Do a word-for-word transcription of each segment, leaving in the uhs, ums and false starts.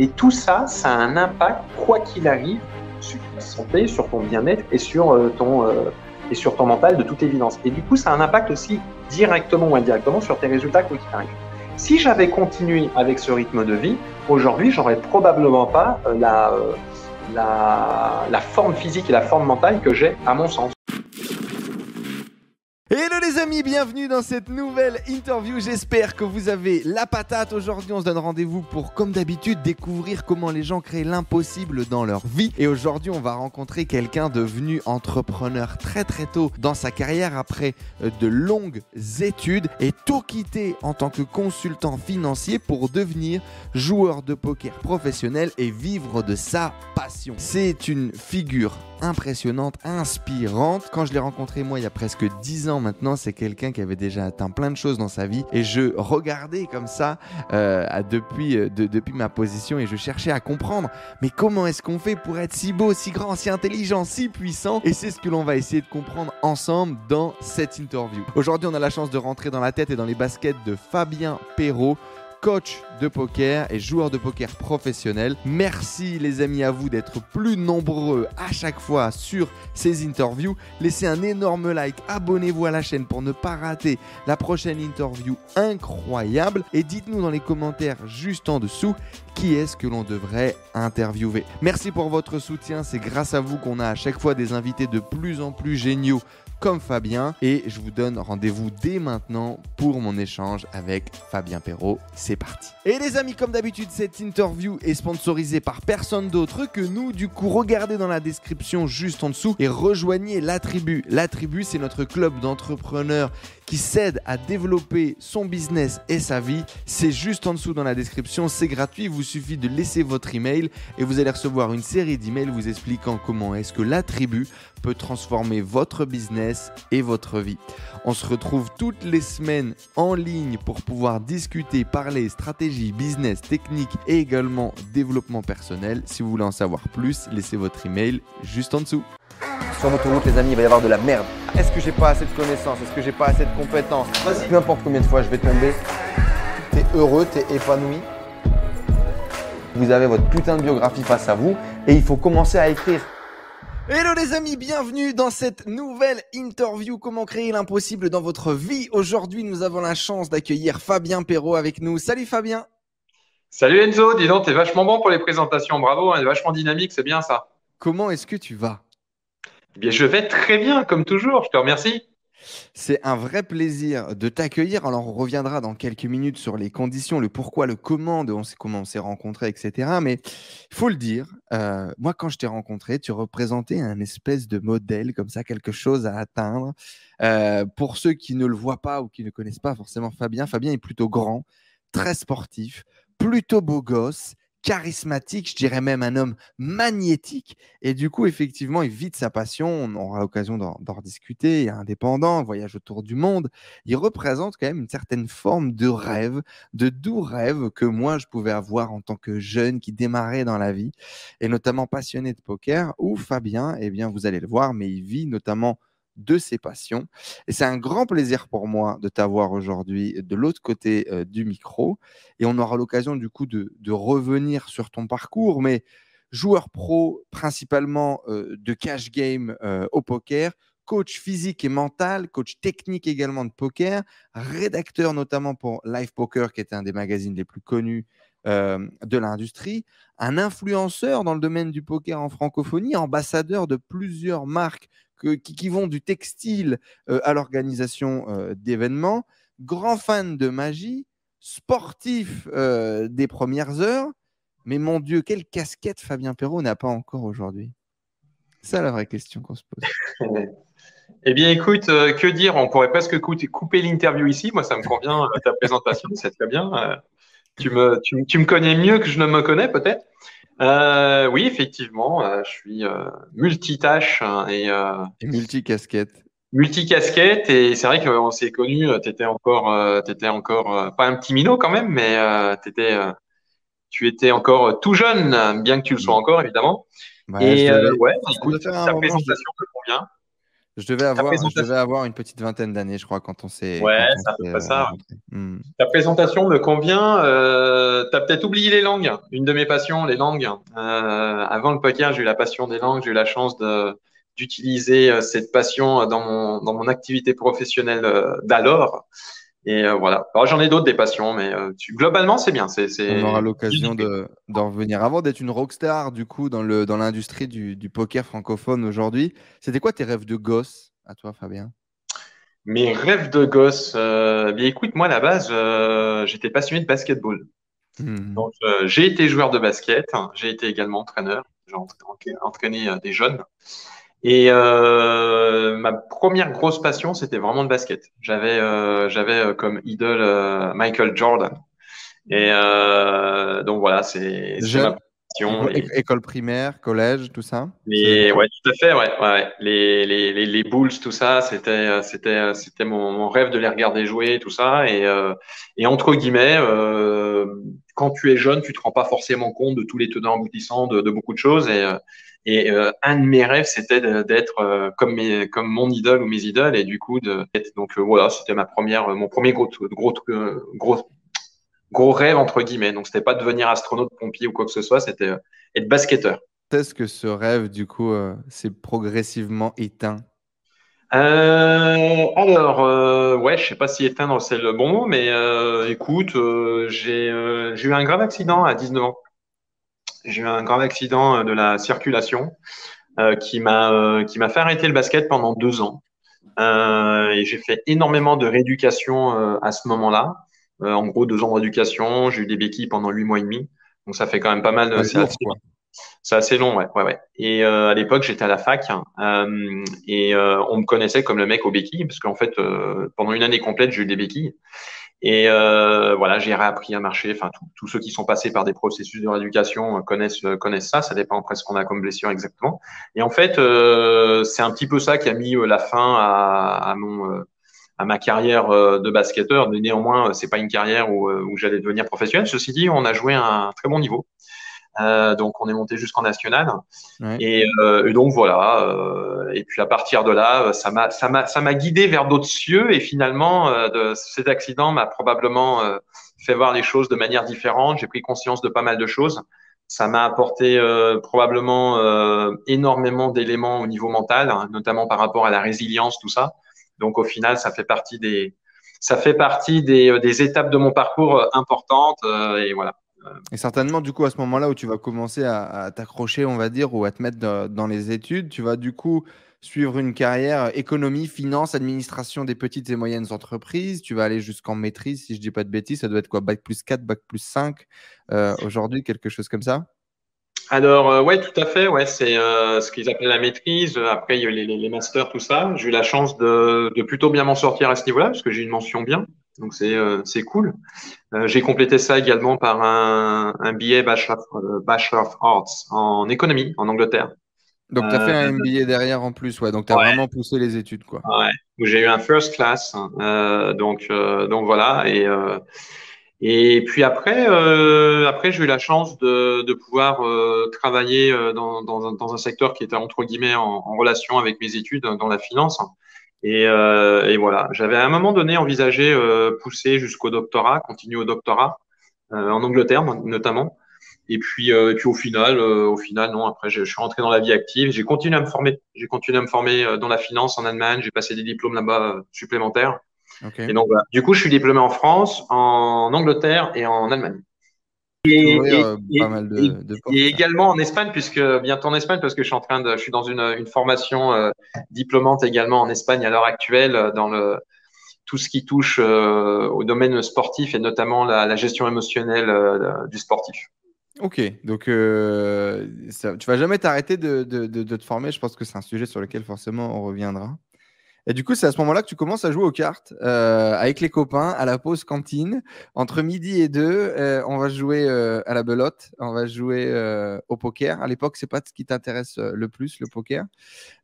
Et tout ça, ça a un impact, quoi qu'il arrive, sur ta santé, sur ton bien-être et sur ton, euh, et sur ton mental, de toute évidence. Et du coup, ça a un impact aussi directement ou indirectement sur tes résultats, quoi qu'il arrive. Si j'avais continué avec ce rythme de vie, aujourd'hui, j'aurais probablement pas la, la, la forme physique et la forme mentale que j'ai, à mon sens. Hello les amis, bienvenue dans cette nouvelle interview, j'espère que vous avez la patate. Aujourd'hui on se donne rendez-vous pour, comme d'habitude, découvrir comment les gens créent l'impossible dans leur vie. Et aujourd'hui on va rencontrer quelqu'un devenu entrepreneur très très tôt dans sa carrière, après de longues études, et tout quitté en tant que consultant financier pour devenir joueur de poker professionnel et vivre de sa passion. C'est une figure impressionnante, inspirante. Quand je l'ai rencontré moi il y a presque dix ans maintenant, c'est quelqu'un qui avait déjà atteint plein de choses dans sa vie, et je regardais comme ça euh, depuis, de, depuis ma position, et je cherchais à comprendre mais comment est-ce qu'on fait pour être si beau, si grand, si intelligent, si puissant. Et c'est ce que l'on va essayer de comprendre ensemble dans cette interview. Aujourd'hui on a la chance de rentrer dans la tête et dans les baskets de Fabien Perrault, coach de poker et joueur de poker professionnel. Merci les amis à vous d'être plus nombreux à chaque fois sur ces interviews. Laissez un énorme like, abonnez-vous à la chaîne pour ne pas rater la prochaine interview incroyable, et dites-nous dans les commentaires juste en dessous qui est-ce que l'on devrait interviewer. Merci pour votre soutien, c'est grâce à vous qu'on a à chaque fois des invités de plus en plus géniaux comme Fabien, et je vous donne rendez-vous dès maintenant pour mon échange avec Fabien Perrault. C'est parti. Et les amis, comme d'habitude, cette interview est sponsorisée par personne d'autre que nous. Du coup, regardez dans la description juste en dessous et rejoignez La Tribu. La Tribu, c'est notre club d'entrepreneurs qui s'aide à développer son business et sa vie. C'est juste en dessous dans la description, c'est gratuit, il vous suffit de laisser votre email et vous allez recevoir une série d'emails vous expliquant comment est-ce que La Tribu peut transformer votre business et votre vie. On se retrouve toutes les semaines en ligne pour pouvoir discuter, parler stratégie, business, technique et également développement personnel. Si vous voulez en savoir plus, laissez votre email juste en dessous. Sur votre route, les amis, il va y avoir de la merde. Est-ce que j'ai pas assez de connaissances? Est-ce que j'ai pas assez de compétences? Vas-y. Peu importe combien de fois je vais tomber, t'es heureux, t'es épanoui. Vous avez votre putain de biographie face à vous et il faut commencer à écrire. Hello les amis, bienvenue dans cette nouvelle interview. Comment créer l'impossible dans votre vie? Aujourd'hui, nous avons la chance d'accueillir Fabien Perrault avec nous. Salut Fabien. Salut Enzo, dis donc, t'es vachement bon pour les présentations, bravo, hein, t'es vachement dynamique, c'est bien ça. Comment est-ce que tu vas? Eh bien, je vais très bien, comme toujours, je te remercie. C'est un vrai plaisir de t'accueillir. Alors, on reviendra dans quelques minutes sur les conditions, le pourquoi, le comment, de on sait comment on s'est rencontrés, et cetera. Mais il faut le dire, euh, moi, quand je t'ai rencontré, tu représentais un espèce de modèle, comme ça, quelque chose à atteindre. Euh, pour ceux qui ne le voient pas ou qui ne connaissent pas forcément Fabien, Fabien est plutôt grand, très sportif, plutôt beau gosse, charismatique, je dirais même un homme magnétique. Et du coup, effectivement, il vit de sa passion. On aura l'occasion d'en, d'en discuter. Il est indépendant, voyage autour du monde. Il représente quand même une certaine forme de rêve, de doux rêve que moi, je pouvais avoir en tant que jeune qui démarrait dans la vie, et notamment passionné de poker, où Fabien, eh bien, vous allez le voir, mais il vit notamment de ses passions. Et c'est un grand plaisir pour moi de t'avoir aujourd'hui de l'autre côté euh, du micro. Et on aura l'occasion du coup de, de revenir sur ton parcours. Mais joueur pro, principalement euh, de cash game euh, au poker, coach physique et mental, coach technique également de poker, rédacteur notamment pour Live Poker, qui est un des magazines les plus connus euh, de l'industrie, un influenceur dans le domaine du poker en francophonie, ambassadeur de plusieurs marques Que, qui, qui vont du textile euh, à l'organisation euh, d'événements, grand fan de magie, sportif euh, des premières heures. Mais mon Dieu, quelle casquette Fabien Perrault n'a pas encore aujourd'hui? C'est ça la vraie question qu'on se pose. Eh bien, écoute, euh, que dire? On pourrait presque couper l'interview ici. Moi, ça me convient, euh, ta présentation, c'est très bien. Euh, tu, me, tu, tu me connais mieux que je ne me connais peut-être. Euh, oui, effectivement, euh, je suis euh, multitâche et, euh, et multicasquette. Multicasquette, et c'est vrai qu'on s'est connus, tu étais encore, euh, tu étais encore euh, pas un petit minot quand même, mais euh, t'étais, euh, tu étais encore tout jeune, bien que tu le sois encore, évidemment. Bah, et euh, ouais, écoute, ta présentation me convient. Je devais avoir, je devais avoir une petite vingtaine d'années, je crois, quand on s'est... Ouais, ça fait pas ça. Mm. Ta présentation me convient. Euh, tu as peut-être oublié les langues. Une de mes passions, les langues. Euh, avant le poker, j'ai eu la passion des langues. J'ai eu la chance de, d'utiliser cette passion dans mon, dans mon activité professionnelle d'alors. Et euh, voilà. Alors, j'en ai d'autres des passions, mais euh, tu... globalement, c'est bien. C'est, c'est... On aura l'occasion de, d'en revenir. Avant d'être une rockstar, du coup, dans, le, dans l'industrie du, du poker francophone aujourd'hui, c'était quoi tes rêves de gosse à toi, Fabien? Mes rêves de gosse, euh, bien, écoute, moi, à la base, euh, j'étais passionné de basketball. Mmh. Donc, euh, j'ai été joueur de basket. J'ai été également entraîneur. J'ai entraîné des jeunes. Et euh, ma première grosse passion, c'était vraiment le basket. J'avais, euh, j'avais euh, comme idole euh, Michael Jordan. Et euh, donc voilà, c'est, c'est ma passion. É- et... École primaire, collège, tout ça. Les, ouais, tout à fait, ouais, ouais. Les, les, les, les Bulls, tout ça, c'était, c'était, c'était mon, mon rêve de les regarder jouer, tout ça. Et, euh, et entre guillemets, euh, quand tu es jeune, tu te rends pas forcément compte de tous les tenants aboutissants de, de beaucoup de choses. Et euh, Et euh, un de mes rêves, c'était d'être euh, comme, mes, comme mon idole ou mes idoles, et du coup, de, donc euh, voilà, c'était ma première, euh, mon premier gros, gros, euh, gros, gros rêve entre guillemets. Donc, c'était pas devenir astronaute, pompier ou quoi que ce soit, c'était euh, être basketteur. Est-ce que ce rêve, du coup, euh, s'est progressivement éteint? Euh, alors, euh, ouais, je sais pas si éteindre c'est le bon mot, mais euh, écoute, euh, j'ai, euh, j'ai eu un grave accident à dix-neuf ans. J'ai eu un grave accident de la circulation euh, qui m'a euh, qui m'a fait arrêter le basket pendant deux ans. Euh, et j'ai fait énormément de rééducation euh, à ce moment-là. Euh, en gros, deux ans de rééducation. J'ai eu des béquilles pendant huit mois et demi. Donc, ça fait quand même pas mal. De, c'est, assez, c'est assez long, ouais, ouais, ouais. Et euh, à l'époque, j'étais à la fac hein, euh, et euh, on me connaissait comme le mec aux béquilles parce qu'en fait, euh, pendant une année complète, j'ai eu des béquilles. Et euh, voilà, j'ai réappris à marcher. Enfin, tous ceux qui sont passés par des processus de rééducation connaissent connaissent ça. Ça dépend après ce qu'on a comme blessure exactement. Et en fait, euh, c'est un petit peu ça qui a mis la fin à, à mon à ma carrière de basketteur. Mais néanmoins, c'est pas une carrière où, où j'allais devenir professionnel. Ceci dit, on a joué à un très bon niveau. Euh, donc on est monté jusqu'en national. Ouais. Et, euh, et donc voilà. Euh, et puis à partir de là, ça m'a, ça m'a, ça m'a guidé vers d'autres cieux. Et finalement, euh, de, cet accident m'a probablement euh, fait voir les choses de manière différente. J'ai pris conscience de pas mal de choses. Ça m'a apporté euh, probablement euh, énormément d'éléments au niveau mental, hein, notamment par rapport à la résilience, tout ça. Donc au final, ça fait partie des, ça fait partie des, des étapes de mon parcours euh, importantes. Euh, et voilà. Et certainement, du coup, à ce moment-là où tu vas commencer à, à t'accrocher, on va dire, ou à te mettre de, dans les études, tu vas du coup suivre une carrière économie, finance, administration des petites et moyennes entreprises. Tu vas aller jusqu'en maîtrise, si je ne dis pas de bêtises. Ça doit être quoi, bac plus quatre, bac plus cinq euh, aujourd'hui, quelque chose comme ça? Alors, euh, ouais, tout à fait. Ouais, c'est euh, ce qu'ils appellent la maîtrise. Après, il y a les, les, les masters, tout ça. J'ai eu la chance de, de plutôt bien m'en sortir à ce niveau-là parce que j'ai une mention bien. Donc, c'est, euh, c'est cool. Euh, j'ai complété ça également par un, un B A Bachelor, euh, Bachelor of Arts en économie en Angleterre. Donc, tu as euh, fait un M B A derrière en plus. Ouais. Donc, tu as ouais. vraiment poussé les études, quoi. Ouais. J'ai eu un first class. Euh, donc, euh, donc, voilà. Et, euh, et puis après, euh, après j'ai eu la chance de, de pouvoir euh, travailler dans, dans, un, dans un secteur qui était entre guillemets en, en relation avec mes études dans la finance. Et, euh, et voilà, j'avais à un moment donné envisagé euh, pousser jusqu'au doctorat, continuer au doctorat euh, en Angleterre notamment. Et puis, euh, et puis au final, euh, au final, non. Après, je, je suis rentré dans la vie active. J'ai continué à me former. J'ai continué à me former euh, dans la finance en Allemagne. J'ai passé des diplômes là-bas euh, supplémentaires. Okay. Et donc, voilà. Du coup, je suis diplômé en France, en Angleterre et en Allemagne. Et, oui, et, euh, et, pas mal de, et, de portes, et également en Espagne, puisque bientôt en Espagne, parce que je suis en train de, je suis dans une, une formation euh, diplômante également en Espagne à l'heure actuelle dans le tout ce qui touche euh, au domaine sportif et notamment la, la gestion émotionnelle euh, du sportif. Ok, donc euh, ça, tu vas jamais t'arrêter de, de, de, de te former. Je pense que c'est un sujet sur lequel forcément on reviendra. Et du coup, c'est à ce moment-là que tu commences à jouer aux cartes euh, avec les copains à la pause cantine. Entre midi et deux, euh, on va jouer euh, à la belote, on va jouer euh, au poker. À l'époque, ce n'est pas ce qui t'intéresse le plus, le poker.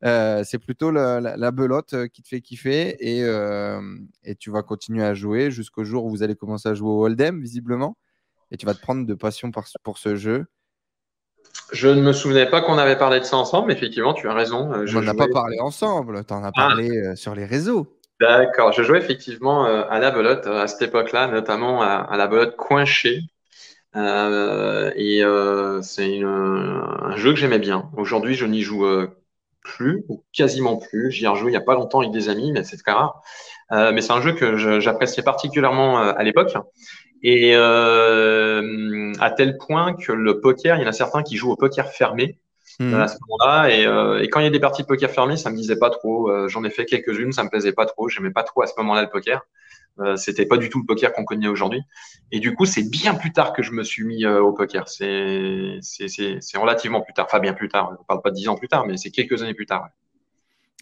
Euh, c'est plutôt la, la, la belote qui te fait kiffer et, euh, et tu vas continuer à jouer jusqu'au jour où vous allez commencer à jouer au Hold'em, visiblement. Et tu vas te prendre de passion par, pour ce jeu. Je ne me souvenais pas qu'on avait parlé de ça ensemble, mais effectivement, tu as raison. On n'en a pas parlé ensemble, tu en as parlé ah. sur les réseaux. D'accord, je jouais effectivement à la belote à cette époque-là, notamment à, à la belote coinchée. Euh, et euh, c'est un jeu que j'aimais bien. Aujourd'hui, je n'y joue euh, plus, ou quasiment plus. J'y ai rejoué il n'y a pas longtemps avec des amis, mais c'est très rare. Euh, mais c'est un jeu que j'appréciais particulièrement euh, à l'époque. Et euh, à tel point que le poker, il y en a certains qui jouent au poker fermé mmh. à ce moment-là. Et, euh, et quand il y a des parties de poker fermées, ça me disait pas trop. Euh, J'en ai fait quelques-unes, ça me plaisait pas trop. J'aimais pas trop à ce moment-là le poker. Euh, C'était pas du tout le poker qu'on connaît aujourd'hui. Et du coup, c'est bien plus tard que je me suis mis euh, au poker. C'est relativement plus tard. Enfin, bien plus tard. On parle pas de dix ans plus tard, mais c'est quelques années plus tard. Ouais.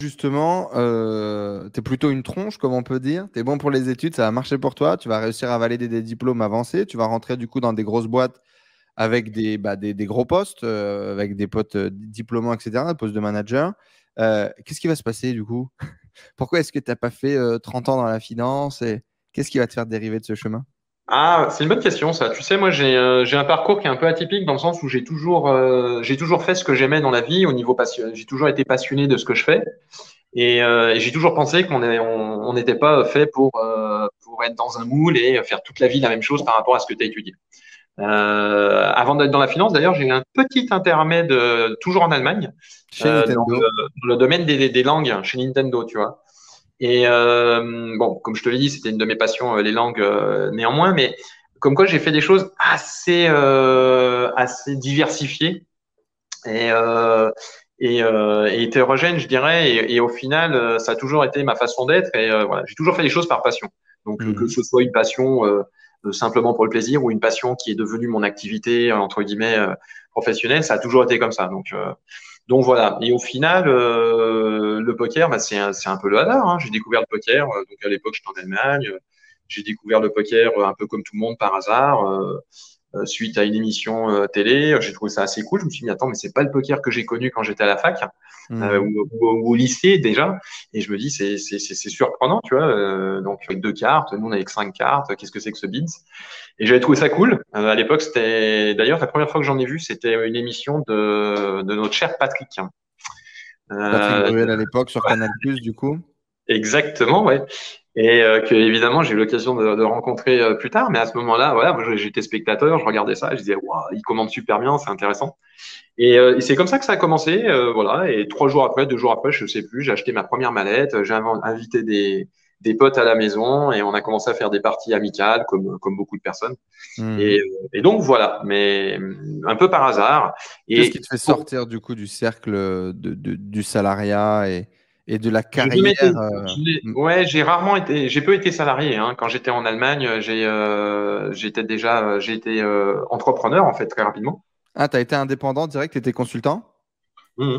Justement, euh, tu es plutôt une tronche, comme on peut dire. Tu es bon pour les études, ça va marcher pour toi. Tu vas réussir à valider des diplômes avancés. Tu vas rentrer du coup dans des grosses boîtes avec des, bah, des, des gros postes, euh, avec des potes euh, diplômants, et cetera, des postes de manager. Euh, Qu'est-ce qui va se passer du coup? Pourquoi est-ce que tu n'as pas fait euh, trente ans dans la finance? Et qu'est-ce qui va te faire dériver de ce chemin? Ah, c'est une bonne question ça. Tu sais, moi j'ai euh, un parcours qui est un peu atypique dans le sens où j'ai toujours, euh, j'ai toujours fait ce que j'aimais dans la vie au niveau passion. J'ai toujours été passionné de ce que je fais et, euh, et j'ai toujours pensé qu'on n'était on, on pas fait pour, euh, pour être dans un moule et faire toute la vie la même chose par rapport à ce que tu as étudié. Euh, avant d'être dans la finance, d'ailleurs, j'ai eu un petit intermède euh, toujours en Allemagne chez euh, dans, le, dans le domaine des, des, des langues chez Nintendo, tu vois. Et euh, bon, comme je te l'ai dit, c'était une de mes passions, euh, les langues euh, néanmoins, mais comme quoi j'ai fait des choses assez, euh, assez diversifiées et, euh, et, euh, et hétérogènes, je dirais. Et, et au final, ça a toujours été ma façon d'être. Et euh, voilà, j'ai toujours fait les choses par passion. Donc, mmh. que ce soit une passion euh, simplement pour le plaisir ou une passion qui est devenue mon activité, entre guillemets, euh, professionnelle, ça a toujours été comme ça. Donc, euh, Donc voilà, et au final, euh, le poker, bah, c'est un, un peu le hasard. Hein. J'ai découvert le poker, euh, donc à l'époque j'étais en Allemagne, euh, j'ai découvert le poker euh, un peu comme tout le monde par hasard, euh, euh, suite à une émission euh, télé, j'ai trouvé ça assez cool. Je me suis dit, attends, mais c'est pas le poker que j'ai connu quand j'étais à la fac, mmh. euh, ou, ou, ou au lycée déjà, et je me dis, c'est surprenant, tu vois, euh, donc avec deux cartes, nous on est avec cinq cartes, qu'est-ce que c'est que ce bids? Et j'avais trouvé ça cool. Euh, à l'époque, c'était d'ailleurs la première fois que j'en ai vu, c'était une émission de, de notre cher Patrick. Euh, Patrick Bruel à l'époque sur Canal Plus, du coup. Exactement, ouais. Et euh, que évidemment, j'ai eu l'occasion de, de rencontrer euh, plus tard. Mais à ce moment-là, voilà, j'étais spectateur, je regardais ça, je disais, waouh, il commande super bien, c'est intéressant. Et, euh, et c'est comme ça que ça a commencé, euh, voilà. Et trois jours après, deux jours après, je sais plus, j'ai acheté ma première mallette, j'ai invité des des potes à la maison et on a commencé à faire des parties amicales comme comme beaucoup de personnes mmh. et, et donc voilà, mais un peu par hasard. Qu'est-ce qui te fait sortir du coup du cercle de, de, du salariat et, et de la carrière? Je ouais, j'ai rarement été, j'ai peu été salarié. Hein. Quand j'étais en Allemagne, j'ai euh, j'étais déjà j'ai été euh, entrepreneur en fait très rapidement. Ah, t'as été indépendant direct, t'étais consultant? Mmh.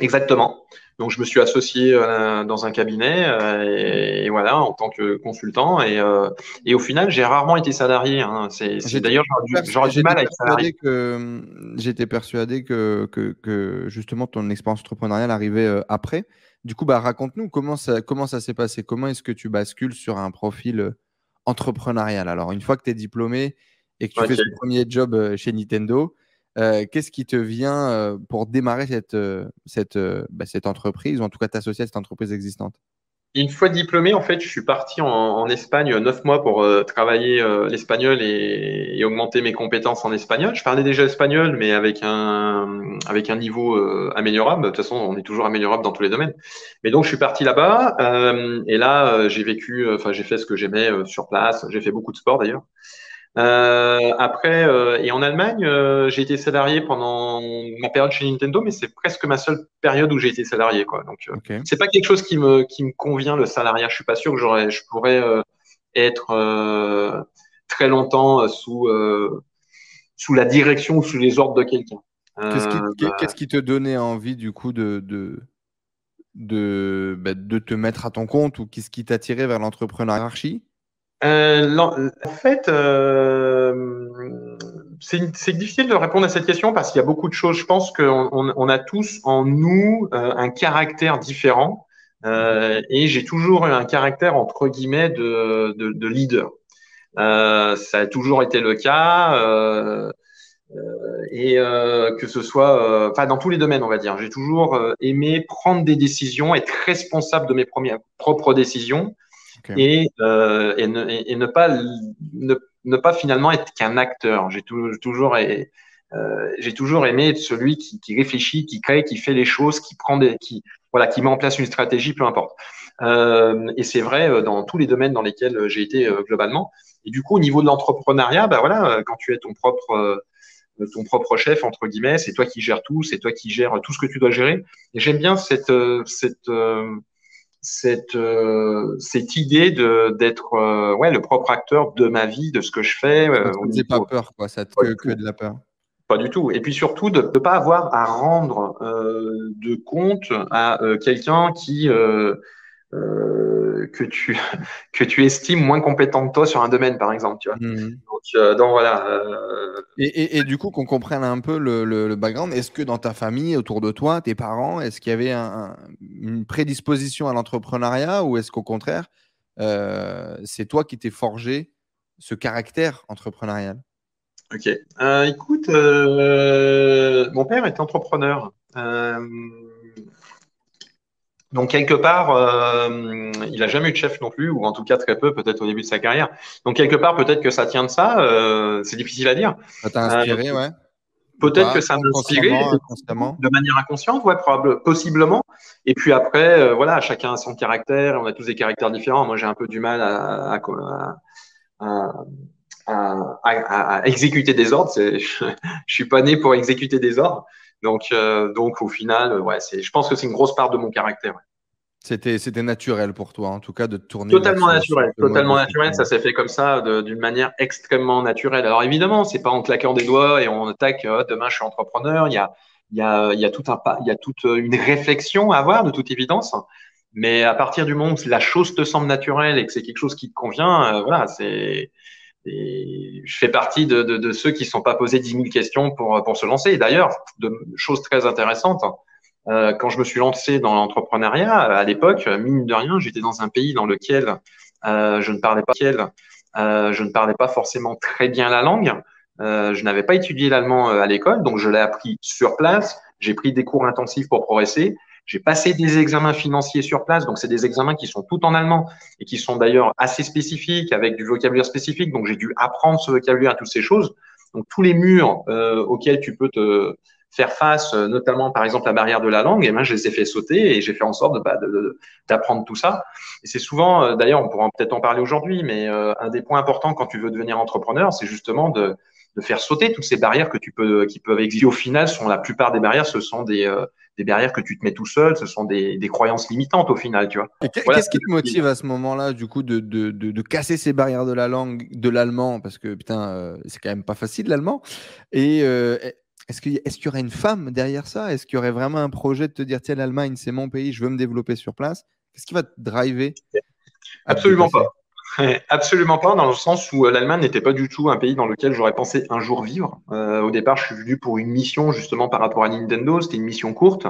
Exactement. Donc, je me suis associé euh, dans un cabinet euh, et, et voilà, en tant que consultant. Et, euh, et au final, j'ai rarement été salarié. Hein. C'est d'ailleurs, j'aurais du mal à être salarié. J'étais persuadé que, que, que justement, ton expérience entrepreneuriale arrivait euh, après. Du coup, bah, raconte-nous comment ça, comment ça s'est passé. Comment est-ce que tu bascules sur un profil entrepreneurial? Alors, une fois que tu es diplômé et que tu okay. fais ton premier job chez Nintendo, Euh, qu'est-ce qui te vient euh, pour démarrer cette, euh, cette, euh, bah, cette entreprise, ou en tout cas t'associer à cette entreprise existante? Une fois diplômé, en fait, je suis parti en, en Espagne neuf mois pour euh, travailler euh, l'espagnol et, et augmenter mes compétences en espagnol. Je parlais déjà espagnol, mais avec un, avec un niveau euh, améliorable. De toute façon, on est toujours améliorable dans tous les domaines. Mais donc, je suis parti là-bas euh, et là, euh, j'ai vécu, enfin, euh, j'ai fait ce que j'aimais euh, sur place. J'ai fait beaucoup de sport d'ailleurs. Euh, après, euh, et en Allemagne, euh, j'ai été salarié pendant ma période chez Nintendo, mais c'est presque ma seule période où j'ai été salarié, quoi. Donc, euh, okay. c'est pas quelque chose qui me qui me convient, le salariat. Je suis pas sûr que j'aurais, je pourrais euh, être euh, très longtemps sous euh, sous la direction ou sous les ordres de quelqu'un. Euh, Qu'est-ce qui, euh, qu'est-ce qui te donnait envie du coup de de de, bah, de te mettre à ton compte, ou qu'est-ce qui t'attirait vers l'entrepreneuriat? Euh, en fait, euh, c'est difficile de répondre à cette question parce qu'il y a beaucoup de choses. Je pense qu'on on, on a tous en nous euh, un caractère différent euh, et j'ai toujours eu un caractère entre guillemets de, de, de leader. Euh, ça a toujours été le cas. Euh, Euh, et euh, que ce soit, enfin euh, dans tous les domaines, on va dire. J'ai toujours euh, aimé prendre des décisions, être responsable de mes premières, propres décisions, okay. et, euh, et, ne, et, et ne pas ne, ne pas finalement être qu'un acteur. J'ai toujours et, euh, j'ai toujours aimé être celui qui, qui réfléchit, qui crée, qui fait les choses, qui prend des, qui voilà, qui met en place une stratégie, peu importe. Euh, et c'est vrai dans tous les domaines dans lesquels j'ai été euh, globalement. Et du coup, au niveau de l'entrepreneuriat, bah voilà, quand tu es ton propre euh, ton propre chef, entre guillemets, c'est toi qui gères tout, c'est toi qui gères tout ce que tu dois gérer. Et j'aime bien cette, cette, cette, cette idée de, d'être, ouais, le propre acteur de ma vie, de ce que je fais. Ça te faisait pas peur, quoi, ça te fait que de la peur. Pas du tout. Et puis surtout, de ne pas avoir à rendre euh, de compte à euh, quelqu'un qui… Euh, Euh, que tu que tu estimes moins compétent que toi sur un domaine, par exemple, tu vois. Mmh. Donc, euh, donc voilà. Euh... Et, et, et du coup, qu'on comprenne un peu le, le, le background. Est-ce que dans ta famille, autour de toi, tes parents, est-ce qu'il y avait un, une prédisposition à l'entrepreneuriat, ou est-ce qu'au contraire, euh, c'est toi qui t'es forgé ce caractère entrepreneurial? Ok. Euh, écoute, euh, mon père est entrepreneur. Euh... Donc, quelque part, euh, il n'a jamais eu de chef non plus, ou en tout cas très peu, peut-être au début de sa carrière. Donc, quelque part, peut-être que ça tient de ça, euh, c'est difficile à dire. Ça t'a inspiré, euh, ouais. Peut-être bah, que ça m'a inspiré de manière inconsciente, ouais, probable, possiblement. Et puis après, euh, voilà, chacun a son caractère, on a tous des caractères différents. Moi, j'ai un peu du mal à… à, à, à À, à, à exécuter des ordres, c'est, je, je suis pas né pour exécuter des ordres, donc euh, donc au final, ouais, c'est, je pense que c'est une grosse part de mon caractère. Ouais. C'était c'était naturel pour toi, en tout cas, de te tourner. Totalement naturel, totalement naturel, ça s'est fait comme ça, de, d'une manière extrêmement naturelle. Alors évidemment, c'est pas en claquant des doigts et on attaque. Euh, demain, je suis entrepreneur. Il y a il y a il y a tout un il y a toute une réflexion à avoir, de toute évidence. Mais à partir du moment où la chose te semble naturelle et que c'est quelque chose qui te convient, euh, voilà, c'est. Et je fais partie de, de, de ceux qui ne sont pas posés dix mille questions pour, pour se lancer. Et d'ailleurs, de, chose très intéressante, euh, quand je me suis lancé dans l'entrepreneuriat, à l'époque, mine de rien, j'étais dans un pays dans lequel euh, je ne parlais pas, lequel, euh, je ne parlais pas forcément très bien la langue. Euh, je n'avais pas étudié l'allemand à l'école, donc je l'ai appris sur place. J'ai pris des cours intensifs pour progresser. J'ai passé des examens financiers sur place, donc c'est des examens qui sont tout en allemand et qui sont d'ailleurs assez spécifiques, avec du vocabulaire spécifique, donc j'ai dû apprendre ce vocabulaire, à toutes ces choses. Donc tous les murs euh, auxquels tu peux te faire face, notamment par exemple la barrière de la langue, eh ben, je les ai fait sauter et j'ai fait en sorte de, bah, de, de, d'apprendre tout ça. Et c'est souvent, euh, d'ailleurs on pourra peut-être en parler aujourd'hui, mais euh, un des points importants quand tu veux devenir entrepreneur, c'est justement de, de faire sauter toutes ces barrières que tu peux, qui peuvent exister. Au final, sont la plupart des barrières, ce sont des… Euh, des barrières que tu te mets tout seul, ce sont des, des croyances limitantes au final, tu vois. Et qu'est-ce voilà. qui te motive à ce moment-là, du coup, de, de, de, de casser ces barrières de la langue, de l'allemand, parce que putain, euh, c'est quand même pas facile l'allemand. Et euh, est-ce qu'il, est-ce qu'il y aurait une femme derrière ça? Est-ce qu'il y aurait vraiment un projet de te dire tiens, l'Allemagne, c'est mon pays, je veux me développer sur place? Qu'est-ce qui va te driver? Absolument pas. Absolument pas, dans le sens où l'Allemagne n'était pas du tout un pays dans lequel j'aurais pensé un jour vivre. Euh, au départ, je suis venu pour une mission justement par rapport à Nintendo, c'était une mission courte.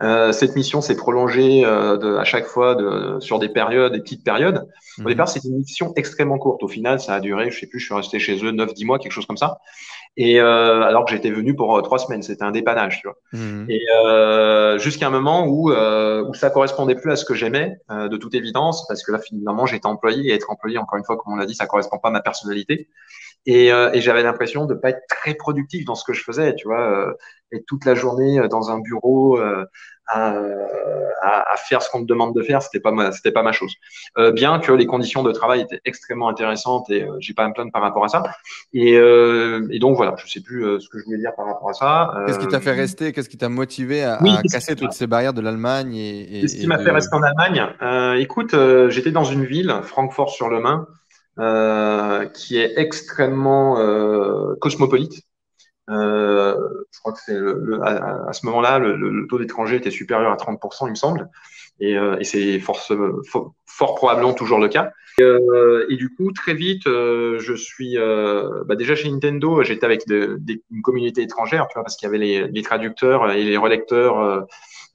Euh, cette mission s'est prolongée euh, de, à chaque fois de, sur des périodes, des petites périodes. Au mmh. départ, c'était une mission extrêmement courte. Au final, ça a duré, je sais plus, je suis resté chez eux neuf dix mois, quelque chose comme ça. Et euh, alors que j'étais venu pour trois semaines, c'était un dépannage, tu vois. Mmh. Et euh, jusqu'à un moment où euh, où ça correspondait plus à ce que j'aimais, euh, de toute évidence, parce que là finalement j'étais employé, et être employé, encore une fois, comme on l'a dit, ça correspond pas à ma personnalité. Et, euh, et j'avais l'impression de pas être très productif dans ce que je faisais, tu vois, euh, être toute la journée dans un bureau euh, à, à, à faire ce qu'on me demande de faire, c'était pas ma, c'était pas ma chose. Euh, bien que les conditions de travail étaient extrêmement intéressantes et euh, j'ai pas à me plaindre par rapport à ça. Et, euh, et donc voilà, je sais plus euh, ce que je voulais dire par rapport à ça. Euh, Qu'est-ce qui t'a fait rester? Qu'est-ce qui t'a motivé à, oui, à casser toutes ces barrières de l'Allemagne et, et, Qu'est-ce qui et m'a de... fait rester en Allemagne? euh, Écoute, euh, j'étais dans une ville, Francfort-sur-le-Main. Euh, qui est extrêmement euh, cosmopolite. Euh, je crois que c'est le, le, à, à ce moment-là, le, le taux d'étrangers était supérieur à trente pour cent, il me semble, et, euh, et c'est fort, fort, fort probablement toujours le cas. Et, euh, et du coup, très vite, euh, je suis euh, bah déjà chez Nintendo, j'étais avec de, de, une communauté étrangère, tu vois, parce qu'il y avait les, les traducteurs et les relecteurs euh,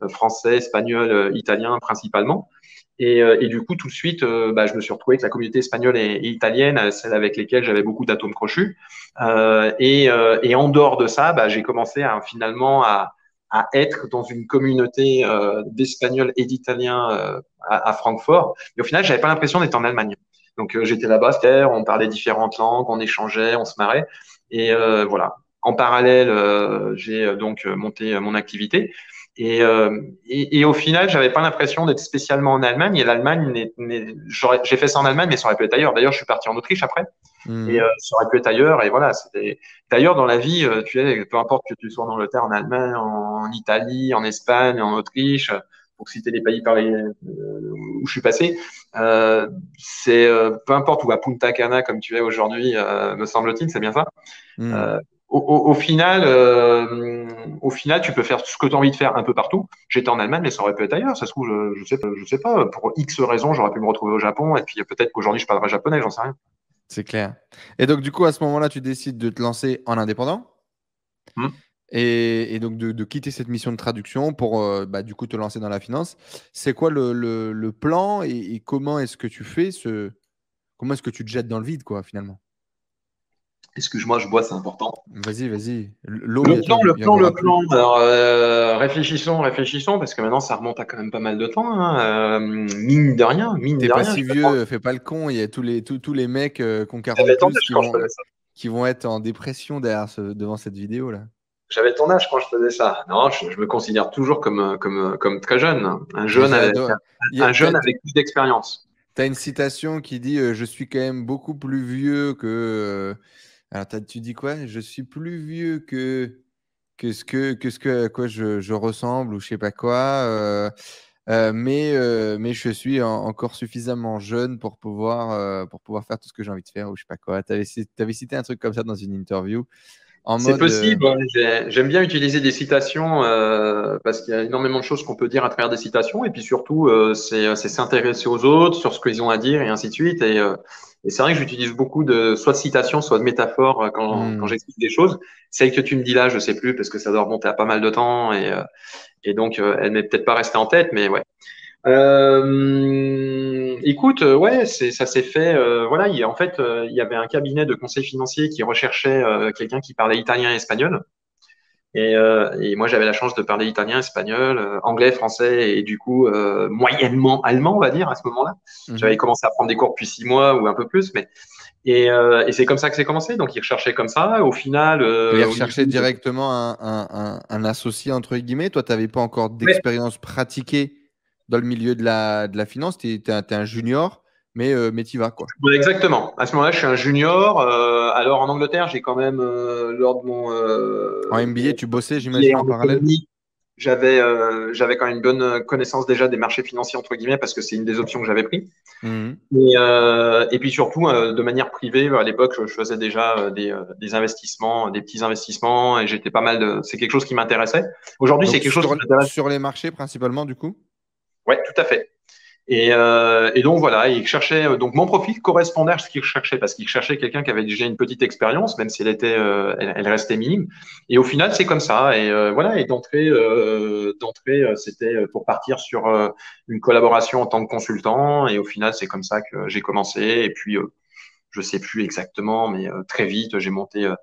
français, espagnol, euh, italien principalement. Et, et du coup, tout de suite, euh, bah, je me suis retrouvé avec la communauté espagnole et, et italienne, celle avec lesquelles j'avais beaucoup d'atomes crochus. Euh, et, euh, et en dehors de ça, bah, j'ai commencé à, finalement à, à être dans une communauté euh, d'Espagnols et d'Italiens euh, à, à Francfort. Mais au final, j'avais pas l'impression d'être en Allemagne. Donc, euh, j'étais là-bas, on parlait différentes langues, on échangeait, on se marrait. Et euh, voilà. En parallèle, euh, j'ai donc monté mon activité. Et, euh, et, et au final, j'avais pas l'impression d'être spécialement en Allemagne. Et l'Allemagne, j'ai fait ça en Allemagne, mais ça aurait pu être ailleurs. D'ailleurs, je suis parti en Autriche après, mmh. et euh, ça aurait pu être ailleurs. Et voilà. D'ailleurs, dans la vie, tu sais, peu importe que tu sois en Angleterre, en Allemagne, en Italie, en Espagne, en Autriche, pour citer les pays par les, euh, où je suis passé, euh, c'est euh, peu importe où à Punta Cana comme tu es aujourd'hui, euh, me semble-t-il, c'est bien ça. Mmh. Euh, Au, au, au final, euh, au final, tu peux faire ce que tu as envie de faire un peu partout. J'étais en Allemagne, mais ça aurait pu être ailleurs. Ça se trouve, je, je sais, je sais pas. Pour X raisons, j'aurais pu me retrouver au Japon. Et puis peut-être qu'aujourd'hui, je parlerai japonais. J'en sais rien. C'est clair. Et donc, du coup, à ce moment-là, tu décides de te lancer en indépendant mmh. et, et donc de, de quitter cette mission de traduction pour, euh, bah, du coup, te lancer dans la finance. C'est quoi le, le, le plan et, et comment est-ce que tu fais ce, comment est-ce que tu te jettes dans le vide, quoi, finalement? Excuse-moi, je bois, c'est important. Vas-y, vas-y. Le plan, le plan, le plan. Alors, euh, réfléchissons, réfléchissons, parce que maintenant, ça remonte à quand même pas mal de temps. Hein. Euh, mine de rien, mine de rien. T'es pas si vieux, fais pas le con. Il y a tous les, tous, tous les mecs euh, qu'on quarante plus qui vont, qui vont être en dépression derrière ce, devant cette vidéo-là. J'avais ton âge quand je faisais ça. Non, je, je me considère toujours comme, comme, comme très jeune. Un jeune avec, un, un jeune avec plus d'expérience. T'as une citation qui dit euh, « Je suis quand même beaucoup plus vieux que… Euh, » Alors, tu dis quoi? Je suis plus vieux que, que ce que, que, ce que à quoi je, je ressemble ou je ne sais pas quoi, euh, euh, mais, euh, mais je suis en, encore suffisamment jeune pour pouvoir, euh, pour pouvoir faire tout ce que j'ai envie de faire ou je ne sais pas quoi. Tu avais, t'avais cité un truc comme ça dans une interview. C'est possible. Euh... J'aime bien utiliser des citations euh, parce qu'il y a énormément de choses qu'on peut dire à travers des citations et puis surtout, euh, c'est s'intéresser aux autres sur ce qu'ils ont à dire et ainsi de suite. Et, euh, et c'est vrai que j'utilise beaucoup de soit de citations, soit de métaphores quand, mmh. quand j'explique des choses. Celle que tu me dis là, je sais plus parce que ça doit remonter à pas mal de temps et, euh, et donc euh, elle m'est peut-être pas restée en tête, mais ouais. Euh, écoute, ouais, c'est, ça s'est fait. Euh, voilà, il, en fait, euh, il y avait un cabinet de conseil financier qui recherchait euh, quelqu'un qui parlait italien et espagnol. Et, euh, et moi, j'avais la chance de parler italien, espagnol, euh, anglais, français et du coup euh, moyennement allemand, on va dire à ce moment-là. Mmh. J'avais commencé à prendre des cours depuis six mois ou un peu plus, mais et, euh, et c'est comme ça que c'est commencé. Donc, ils recherchaient comme ça. Au final, euh, ils recherchaient directement un, un, un, un associé entre guillemets. Toi, tu n'avais pas encore d'expérience ouais. pratiquée dans le milieu de la, de la finance, tu es, es un junior, mais, euh, mais tu y vas, quoi. Exactement. À ce moment-là, je suis un junior. Euh, alors, en Angleterre, j'ai quand même, euh, lors de mon… Euh, en M B A, tu bossais, j'imagine, en parallèle. J'avais euh, quand même une bonne connaissance déjà des marchés financiers, entre guillemets, parce que c'est une des options que j'avais prises. Mmh. Et, euh, et puis surtout, euh, de manière privée, à l'époque, je faisais déjà des, des investissements, des petits investissements, et j'étais pas mal de… C'est quelque chose qui m'intéressait. Aujourd'hui, c'est quelque sur, chose qui m'intéresse. Sur les marchés, principalement, du coup? Ouais, tout à fait. Et, euh, et donc voilà, il cherchait donc mon profil correspondait à ce qu'il cherchait parce qu'il cherchait quelqu'un qui avait déjà une petite expérience, même si elle était, euh, elle, elle restait minime. Et au final, c'est comme ça. Et euh, voilà, et d'entrée, euh, d'entrée, c'était pour partir sur euh, une collaboration en tant que consultant. Et au final, c'est comme ça que j'ai commencé. Et puis, euh, je sais plus exactement, mais euh, très vite, j'ai monté. Euh,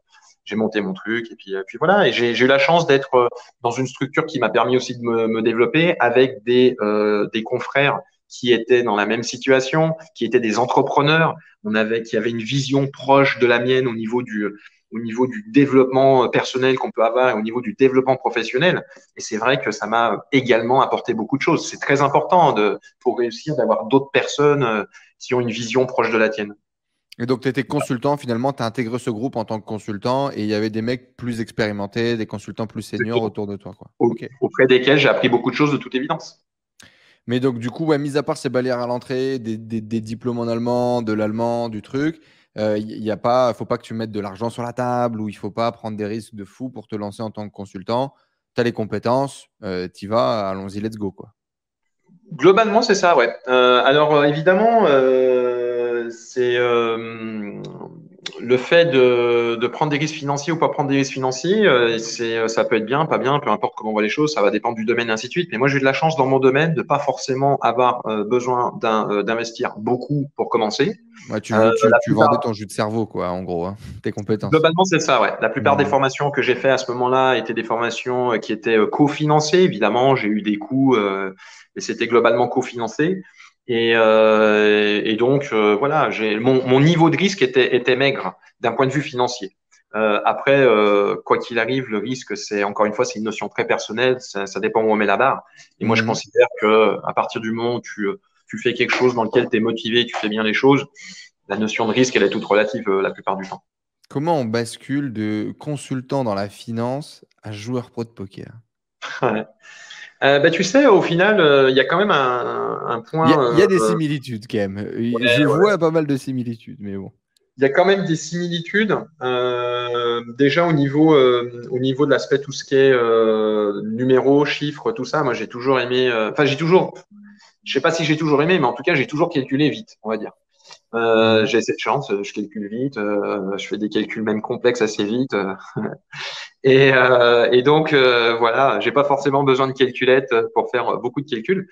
J'ai monté mon truc et puis, et puis voilà. Et j'ai eu la chance d'être dans une structure qui m'a permis aussi de me, me développer avec des, euh, des confrères qui étaient dans la même situation, qui étaient des entrepreneurs. On avait, qui avaient une vision proche de la mienne au niveau du, au niveau du développement personnel qu'on peut avoir et au niveau du développement professionnel. Et c'est vrai que ça m'a également apporté beaucoup de choses. C'est très important de, pour réussir d'avoir d'autres personnes qui ont une vision proche de la tienne. Et donc, tu étais consultant, finalement, tu as intégré ce groupe en tant que consultant et il y avait des mecs plus expérimentés, des consultants plus seniors autour de toi, quoi. Okay. Auprès desquels j'ai appris beaucoup de choses de toute évidence. Mais donc, du coup, ouais, mis à part ces barrières à l'entrée, des, des, des diplômes en allemand, de l'allemand, du truc, euh, il ne faut pas que tu mettes de l'argent sur la table ou il ne faut pas prendre des risques de fou pour te lancer en tant que consultant. Tu as les compétences, euh, tu y vas, allons-y, let's go, quoi. Globalement, c'est ça, ouais. Euh, alors, évidemment… Euh... C'est, euh, le fait de, de prendre des risques financiers ou pas prendre des risques financiers, euh, c'est, ça peut être bien, pas bien, peu importe comment on voit les choses, ça va dépendre du domaine et ainsi de suite. Mais moi, j'ai eu de la chance dans mon domaine de pas forcément avoir euh, besoin d'un, euh, d'investir beaucoup pour commencer. Ouais, tu, euh, tu, tu vendais ton jus de cerveau, quoi, en gros, hein, tes compétences. Globalement, c'est ça, ouais. La plupart ouais. des formations que j'ai fait à ce moment-là étaient des formations qui étaient euh, cofinancées. Évidemment, j'ai eu des coûts, euh, mais c'était globalement cofinancé. Et, euh, et donc euh, voilà, j'ai, mon, mon niveau de risque était, était maigre d'un point de vue financier. Euh, après, euh, quoi qu'il arrive, le risque, c'est encore une fois, c'est une notion très personnelle. Ça, ça dépend où on met la barre. Et moi, je considère que à partir du moment où tu, tu fais quelque chose dans lequel tu es motivé, tu fais bien les choses, la notion de risque, elle est toute relative euh, la plupart du temps. Comment on bascule de consultant dans la finance à joueur pro de poker ? Ouais. Euh, bah, tu sais, au final, il euh, y a quand même un, un point… Il y, euh, y a des similitudes quand même. Ouais, Je ouais. vois pas mal de similitudes, mais bon. Il y a quand même des similitudes. Euh, déjà, au niveau, euh, au niveau de l'aspect, tout ce qui est euh, numéros, chiffres, tout ça, moi, j'ai toujours aimé… Enfin, euh, j'ai toujours… Je sais pas si j'ai toujours aimé, mais en tout cas, j'ai toujours calculé vite, on va dire. Euh, j'ai cette chance, je calcule vite, euh, je fais des calculs même complexes assez vite. Euh, et, euh, et donc, euh, voilà, j'ai pas forcément besoin de calculette pour faire beaucoup de calculs.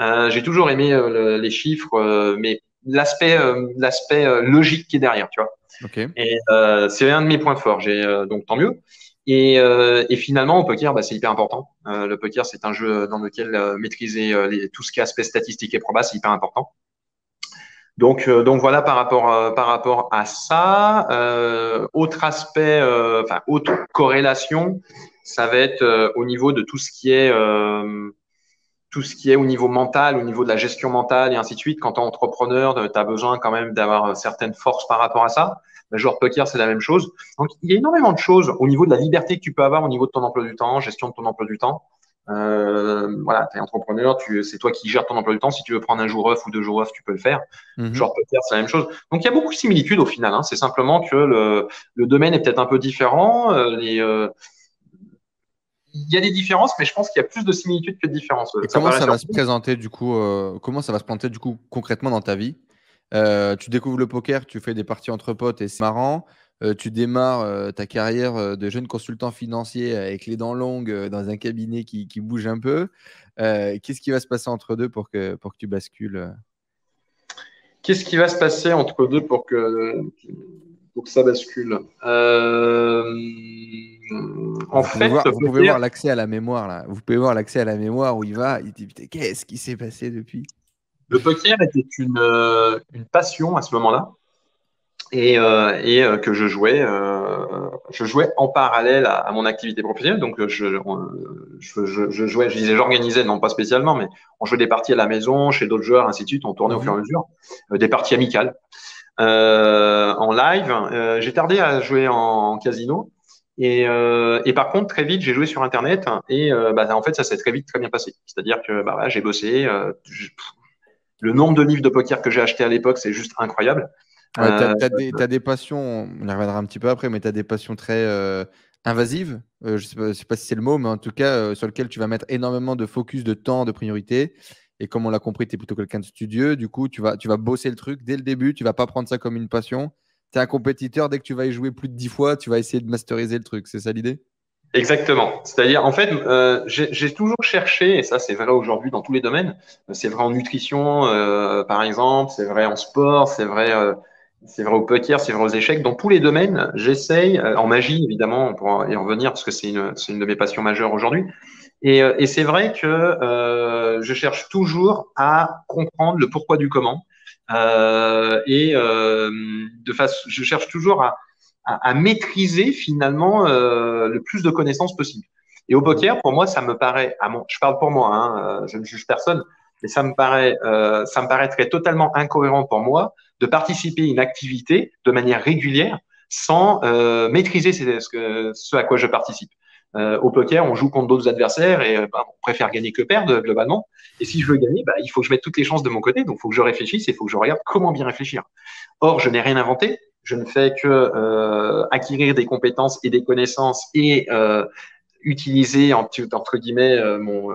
Euh, j'ai toujours aimé euh, le, les chiffres, euh, mais l'aspect, euh, l'aspect euh, logique qui est derrière, tu vois. Okay. Et euh, c'est un de mes points forts, j'ai, euh, donc tant mieux. Et, euh, et finalement, au poker, bah, c'est hyper important. Euh, le poker, c'est un jeu dans lequel euh, maîtriser euh, les, tout ce qui est aspect statistique et proba, c'est hyper important. Donc, euh, donc voilà par rapport euh, par rapport à ça. Euh, autre aspect, euh, enfin autre corrélation, ça va être euh, au niveau de tout ce qui est euh, tout ce qui est au niveau mental, au niveau de la gestion mentale et ainsi de suite. Quand t'es entrepreneur, t'as besoin quand même d'avoir certaines forces par rapport à ça. Le joueur poker, c'est la même chose. Donc il y a énormément de choses au niveau de la liberté que tu peux avoir au niveau de ton emploi du temps, gestion de ton emploi du temps. Euh, voilà, t'es entrepreneur, tu, c'est toi qui gères ton emploi du temps. Si tu veux prendre un jour off ou deux jours off, tu peux le faire. Mm-hmm. Genre peut-être c'est la même chose. Donc il y a beaucoup de similitudes au final. Hein. C'est simplement que le, le domaine est peut-être un peu différent. Euh, les, euh, il y a des différences, mais je pense qu'il y a plus de similitudes que de différences. Et ça comment ça va se présenter du coup euh, Comment ça va se planter du coup concrètement dans ta vie euh, Tu découvres le poker, tu fais des parties entre potes et c'est marrant. Euh, tu démarres euh, ta carrière euh, de jeune consultant financier avec les dents longues euh, dans un cabinet qui, qui bouge un peu. Euh, qu'est-ce qui va se passer entre deux pour que, pour que tu bascules ? Qu'est-ce qui va se passer entre deux pour que, pour que ça bascule ? euh... En vous fait, pouvez voir, vous pouvez dire... voir l'accès à la mémoire là. Vous pouvez voir l'accès à la mémoire où il va. Il dit putain, qu'est-ce qui s'est passé depuis ? Le poker était une, euh, une passion à ce moment-là. Et, euh, et euh, que je jouais, euh, je jouais en parallèle à, à mon activité professionnelle. Donc, je, on, je, je, je jouais, je disais, j'organisais, non pas spécialement, mais on jouait des parties à la maison, chez d'autres joueurs, ainsi de suite. On tournait au fur et à mesure euh, des parties amicales euh, en live. Euh, j'ai tardé à jouer en, en casino. Et, euh, et par contre, très vite, j'ai joué sur Internet. Et euh, bah, en fait, ça s'est très vite très bien passé. C'est-à-dire que bah, bah, j'ai bossé. Euh, je, pff, le nombre de livres de poker que j'ai acheté à l'époque, c'est juste incroyable. Ouais, t'as, t'as, des, t'as des passions, on y reviendra un petit peu après, mais t'as des passions très euh, invasives, euh, je sais pas, sais pas si c'est le mot, mais en tout cas euh, sur lequel tu vas mettre énormément de focus, de temps, de priorité. Et comme on l'a compris, t'es plutôt quelqu'un de studieux, du coup tu vas, tu vas bosser le truc dès le début, tu vas pas prendre ça comme une passion. T'es un compétiteur, dès que tu vas y jouer plus de dix fois, tu vas essayer de masteriser le truc, c'est ça l'idée ? Exactement. C'est-à-dire, en fait, euh, j'ai, j'ai toujours cherché, et ça c'est vrai aujourd'hui dans tous les domaines, c'est vrai en nutrition euh, par exemple, c'est vrai en sport, c'est vrai… Euh, C'est vrai au poker, c'est vrai aux échecs. Dans tous les domaines, j'essaye, en magie évidemment, on pourra y revenir parce que c'est une, c'est une de mes passions majeures aujourd'hui. Et, et c'est vrai que euh, je cherche toujours à comprendre le pourquoi du comment. Euh, et euh, de façon, je cherche toujours à, à, à maîtriser finalement euh, le plus de connaissances possible. Et au poker, pour moi, ça me paraît, ah bon, je parle pour moi, hein, je ne juge personne. Et ça me paraît, euh, ça me paraîtrait totalement incohérent pour moi de participer à une activité de manière régulière sans euh, maîtriser ce, ce, ce à quoi je participe. Euh, au poker, on joue contre d'autres adversaires et bah, on préfère gagner que perdre globalement. Et si je veux gagner, bah, il faut que je mette toutes les chances de mon côté. Donc, il faut que je réfléchisse et il faut que je regarde comment bien réfléchir. Or, je n'ai rien inventé. Je ne fais que euh, acquérir des compétences et des connaissances et euh, utiliser entre guillemets euh, mon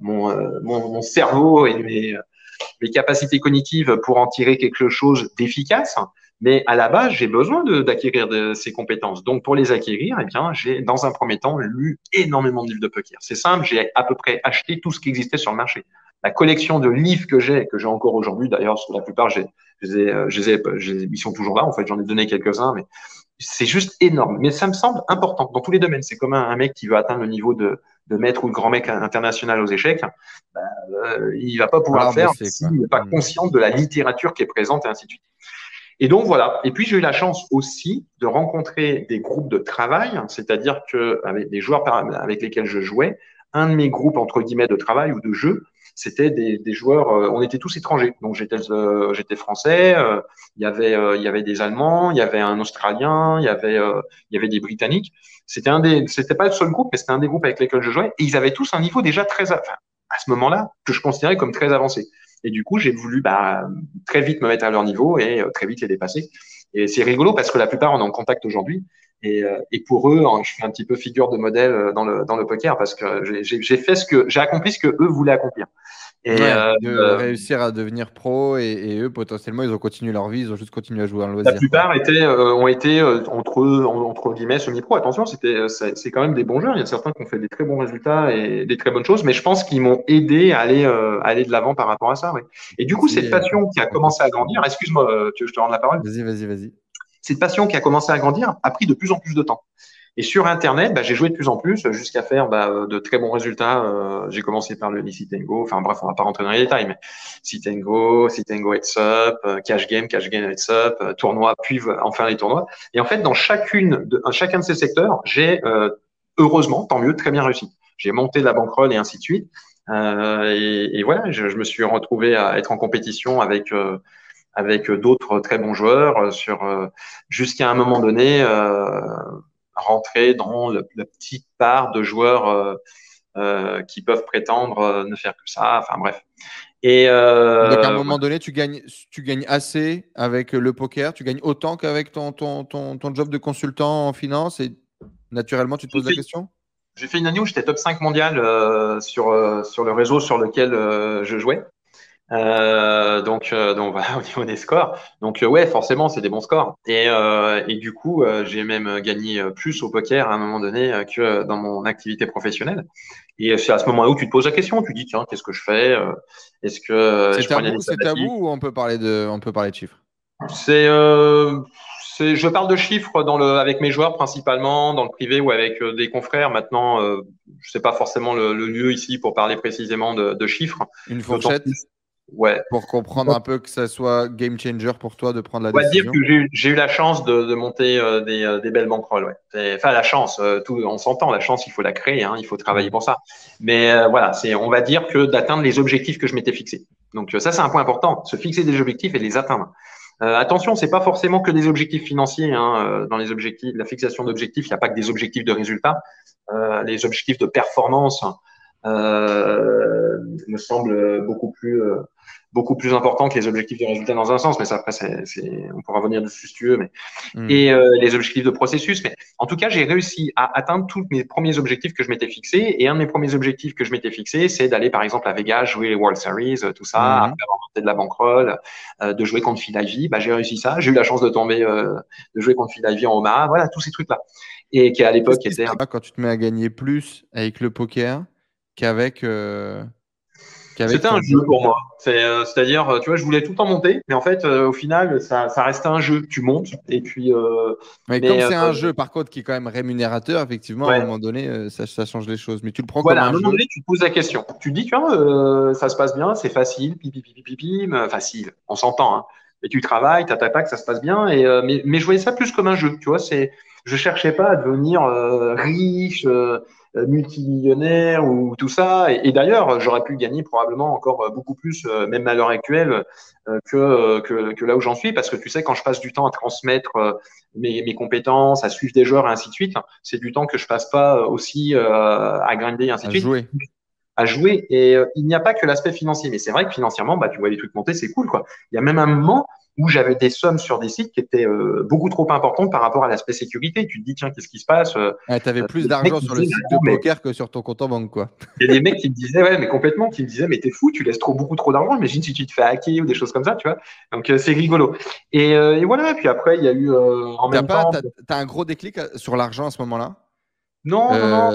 Mon, euh, mon, mon cerveau et mes, mes capacités cognitives pour en tirer quelque chose d'efficace. Mais à la base, j'ai besoin de, d'acquérir de, ces compétences. Donc, pour les acquérir, eh bien, j'ai, dans un premier temps, lu énormément de livres de poker. C'est simple, j'ai à peu près acheté tout ce qui existait sur le marché. La collection de livres que j'ai, que j'ai encore aujourd'hui, d'ailleurs, sur la plupart, j'ai, j'ai, j'ai, j'ai, ils sont toujours là. En fait, j'en ai donné quelques-uns, mais c'est juste énorme. Mais ça me semble important dans tous les domaines. C'est comme un, un mec qui veut atteindre le niveau de, de maître ou de grand mec international aux échecs. Bah, euh, il va pas pouvoir ah, le faire s'il n'est pas conscient de la littérature qui est présente et ainsi de suite. Et donc voilà. Et puis j'ai eu la chance aussi de rencontrer des groupes de travail, c'est-à-dire que avec des joueurs avec lesquels je jouais, un de mes groupes entre guillemets de travail ou de jeu, c'était des, des joueurs. Euh, on était tous étrangers. Donc j'étais, euh, j'étais français. Euh, il y avait, euh, il y avait des Allemands, il y avait un Australien, il y avait, euh, il y avait des Britanniques. C'était un des, c'était pas le seul groupe, mais c'était un des groupes avec lesquels je jouais. Et ils avaient tous un niveau déjà très, enfin, à ce moment-là, que je considérais comme très avancé. Et du coup, j'ai voulu bah, très vite me mettre à leur niveau et euh, très vite les dépasser. Et c'est rigolo parce que la plupart, on est en contact aujourd'hui. Et, euh, et pour eux, hein, je fais un petit peu figure de modèle dans le, dans le poker parce que j'ai, j'ai, j'ai fait ce que j'ai accompli ce que eux voulaient accomplir. Et ouais, euh, de euh, réussir à devenir pro et, et eux potentiellement ils ont continué leur vie, ils ont juste continué à jouer un loisir. La plupart étaient euh, ont été euh, entre entre guillemets semi-pro. Attention, c'était c'est, c'est quand même des bons joueurs. Il y a certains qui ont fait des très bons résultats et des très bonnes choses, mais je pense qu'ils m'ont aidé à aller euh, aller de l'avant par rapport à ça. Ouais. Et du coup, et cette passion qui a commencé à grandir. Excuse-moi, tu veux que je te rende la parole ? Vas-y, vas-y, vas-y. Cette passion qui a commencé à grandir a pris de plus en plus de temps. Et sur Internet, bah, j'ai joué de plus en plus jusqu'à faire bah, de très bons résultats. Euh, j'ai commencé par le Nitengo. Enfin bref, on va pas rentrer dans les détails, mais Nitengo, Nitengo Heads Up, euh, Cash Game, Cash Game Heads Up, euh, tournoi, puis enfin les tournois. Et en fait, dans chacune de, chacun de ces secteurs, j'ai euh, heureusement, tant mieux, très bien réussi. J'ai monté de la bankroll et ainsi de suite. Euh, et, et voilà, je, je me suis retrouvé à être en compétition avec... Euh, avec d'autres très bons joueurs sur euh, jusqu'à un moment donné euh, rentrer dans le, la petite part de joueurs euh, euh, qui peuvent prétendre euh, ne faire que ça, enfin bref. Et euh, donc à un moment ouais. donné, tu gagnes, tu gagnes assez avec le poker, tu gagnes autant qu'avec ton ton ton, ton job de consultant en finance et naturellement tu te poses oui. la question. J'ai fait une année où j'étais top cinq mondial euh, sur euh, sur le réseau sur lequel euh, je jouais. Euh, donc, euh, donc voilà, au niveau des scores. Donc euh, ouais, forcément, c'est des bons scores. Et, euh, et du coup, euh, j'ai même gagné plus au poker à un moment donné euh, que euh, dans mon activité professionnelle. Et c'est à ce moment-là où tu te poses la question. Tu dis tiens, qu'est-ce que je fais ? Est-ce que euh, c'est tabou, c'est tabou ou on peut parler de, on peut parler de chiffres ? C'est, euh, c'est, je parle de chiffres dans le, avec mes joueurs principalement, dans le privé ou avec euh, des confrères. Maintenant, euh, je sais pas forcément le, le lieu ici pour parler précisément de, de chiffres. Une fourchette. Ouais. Pour comprendre un peu que ça soit game changer pour toi de prendre la ouais, décision. Dire que j'ai, j'ai eu la chance de, de monter euh, des, euh, des belles bankrolles. Ouais. C'est, enfin, la chance, euh, tout, on s'entend, la chance, il faut la créer, hein, il faut travailler pour ça. Mais euh, voilà, c'est, on va dire que d'atteindre les objectifs que je m'étais fixé. Donc euh, ça, c'est un point important, se fixer des objectifs et les atteindre. Euh, attention, c'est pas forcément que des objectifs financiers. Hein, dans les objectifs, la fixation d'objectifs, il n'y a pas que des objectifs de résultats, euh, les objectifs de performance. Euh, me semble beaucoup plus euh, beaucoup plus important que les objectifs de résultat dans un sens, mais ça après c'est, c'est on pourra revenir dessus si tu veux, mais mmh. et euh, les objectifs de processus. Mais en tout cas, j'ai réussi à atteindre tous mes premiers objectifs que je m'étais fixé. Et un de mes premiers objectifs que je m'étais fixé, c'est d'aller par exemple à Vegas jouer les World Series, tout ça, mmh. après avoir monté de la bankroll, euh, de jouer contre Phil Ivey. Bah j'ai réussi ça. J'ai eu la chance de tomber, euh, de jouer contre Phil Ivey en Omaha. Voilà tous ces trucs là. Et qui à l'époque étaient. Quand tu te mets à gagner plus avec le poker. Qu'avec, euh, qu'avec c'était un jeu pour moi. C'est, euh, c'est-à-dire, tu vois, je voulais tout le temps monter, mais en fait, euh, au final, ça, ça restait un jeu. Tu montes et puis. Euh, mais, mais comme euh, c'est un euh, jeu, par contre, qui est quand même rémunérateur, effectivement, ouais. à un moment donné, euh, ça, ça change les choses. Mais tu le prends voilà, comme un jeu. À un moment donné, tu te poses la question. Tu te dis, tu vois, euh, ça se passe bien, c'est facile, pipi, pipi, pipi, facile. On s'entend. Hein. Et tu travailles, t'attaques, ça se passe bien. Et euh, mais, mais je voyais ça plus comme un jeu. Tu vois, c'est, je cherchais pas à devenir euh, riche. Euh, multimillionnaire ou tout ça et, et d'ailleurs j'aurais pu gagner probablement encore beaucoup plus euh, même à l'heure actuelle euh, que, euh, que, que là où j'en suis parce que tu sais quand je passe du temps à transmettre euh, mes, mes compétences, à suivre des joueurs et ainsi de suite, hein, c'est du temps que je passe pas aussi euh, à grinder et ainsi de suite jouer. à jouer et euh, il n'y a pas que l'aspect financier mais c'est vrai que financièrement bah, tu vois les trucs monter c'est cool quoi. Il y a même un moment où j'avais des sommes sur des sites qui étaient euh, beaucoup trop importantes par rapport à l'aspect sécurité. Tu te dis, tiens, qu'est-ce qui se passe? Ah, tu avais plus d'argent sur le site de poker que sur ton compte en banque, quoi. Il y a des mecs qui me disaient, ouais, mais complètement, qui me disaient, mais t'es fou, tu laisses trop, beaucoup trop d'argent. Imagine si tu te fais hacker ou des choses comme ça, tu vois. Donc, euh, c'est rigolo. Et, euh, et voilà, puis après, il y a eu euh, en t'as même pas, temps… T'as, t'as un gros déclic sur l'argent à ce moment-là? Non, euh, non, non.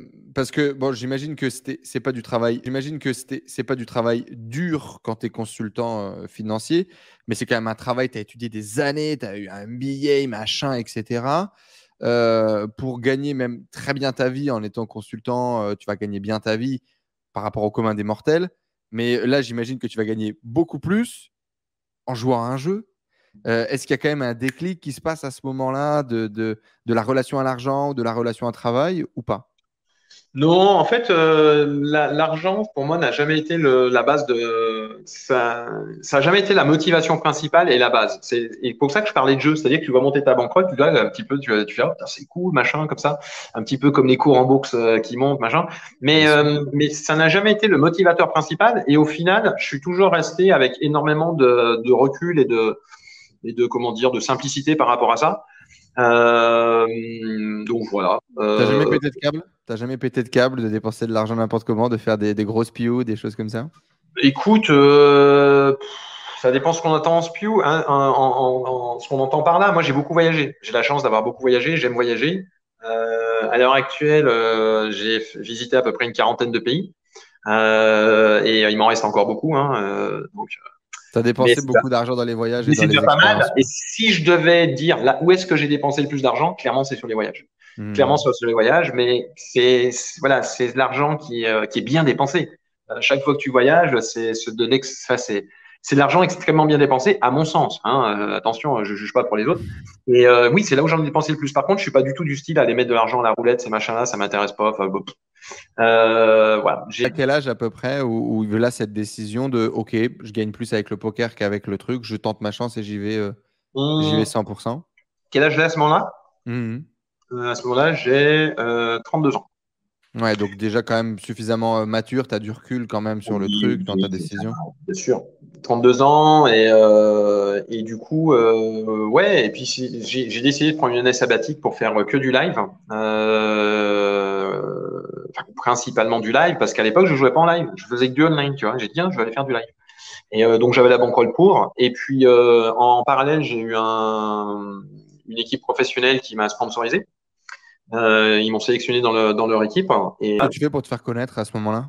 C'est... Parce que, bon, j'imagine que c'était, c'est pas du travail. J'imagine que c'était, c'est pas du travail dur quand tu es consultant euh, financier, mais c'est quand même un travail. Tu as étudié des années, tu as eu un M B A, machin, et cetera. Euh, pour gagner même très bien ta vie en étant consultant, euh, tu vas gagner bien ta vie par rapport au commun des mortels. Mais là, j'imagine que tu vas gagner beaucoup plus en jouant à un jeu. Euh, est-ce qu'il y a quand même un déclic qui se passe à ce moment-là de, de, de la relation à l'argent ou de la relation au travail ou pas? Non, en fait, euh, la, l'argent, pour moi, n'a jamais été le, la base de… Ça n'a jamais été la motivation principale et la base. C'est et pour ça que je parlais de jeu. C'est-à-dire que tu vas monter ta banquerolle, tu vas un petit peu, tu vas tu vas, oh, c'est cool, machin, comme ça. Un petit peu comme les cours en bourse euh, qui montent, machin. Mais, euh, mais ça n'a jamais été le motivateur principal. Et au final, je suis toujours resté avec énormément de, de recul et de… et de comment dire de simplicité par rapport à ça. Euh, donc voilà. Euh, T'as jamais pété de câble ? T'as jamais pété de câble de dépenser de l'argent n'importe comment, de faire des, des grosses P O, des choses comme ça ? Écoute, euh, ça dépend ce qu'on entend en P O, hein, en, en, en, ce qu'on entend par là. Moi, j'ai beaucoup voyagé. J'ai la chance d'avoir beaucoup voyagé. J'aime voyager. Euh, à l'heure actuelle, euh, j'ai visité à peu près une quarantaine de pays euh, et il m'en reste encore beaucoup. Hein, euh, donc tu as dépensé mais beaucoup d'argent dans les voyages. Mais et dans c'est déjà pas mal. Et si je devais dire là, où est-ce que j'ai dépensé le plus d'argent, clairement, c'est sur les voyages. Mmh. Clairement, c'est sur les voyages, mais c'est, c'est voilà, c'est de l'argent qui, euh, qui est bien dépensé. Euh, chaque fois que tu voyages, c'est, c'est, de, enfin, c'est, c'est de l'argent extrêmement bien dépensé, à mon sens. Hein. Euh, attention, je ne juge pas pour les autres. Et euh, oui, c'est là où j'en ai dépensé le plus. Par contre, je ne suis pas du tout du style à aller mettre de l'argent à la roulette, ces machins-là, ça ne m'intéresse pas. Enfin, bon. Euh, voilà, j'ai... À quel âge à peu près où, où là cette décision de ok, je gagne plus avec le poker qu'avec le truc, je tente ma chance et j'y vais, euh, mmh. j'y vais cent pour cent. Quel âge là à ce moment-là? mmh. euh, À ce moment-là, j'ai euh, trente-deux ans. Ouais, donc déjà quand même suffisamment mature, tu as du recul quand même sur oui, le truc dans oui, ta décision. Bien sûr, trente-deux ans et, euh, et du coup, euh, ouais, et puis j'ai, j'ai décidé de prendre une année sabbatique pour faire que du live, euh, enfin, principalement du live, parce qu'à l'époque, je jouais pas en live, je faisais que du online, tu vois, j'ai dit, tiens, je vais aller faire du live. Et euh, donc j'avais la banquerolle pour, et puis euh, en parallèle, j'ai eu un, une équipe professionnelle qui m'a sponsorisé. Euh, ils m'ont sélectionné dans, le, dans leur équipe. Et... Ah, tu fais pour te faire connaître à ce moment-là?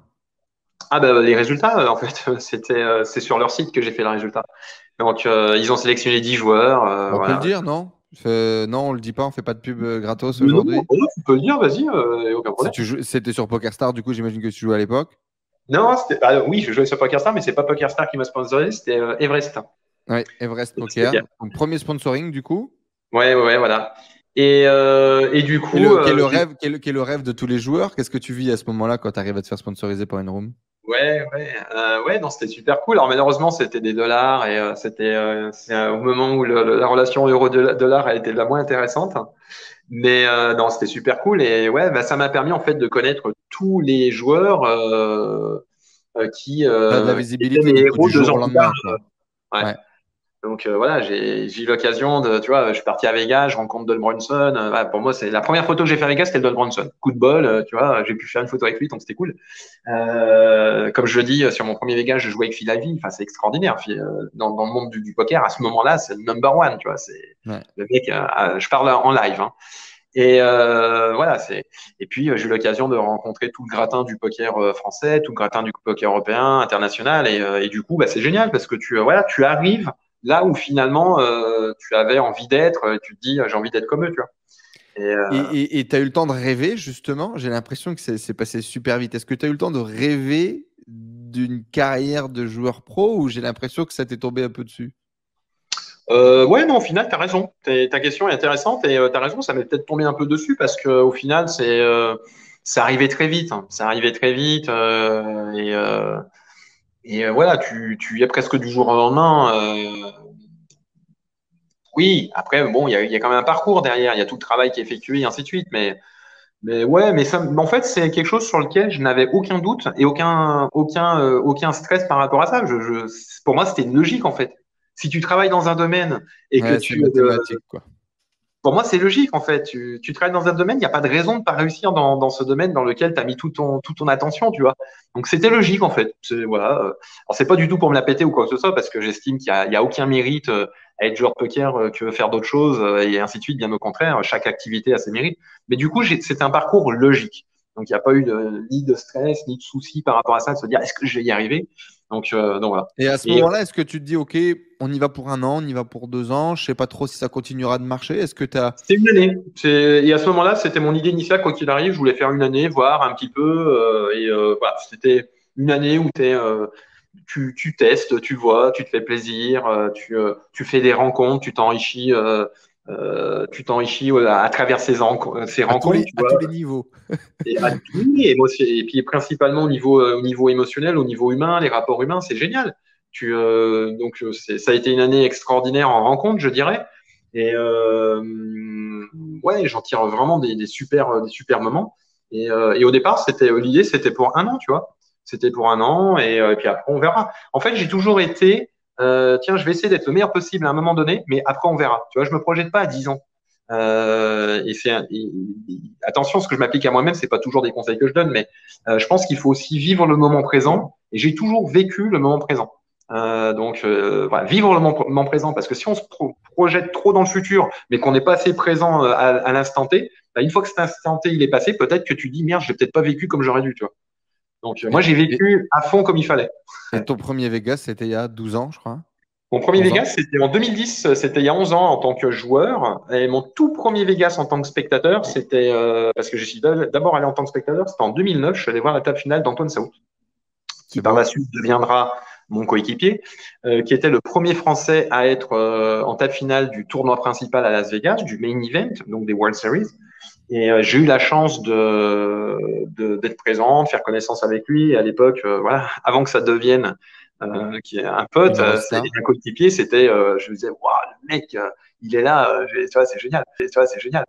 Ah bah, les résultats, en fait, c'était, c'est sur leur site que j'ai fait le résultat. Donc, euh, ils ont sélectionné dix joueurs. Euh, on voilà. peut le dire, non euh, Non, on le dit pas, on fait pas de pub gratos aujourd'hui. Non, non, tu peux le dire, vas-y, euh, aucun problème. Si tu joues, c'était sur Pokerstar, du coup, j'imagine que tu jouais à l'époque. Non, c'était, bah, oui, je jouais sur Pokerstar, mais c'est pas Pokerstar qui m'a sponsorisé, c'était euh, Everest. Oui, Everest Poker. Donc, premier sponsoring, du coup. Ouais, ouais, ouais, voilà. Et, euh, et du coup… Et le, quel, est le euh, rêve, quel, quel est le rêve de tous les joueurs? Qu'est-ce que tu vis à ce moment-là quand tu arrives à te faire sponsoriser par une room? Ouais, ouais, euh, ouais, non, c'était super cool. Alors malheureusement, c'était des dollars et euh, c'était euh, c'est, euh, au moment où le, le, la relation euro-dollar a été la moins intéressante. Mais euh, non, c'était super cool et ouais, bah, ça m'a permis en fait de connaître tous les joueurs euh, euh, qui… Euh, de la visibilité des héros du jour au lendemain. Ouais. ouais. Donc euh, voilà, j'ai, j'ai eu l'occasion de, tu vois, je suis parti à Vegas, je rencontre Doyle Brunson. Euh, voilà, pour moi, c'est la première photo que j'ai fait à Vegas, c'était Doyle Brunson. Coup de bol, euh, tu vois, j'ai pu faire une photo avec lui, donc c'était cool. Euh, comme je le dis, sur mon premier Vegas, je jouais avec Phil Ivey. Enfin, c'est extraordinaire. Dans, dans le monde du, du poker, à ce moment-là, c'est le number one, tu vois. C'est ouais. le mec. Euh, je parle en live. Hein. Et euh, voilà, c'est. Et puis euh, j'ai eu l'occasion de rencontrer tout le gratin du poker euh, français, tout le gratin du poker européen, international. Et, euh, et du coup, bah, c'est génial parce que tu, euh, voilà, tu arrives. Là où finalement, euh, tu avais envie d'être, tu te dis, j'ai envie d'être comme eux, tu vois. Et euh... et, et, t'as eu le temps de rêver, justement. J'ai l'impression que c'est, c'est passé super vite. Est-ce que tu as eu le temps de rêver d'une carrière de joueur pro ou j'ai l'impression que ça t'est tombé un peu dessus? Euh, ouais, non, au final, t'as raison. T'es, ta question est intéressante et euh, t'as raison, ça m'est peut-être tombé un peu dessus parce qu'au final, c'est, euh, ça arrivait très vite. Hein. Ça arrivait très vite euh, et... Euh... Et euh, voilà, tu, tu y es presque du jour au lendemain. Euh... Oui, après, bon, il y, y a quand même un parcours derrière. Il y a tout le travail qui est effectué, et ainsi de suite. Mais, mais ouais, mais ça, en fait, c'est quelque chose sur lequel je n'avais aucun doute et aucun, aucun, euh, aucun stress par rapport à ça. Je, je, pour moi, c'était une logique, en fait. si tu travailles dans un domaine et ouais, que tu… Euh, quoi. Pour moi, c'est logique en fait. Tu, tu travailles dans un domaine, il n'y a pas de raison de ne pas réussir dans, dans ce domaine dans lequel tu as mis toute ton, tout ton attention, tu vois. Donc, c'était logique en fait. Voilà. Alors, ce n'est pas du tout pour me la péter ou quoi que ce soit parce que j'estime qu'il n'y a, a aucun mérite euh, à être joueur poker euh, que faire d'autres choses euh, et ainsi de suite. Bien au contraire, chaque activité a ses mérites. Mais du coup, c'était un parcours logique. Donc, il n'y a pas eu de, ni de stress, ni de souci par rapport à ça, de se dire, est-ce que je vais y arriver ? Donc, euh, donc voilà. Et à ce moment-là, est-ce que tu te dis, OK, on y va pour un an, on y va pour deux ans, je ne sais pas trop si ça continuera de marcher. Est-ce que tu as… C'est une année. Et à ce moment-là, c'était mon idée initiale, quoi qu'il arrive, je voulais faire une année, voir un petit peu. Euh, et euh, voilà, c'était une année où t'es, euh, tu, tu testes, tu vois, tu te fais plaisir, euh, tu, euh, tu fais des rencontres, tu t'enrichis. Euh, Euh, tu t'enrichis voilà, à travers ces, ces à rencontres. Tous les, tu vois, à tous les niveaux. et, à tous les et puis principalement au niveau, euh, au niveau émotionnel, au niveau humain, les rapports humains, c'est génial. Tu, euh, donc ça a été une année extraordinaire en rencontre, je dirais. Et euh, ouais, j'en tire vraiment des, des, super, des super moments. Et, euh, et au départ, l'idée, c'était pour un an, tu vois. C'était pour un an et, euh, et puis après, on verra. En fait, j'ai toujours été… Euh, tiens, je vais essayer d'être le meilleur possible à un moment donné, mais après on verra. Tu vois, je me projette pas à dix ans. Euh, et c'est attention, ce que je m'applique à moi-même, c'est pas toujours des conseils que je donne, mais euh, je pense qu'il faut aussi vivre le moment présent. Et j'ai toujours vécu le moment présent. Euh, donc, euh, voilà, vivre le moment présent, parce que si on se pro projette trop dans le futur, mais qu'on n'est pas assez présent à, à l'instant T, bah, une fois que cet instant T il est passé, peut-être que tu dis merde, j'ai peut-être pas vécu comme j'aurais dû, tu vois. Donc, moi, j'ai vécu à fond comme il fallait. Et ton premier Vegas, c'était il y a douze ans, je crois. Mon premier Vegas, c'était en deux mille dix. C'était il y a onze ans en tant que joueur. Et mon tout premier Vegas en tant que spectateur, c'était… Euh, parce que je suis d'abord allé en tant que spectateur, c'était en deux mille neuf. Je suis allé voir la table finale d'Antoine Saout, qui par la suite deviendra mon coéquipier, euh, qui était le premier Français à être euh, en table finale du tournoi principal à Las Vegas, du main event, donc des World Series. Et euh, j'ai eu la chance de, de, d'être présent, de faire connaissance avec lui. Et à l'époque, euh, voilà, avant que ça devienne euh, qui est un pote, euh, un coéquipier, c'était, euh, je me disais, waouh, le mec, euh, il est là, euh, tu vois, c'est génial, tu vois, c'est génial.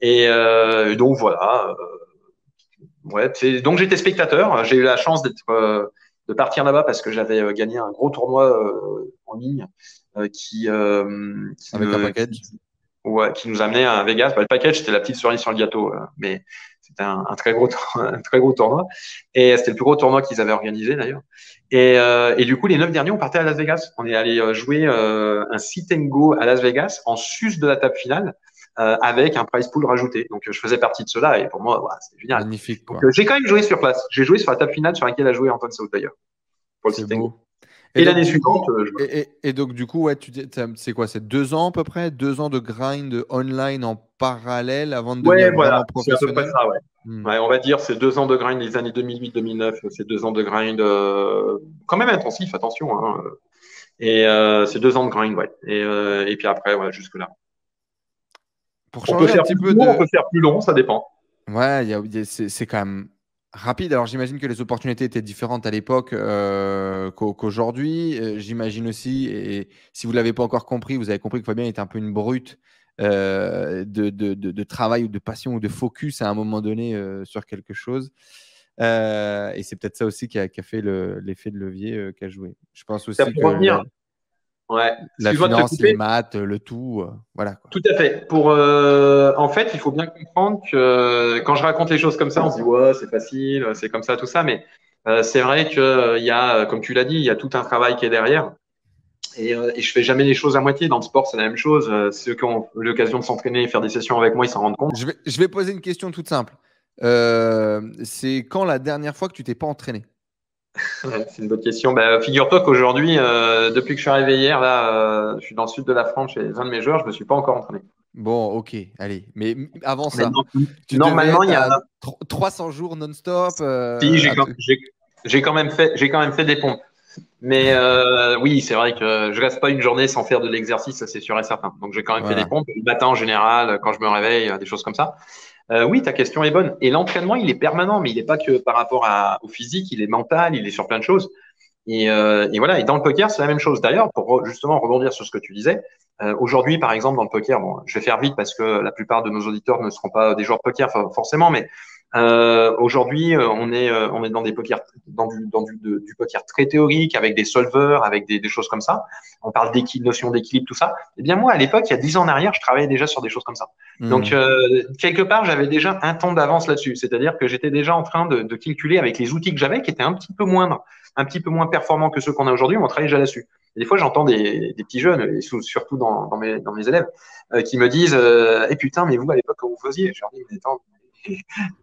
Et euh, donc voilà, euh, ouais, donc j'étais spectateur. J'ai eu la chance d'être, euh, de partir là-bas parce que j'avais euh, gagné un gros tournoi euh, en ligne euh, qui, euh, qui avec me, un package. Qui, Ouais, qui nous amenait à Vegas. Bah, le package, c'était la petite cerise sur le gâteau, euh, mais c'était un, un, très gros un très gros tournoi. Et c'était le plus gros tournoi qu'ils avaient organisé, d'ailleurs. Et, euh, et du coup, les neuf derniers, on partait à Las Vegas. On est allé jouer euh, un sit and go à Las Vegas en sus de la table finale euh, avec un prize pool rajouté. Donc, je faisais partie de cela et pour moi, ouais, c'était génial. Magnifique. Euh, J'ai quand même joué sur place. J'ai joué sur la table finale sur laquelle a joué Antoine Saout, d'ailleurs, pour le sit and go. Et, et l'année suivante… Je... Et, et, et donc, du coup, ouais, c'est quoi? C'est deux ans à peu près? Deux ans de grind online en parallèle avant de devenir ouais, voilà, professionnel. Ouais, voilà. Mmh. Ouais, on va dire c'est deux ans de grind les années deux mille huit deux mille neuf. C'est deux ans de grind euh, quand même intensif, attention. Hein. Et euh, c'est deux ans de grind, ouais. Et, euh, et puis après, ouais, jusque-là. On peut faire un petit peu long, de... on peut faire plus long, ça dépend. Ouais, y a, y a, c'est quand même… Rapide, alors j'imagine que les opportunités étaient différentes à l'époque euh, qu'aujourd'hui. Euh, j'imagine aussi, et si vous ne l'avez pas encore compris, vous avez compris que Fabien était un peu une brute euh, de, de, de, de travail ou de passion ou de focus à un moment donné euh, sur quelque chose. Euh, et c'est peut-être ça aussi qui a, qui a fait l'effet le, de levier euh, qu'a joué. Je pense aussi que revenir. Ouais. La finance, les maths, le tout, euh, voilà. Quoi. Tout à fait. Pour, euh, en fait, il faut bien comprendre que euh, quand je raconte les choses comme ça, on se dit ouais, c'est facile, c'est comme ça, tout ça. Mais euh, c'est vrai que il euh, y a, comme tu l'as dit, il y a tout un travail qui est derrière. Et, euh, et je fais jamais les choses à moitié. Dans le sport, c'est la même chose. Euh, ceux qui ont l'occasion de s'entraîner et faire des sessions avec moi, ils s'en rendent compte. Je vais, je vais poser une question toute simple. Euh, c'est quand la dernière fois que tu t'es pas entraîné? Ouais, c'est une bonne question. Bah, figure-toi qu'aujourd'hui, euh, depuis que je suis arrivé hier, là, euh, je suis dans le sud de la France chez un de mes joueurs, je ne me suis pas encore entraîné. Bon, ok, allez. Mais avant ça, mais non, tu normalement, il y a trois cents jours non-stop. Euh, si, j'ai quand, quand même fait, j'ai quand même fait des pompes. Mais euh, oui, c'est vrai que je reste pas une journée sans faire de l'exercice, ça c'est sûr et certain. Donc j'ai quand même voilà. fait des pompes le matin en général, quand je me réveille, des choses comme ça. Euh, oui, ta question est bonne. Et l'entraînement, il est permanent, mais il n'est pas que par rapport à, au physique, il est mental, il est sur plein de choses. Et, euh, et voilà. Et dans le poker, c'est la même chose. D'ailleurs, pour justement rebondir sur ce que tu disais, euh, aujourd'hui, par exemple, dans le poker, bon, je vais faire vite parce que la plupart de nos auditeurs ne seront pas des joueurs de poker forcément, mais Euh, aujourd'hui, on est on est dans des poker dans du dans du, de, du poker très théorique avec des solvers, avec des, des choses comme ça. On parle d'équilibre, notion d'équilibre, tout ça. Eh bien moi, à l'époque, il y a dix ans en arrière, je travaillais déjà sur des choses comme ça. Mmh. Donc euh, quelque part, j'avais déjà un temps d'avance là-dessus. C'est-à-dire que j'étais déjà en train de, de calculer avec les outils que j'avais, qui étaient un petit peu moindres, un petit peu moins performants que ceux qu'on a aujourd'hui. On travaillait déjà là-dessus. Et des fois, j'entends des, des petits jeunes, et surtout dans, dans, mes, dans mes élèves, euh, qui me disent euh, « Eh putain, mais vous, à l'époque, comment vous faisiez ?» Je leur dis « Mais attends,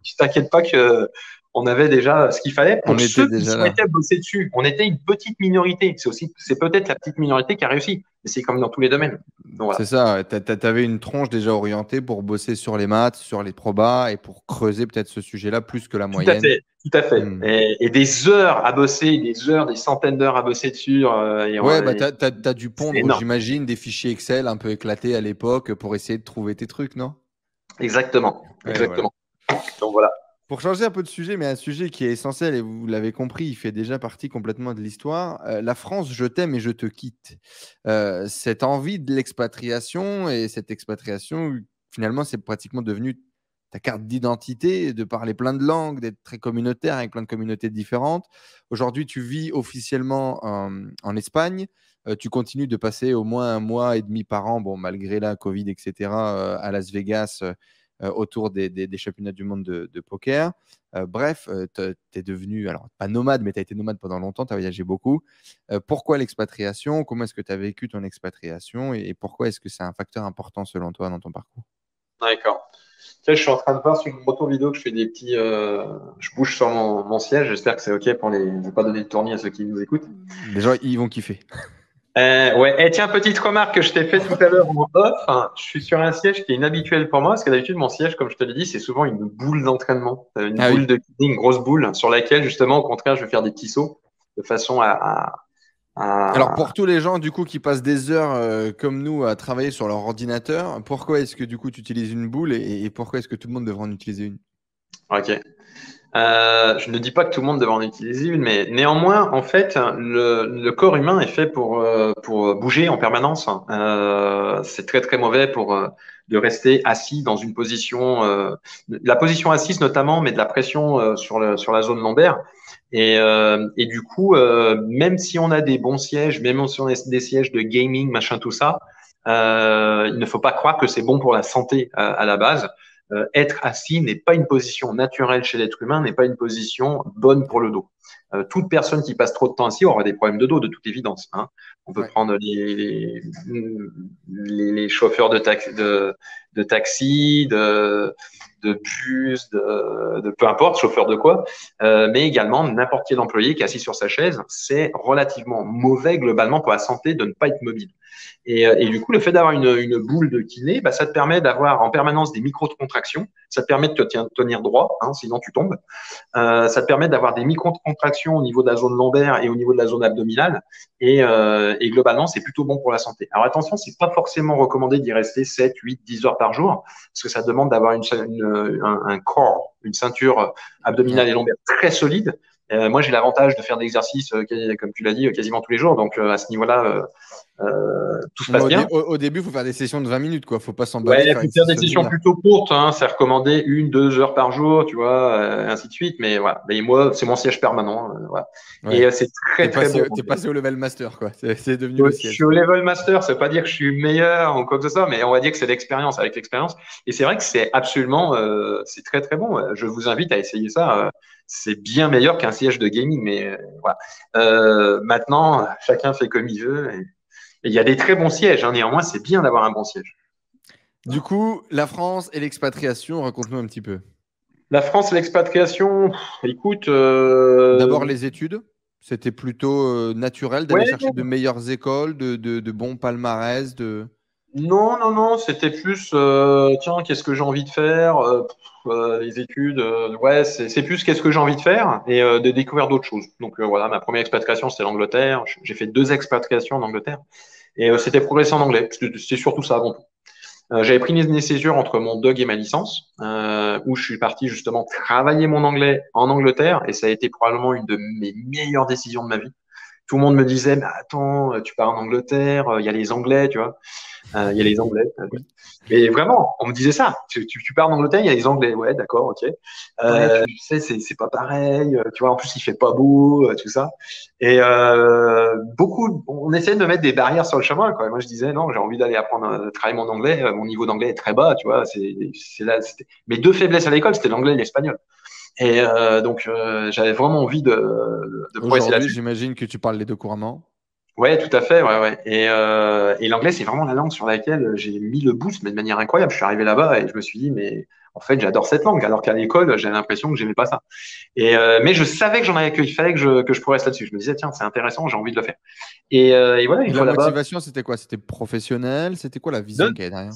tu t'inquiètes pas que on avait déjà ce qu'il fallait pour on ceux était déjà qui souhaitaient bosser dessus. On était une petite minorité. C'est aussi, c'est peut-être la petite minorité qui a réussi. Mais c'est comme dans tous les domaines. » Voilà. C'est ça. Tu avais une tronche déjà orientée pour bosser sur les maths, sur les probas et pour creuser peut-être ce sujet-là plus que la moyenne. Tout à fait. Tout à fait. Mmh. Et, et des heures à bosser, des heures, des centaines d'heures à bosser dessus. Euh, et ouais, bah, tu as, as, as dû pondre, j'imagine, des fichiers Excel un peu éclatés à l'époque pour essayer de trouver tes trucs, non? Exactement. Exactement. Voilà. Donc voilà. Pour changer un peu de sujet, mais un sujet qui est essentiel, et vous l'avez compris, il fait déjà partie complètement de l'histoire. Euh, la France, je t'aime et je te quitte. Euh, cette envie de l'expatriation, et cette expatriation, finalement, c'est pratiquement devenu ta carte d'identité, de parler plein de langues, d'être très communautaire avec plein de communautés différentes. Aujourd'hui, tu vis officiellement en, en Espagne. Euh, tu continues de passer au moins un mois et demi par an, bon, malgré la Covid, et cetera, euh, à Las Vegas, euh, autour des, des, des championnats du monde de, de poker. Euh, bref, euh, tu es devenu, alors pas nomade, mais tu as été nomade pendant longtemps, tu as voyagé beaucoup. Euh, pourquoi l'expatriation? Comment est-ce que tu as vécu ton expatriation? Et, et pourquoi est-ce que c'est un facteur important selon toi dans ton parcours? D'accord. Je suis en train de voir sur mon retour vidéo que je fais des petits… Euh, je bouge sur mon, mon siège. J'espère que c'est OK pour les… Je ne vais pas donner de tournis à ceux qui nous écoutent. Les gens, ils vont kiffer. Euh, ouais. Et tiens, petite remarque que je t'ai fait tout à l'heure en off. Hein. Je suis sur un siège qui est inhabituel pour moi parce que d'habitude, mon siège, comme je te l'ai dit, c'est souvent une boule d'entraînement, une ah boule oui. de une grosse boule sur laquelle, justement, au contraire, je vais faire des petits sauts de façon à… à, à... Alors, pour tous les gens, du coup, qui passent des heures euh, comme nous à travailler sur leur ordinateur, pourquoi est-ce que, du coup, tu utilises une boule et, et pourquoi est-ce que tout le monde devrait en utiliser une? OK. Euh, je ne dis pas que tout le monde devrait en utiliser une, mais néanmoins, en fait, le, le corps humain est fait pour euh, pour bouger en permanence. Euh, c'est très très mauvais pour euh, de rester assis dans une position, euh, la position assise notamment, mais de la pression euh, sur le, sur la zone lombaire. Et euh, et du coup, euh, même si on a des bons sièges, même si on a des sièges de gaming, machin, tout ça, euh, il ne faut pas croire que c'est bon pour la santé euh, à la base. Euh, être assis n'est pas une position naturelle chez l'être humain, n'est pas une position bonne pour le dos. Euh, toute personne qui passe trop de temps assis aura des problèmes de dos, de toute évidence. Hein. On peut ouais. prendre les, les, les, les chauffeurs de, taxi, de, de taxi, de, de bus, de, de peu importe, chauffeur de quoi, euh, mais également n'importe quel employé qui est assis sur sa chaise. C'est relativement mauvais globalement pour la santé de ne pas être mobile. Et, et du coup, le fait d'avoir une, une boule de kiné, bah, ça te permet d'avoir en permanence des micro-contractions. Ça te permet de te tenir droit, hein, sinon tu tombes. Euh, ça te permet d'avoir des micro-contractions au niveau de la zone lombaire et au niveau de la zone abdominale. Et, euh, et globalement, c'est plutôt bon pour la santé. Alors attention, c'est pas forcément recommandé d'y rester sept, huit, dix heures par jour, parce que ça demande d'avoir une, une, un, un corps, une ceinture abdominale et lombaire très solide. Euh, moi, j'ai l'avantage de faire des exercices, euh, comme tu l'as dit, euh, quasiment tous les jours. Donc, euh, à ce niveau-là, euh, euh, tout se passe bien. Au, au début, il faut faire des sessions de vingt minutes. Il ne faut pas s'emballer. Il faut faire des sessions plutôt courtes. Hein, c'est recommandé une, deux heures par jour, tu vois, euh, ainsi de suite. Mais voilà. Et moi, c'est mon siège permanent. Euh, voilà. ouais. Et euh, c'est très, très passé, bon. Tu es passé au level master, quoi. C'est devenu le siège. Je suis au level master. Ça ne veut pas dire que je suis meilleur ou quoi que ce soit, mais on va dire que c'est l'expérience, avec l'expérience. Et c'est vrai que c'est absolument… Euh, c'est très, très bon. Je vous invite à essayer ça. Euh, C'est bien meilleur qu'un siège de gaming, mais euh, voilà. Euh, maintenant, chacun fait comme il veut. Il y a des très bons sièges, hein, néanmoins, c'est bien d'avoir un bon siège. Du coup, la France et l'expatriation, raconte-nous un petit peu. La France et l'expatriation, écoute… Euh... D'abord, les études. C'était plutôt euh, naturel d'aller ouais, chercher ouais. de meilleures écoles, de, de, de bons palmarès, de… Non, non, non, c'était plus euh, « tiens, qu'est-ce que j'ai envie de faire euh, ?» euh, Les études, euh, ouais, c'est plus « qu'est-ce que j'ai envie de faire ?» et euh, de découvrir d'autres choses. Donc euh, voilà, ma première expatriation, c'était l'Angleterre. J'ai fait deux expatriations en Angleterre et euh, c'était progresser en anglais. C'est surtout ça avant tout. Euh, J'avais pris une césure entre mon D O G et ma licence euh, où je suis parti justement travailler mon anglais en Angleterre et ça a été probablement une de mes meilleures décisions de ma vie. tout le monde me disait, mais attends, tu pars en Angleterre, il y a les Anglais, tu vois. Euh, il y a les Anglais. Mais vraiment, on me disait ça. Tu, tu, tu pars en Angleterre, il y a les Anglais. Ouais, d'accord, ok. Euh, ouais, tu sais, c'est, c'est pas pareil. Tu vois, en plus, il fait pas beau, tout ça. Et euh, beaucoup, on essayait de mettre des barrières sur le chemin, quoi. Et moi, je disais, non, j'ai envie d'aller apprendre, travailler mon anglais. Mon niveau d'anglais est très bas, tu vois. C'est, c'est là, c'était... Mes deux faiblesses à l'école, c'était l'anglais et l'espagnol. Et euh, donc, euh, j'avais vraiment envie de, de progresser là-dessus. J'imagine que tu parles les deux couramment. Ouais, tout à fait. Ouais, ouais. Et, euh, et l'anglais, c'est vraiment la langue sur laquelle j'ai mis le boost, mais de manière incroyable. Je suis arrivé là-bas et je me suis dit, mais en fait, j'adore cette langue, alors qu'à l'école, j'avais l'impression que j'aimais pas ça. Et euh, mais je savais que j'en avais, qu'il fallait que je que je progresse là-dessus. Je me disais, tiens, c'est intéressant, j'ai envie de le faire. Et, euh, et voilà. Une fois là-bas. La motivation, c'était quoi? C'était professionnel? C'était quoi la vision non, qu'il y avait derrière?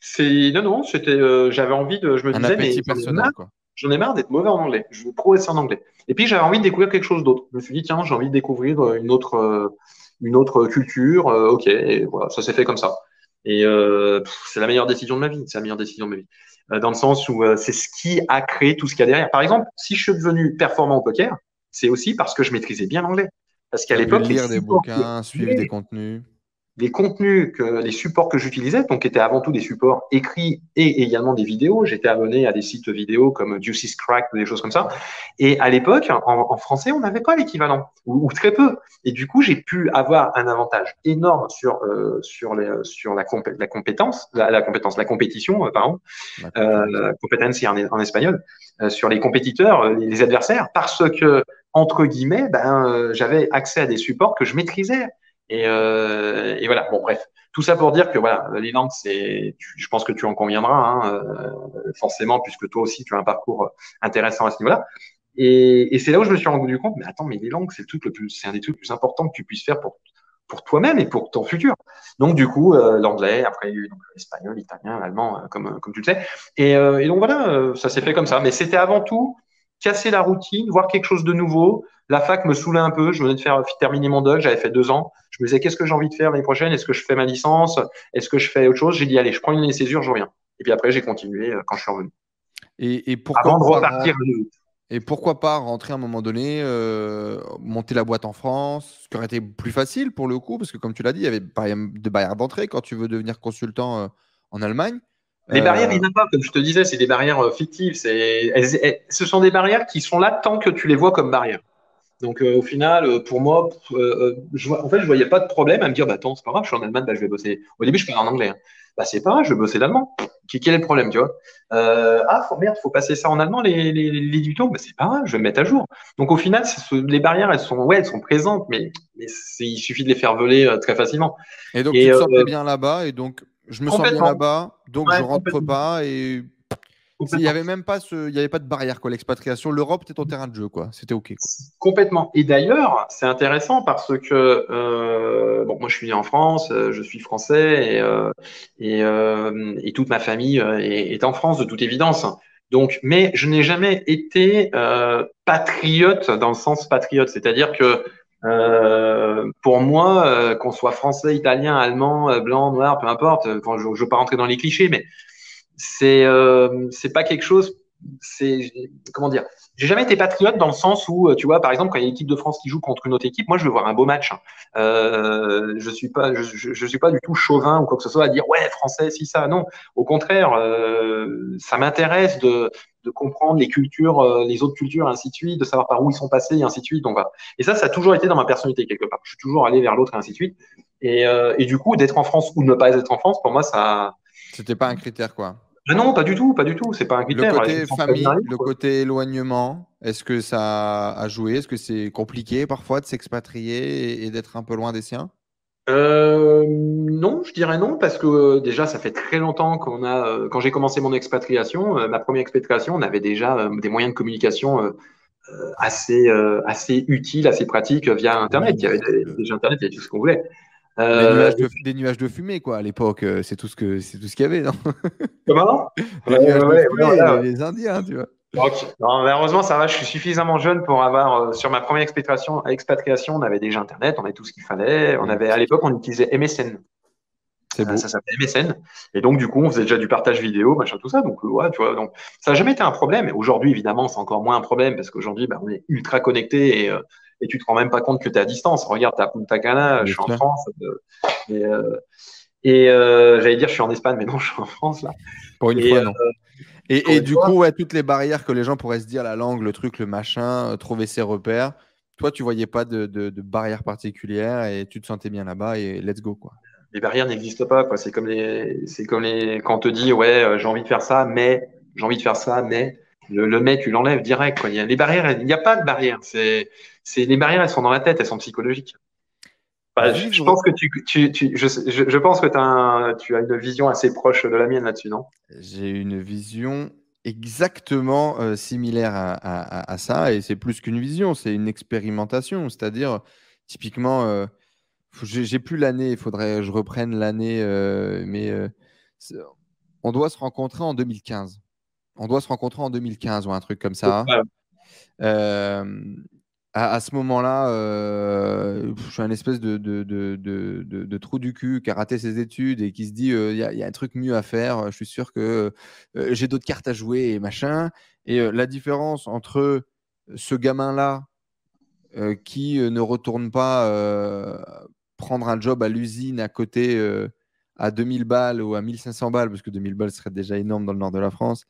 C'est non, non, c'était. Euh, j'avais envie de. Je me Un disais, mais personnel, quoi. J'en ai marre d'être mauvais en anglais. Je veux progresser en anglais. Et puis, j'avais envie de découvrir quelque chose d'autre. Je me suis dit, tiens, j'ai envie de découvrir une autre, euh, une autre culture. Euh, OK, et voilà, ça s'est fait comme ça. Et euh, pff, c'est la meilleure décision de ma vie. C'est la meilleure décision de ma vie. Euh, dans le sens où euh, c'est ce qui a créé tout ce qu'il y a derrière. Par exemple, si je suis devenu performant au poker, c'est aussi parce que je maîtrisais bien l'anglais. Parce qu'à l'époque… Lire des bouquins, suivre des contenus… Les contenus, que, les supports que j'utilisais, donc étaient avant tout des supports écrits et également des vidéos. J'étais abonné à des sites vidéo comme Deuces Crack ou des choses comme ça. Et à l'époque, en, en français, on n'avait pas l'équivalent, ou, ou très peu. Et du coup, j'ai pu avoir un avantage énorme sur euh, sur les sur la, compé- la compétence, la, la compétence, la compétition, euh, pardon, euh, la competencia en, en espagnol, euh, sur les compétiteurs, les, les adversaires, parce que entre guillemets, ben, euh, j'avais accès à des supports que je maîtrisais. Et, euh, et voilà, bon bref, tout ça pour dire que voilà, les langues, c'est, tu, je pense que tu en conviendras, hein, euh, forcément, puisque toi aussi tu as un parcours intéressant à ce niveau-là. Et, et c'est là où je me suis rendu compte, mais attends, mais les langues, c'est le truc le plus, c'est un des trucs les plus importants que tu puisses faire pour pour toi-même et pour ton futur. Donc du coup, euh, l'anglais, après il y a eu donc l'espagnol, l'italien, l'allemand, euh, comme comme tu le sais. Et, euh, et donc voilà, euh, ça s'est fait comme ça. Mais c'était avant tout casser la routine, voir quelque chose de nouveau. La fac me saoulait un peu. Je venais de faire terminer mon doc, j'avais fait deux ans. Je me disais, qu'est-ce que j'ai envie de faire l'année prochaine? Est-ce que je fais ma licence? Est-ce que je fais autre chose? J'ai dit, allez, je prends une année césure, je reviens. Et puis après, j'ai continué quand je suis revenu. Et, et pourquoi Avant de repartir. Pas, et pourquoi pas rentrer à un moment donné, euh, monter la boîte en France, ce qui aurait été plus facile pour le coup, parce que comme tu l'as dit, il y avait des barrières d'entrée quand tu veux devenir consultant euh, en Allemagne. Les barrières, euh... il n'y en a pas, comme je te disais, c'est des barrières fictives. C'est... Elles, elles, ce sont des barrières qui sont là tant que tu les vois comme barrières. Donc, euh, au final, pour moi, euh, je vois, en fait, je voyais pas de problème à me dire, bah, attends, c'est pas grave, je suis en Allemagne, bah, je vais bosser. Au début, je parlais en anglais. Hein. Bah, c'est pas grave, je vais bosser l'allemand. Quel est le problème, tu vois? Euh, ah, faut, merde, faut passer ça en allemand, les, les, les tutos. Bah, c'est pas grave, je vais me mettre à jour. Donc, au final, ce, les barrières, elles sont, ouais, elles sont présentes, mais, mais c'est, il suffit de les faire voler euh, très facilement. Et donc, et, tu te sentais euh, bien là-bas, et donc, je me sens bien là-bas, donc ouais, je rentre pas, et il n'y avait même pas ce, il y avait pas de barrière, quoi. L'expatriation, l'Europe était ton terrain de jeu, quoi. C'était ok, quoi. Complètement. Et d'ailleurs, c'est intéressant parce que euh, bon, moi je suis né en France, je suis français et euh, et, euh, et toute ma famille est, est en France de toute évidence. Donc, mais je n'ai jamais été euh, patriote dans le sens patriote, c'est-à-dire que Euh, pour moi, euh, qu'on soit français, italien, allemand, euh, blanc, noir, peu importe, euh, quand je ne veux pas rentrer dans les clichés, mais c'est euh, c'est pas quelque chose. C'est comment dire? J'ai jamais été patriote dans le sens où, tu vois, par exemple, quand il y a l'équipe de France qui joue contre une autre équipe, moi je veux voir un beau match. Euh, je suis pas, je, je, je suis pas du tout chauvin ou quoi que ce soit à dire ouais français si ça. Non, au contraire, euh, ça m'intéresse de de comprendre les cultures, euh, les autres cultures, ainsi de suite, de savoir par où ils sont passés, et ainsi de suite. Donc voilà. Et ça, ça a toujours été dans ma personnalité quelque part. Je suis toujours allé vers l'autre, et ainsi de suite. Et, euh, et du coup, d'être en France ou de ne pas être en France, pour moi, ça. C'était pas un critère, quoi. Mais non, pas du tout, pas du tout. C'est pas un critère. Le côté Alors, famille, arrive, le côté éloignement. Est-ce que ça a joué? Est-ce que c'est compliqué parfois de s'expatrier et, et d'être un peu loin des siens? Euh, non, je dirais non parce que euh, déjà ça fait très longtemps qu'on a. Euh, quand j'ai commencé mon expatriation, euh, ma première expatriation, on avait déjà euh, des moyens de communication euh, euh, assez euh, assez utiles, assez pratiques euh, via Internet. Il y avait des, déjà Internet, il y avait tout ce qu'on voulait. Euh, des, nuages de, des nuages de fumée quoi à l'époque, c'est tout ce que c'est tout ce qu'il y avait. Non Comment Les ouais, nuages ouais, de fumée, ouais, là, ouais. Les Indiens, tu vois. Okay. Non, heureusement, ça va, je suis suffisamment jeune pour avoir, euh, sur ma première expatriation, expatriation, on avait déjà Internet, on avait tout ce qu'il fallait. On avait, à l'époque, on utilisait M S N. C'est beau. Ça s'appelait M S N. Et donc, du coup, on faisait déjà du partage vidéo, machin, tout ça. Donc, ouais, tu vois, donc, ça n'a jamais été un problème. Aujourd'hui, évidemment, c'est encore moins un problème parce qu'aujourd'hui, bah, on est ultra connecté et, euh, et tu te rends même pas compte que tu es à distance. Regarde, tu es à Punta Cana, oui, je suis en France. Euh, et euh, et euh, j'allais dire, je suis en Espagne, mais non, je suis en France là. Pour une et, fois, non. Euh, et et du fois, coup, ouais, toutes les barrières que les gens pourraient se dire, la langue, le truc, le machin, euh, trouver ses repères. Toi, tu voyais pas de, de, de barrières particulières et tu te sentais bien là-bas et let's go, quoi. Les barrières n'existent pas, quoi. C'est comme les, c'est comme les, quand on te dit, ouais, euh, j'ai envie de faire ça, mais, j'ai envie de faire ça, mais, le, le mais, tu l'enlèves direct, quoi. Il y a, les barrières, il n'y a pas de barrières. C'est, c'est, les barrières, elles sont dans la tête, elles sont psychologiques. Bah, oui, je, je oui. pense que tu, tu, tu je, je, je pense que t'as un, tu as une vision assez proche de la mienne là-dessus, non? J'ai une vision exactement euh, similaire à, à, à ça, et c'est plus qu'une vision, c'est une expérimentation. C'est-à-dire, typiquement, euh, j'ai plus l'année, il faudrait que je reprenne l'année, euh, mais euh, on doit se rencontrer en deux mille quinze. On doit se rencontrer en deux mille quinze ou un truc comme ça. Voilà. Euh, à, à ce moment-là, euh, je suis un espèce de, de, de, de, de, de trou du cul qui a raté ses études et qui se dit il euh, y, y a un truc mieux à faire, je suis sûr que euh, j'ai d'autres cartes à jouer et machin. Et euh, la différence entre ce gamin-là euh, qui euh, ne retourne pas euh, prendre un job à l'usine à côté euh, à deux mille balles ou à mille cinq cents balles, parce que deux mille balles serait déjà énorme dans le nord de la France,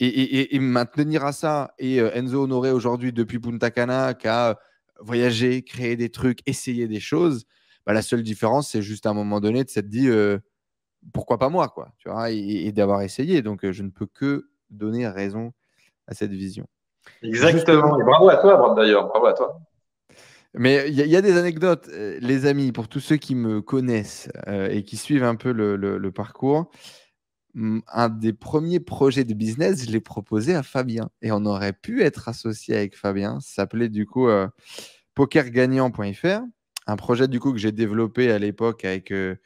et, et, et maintenir à ça, et euh, Enzo Honoré aujourd'hui depuis Punta Cana qui a voyagé, créé des trucs, essayé des choses, bah, la seule différence c'est juste à un moment donné de s'être dit euh, pourquoi pas moi, quoi, tu vois, et, et d'avoir essayé. Donc euh, je ne peux que donner raison à cette vision. Exactement, et bravo à toi d'ailleurs, bravo à toi. Mais il y, y a des anecdotes, les amis, pour tous ceux qui me connaissent euh, et qui suivent un peu le, le, le parcours. Un des premiers projets de business, je l'ai proposé à Fabien. Et on aurait pu être associé avec Fabien. Ça s'appelait du coup euh, poker gagnant point F R. Un projet du coup que j'ai développé à l'époque avec euh,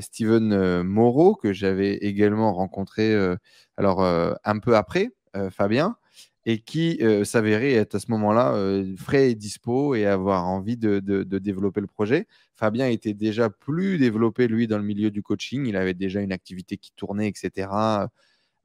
Steven euh, Moreau, que j'avais également rencontré euh, alors, euh, un peu après, euh, Fabien. Et qui euh, s'avérait être à ce moment-là euh, frais et dispo et avoir envie de, de, de développer le projet. Fabien était déjà plus développé, lui, dans le milieu du coaching. Il avait déjà une activité qui tournait, et cetera.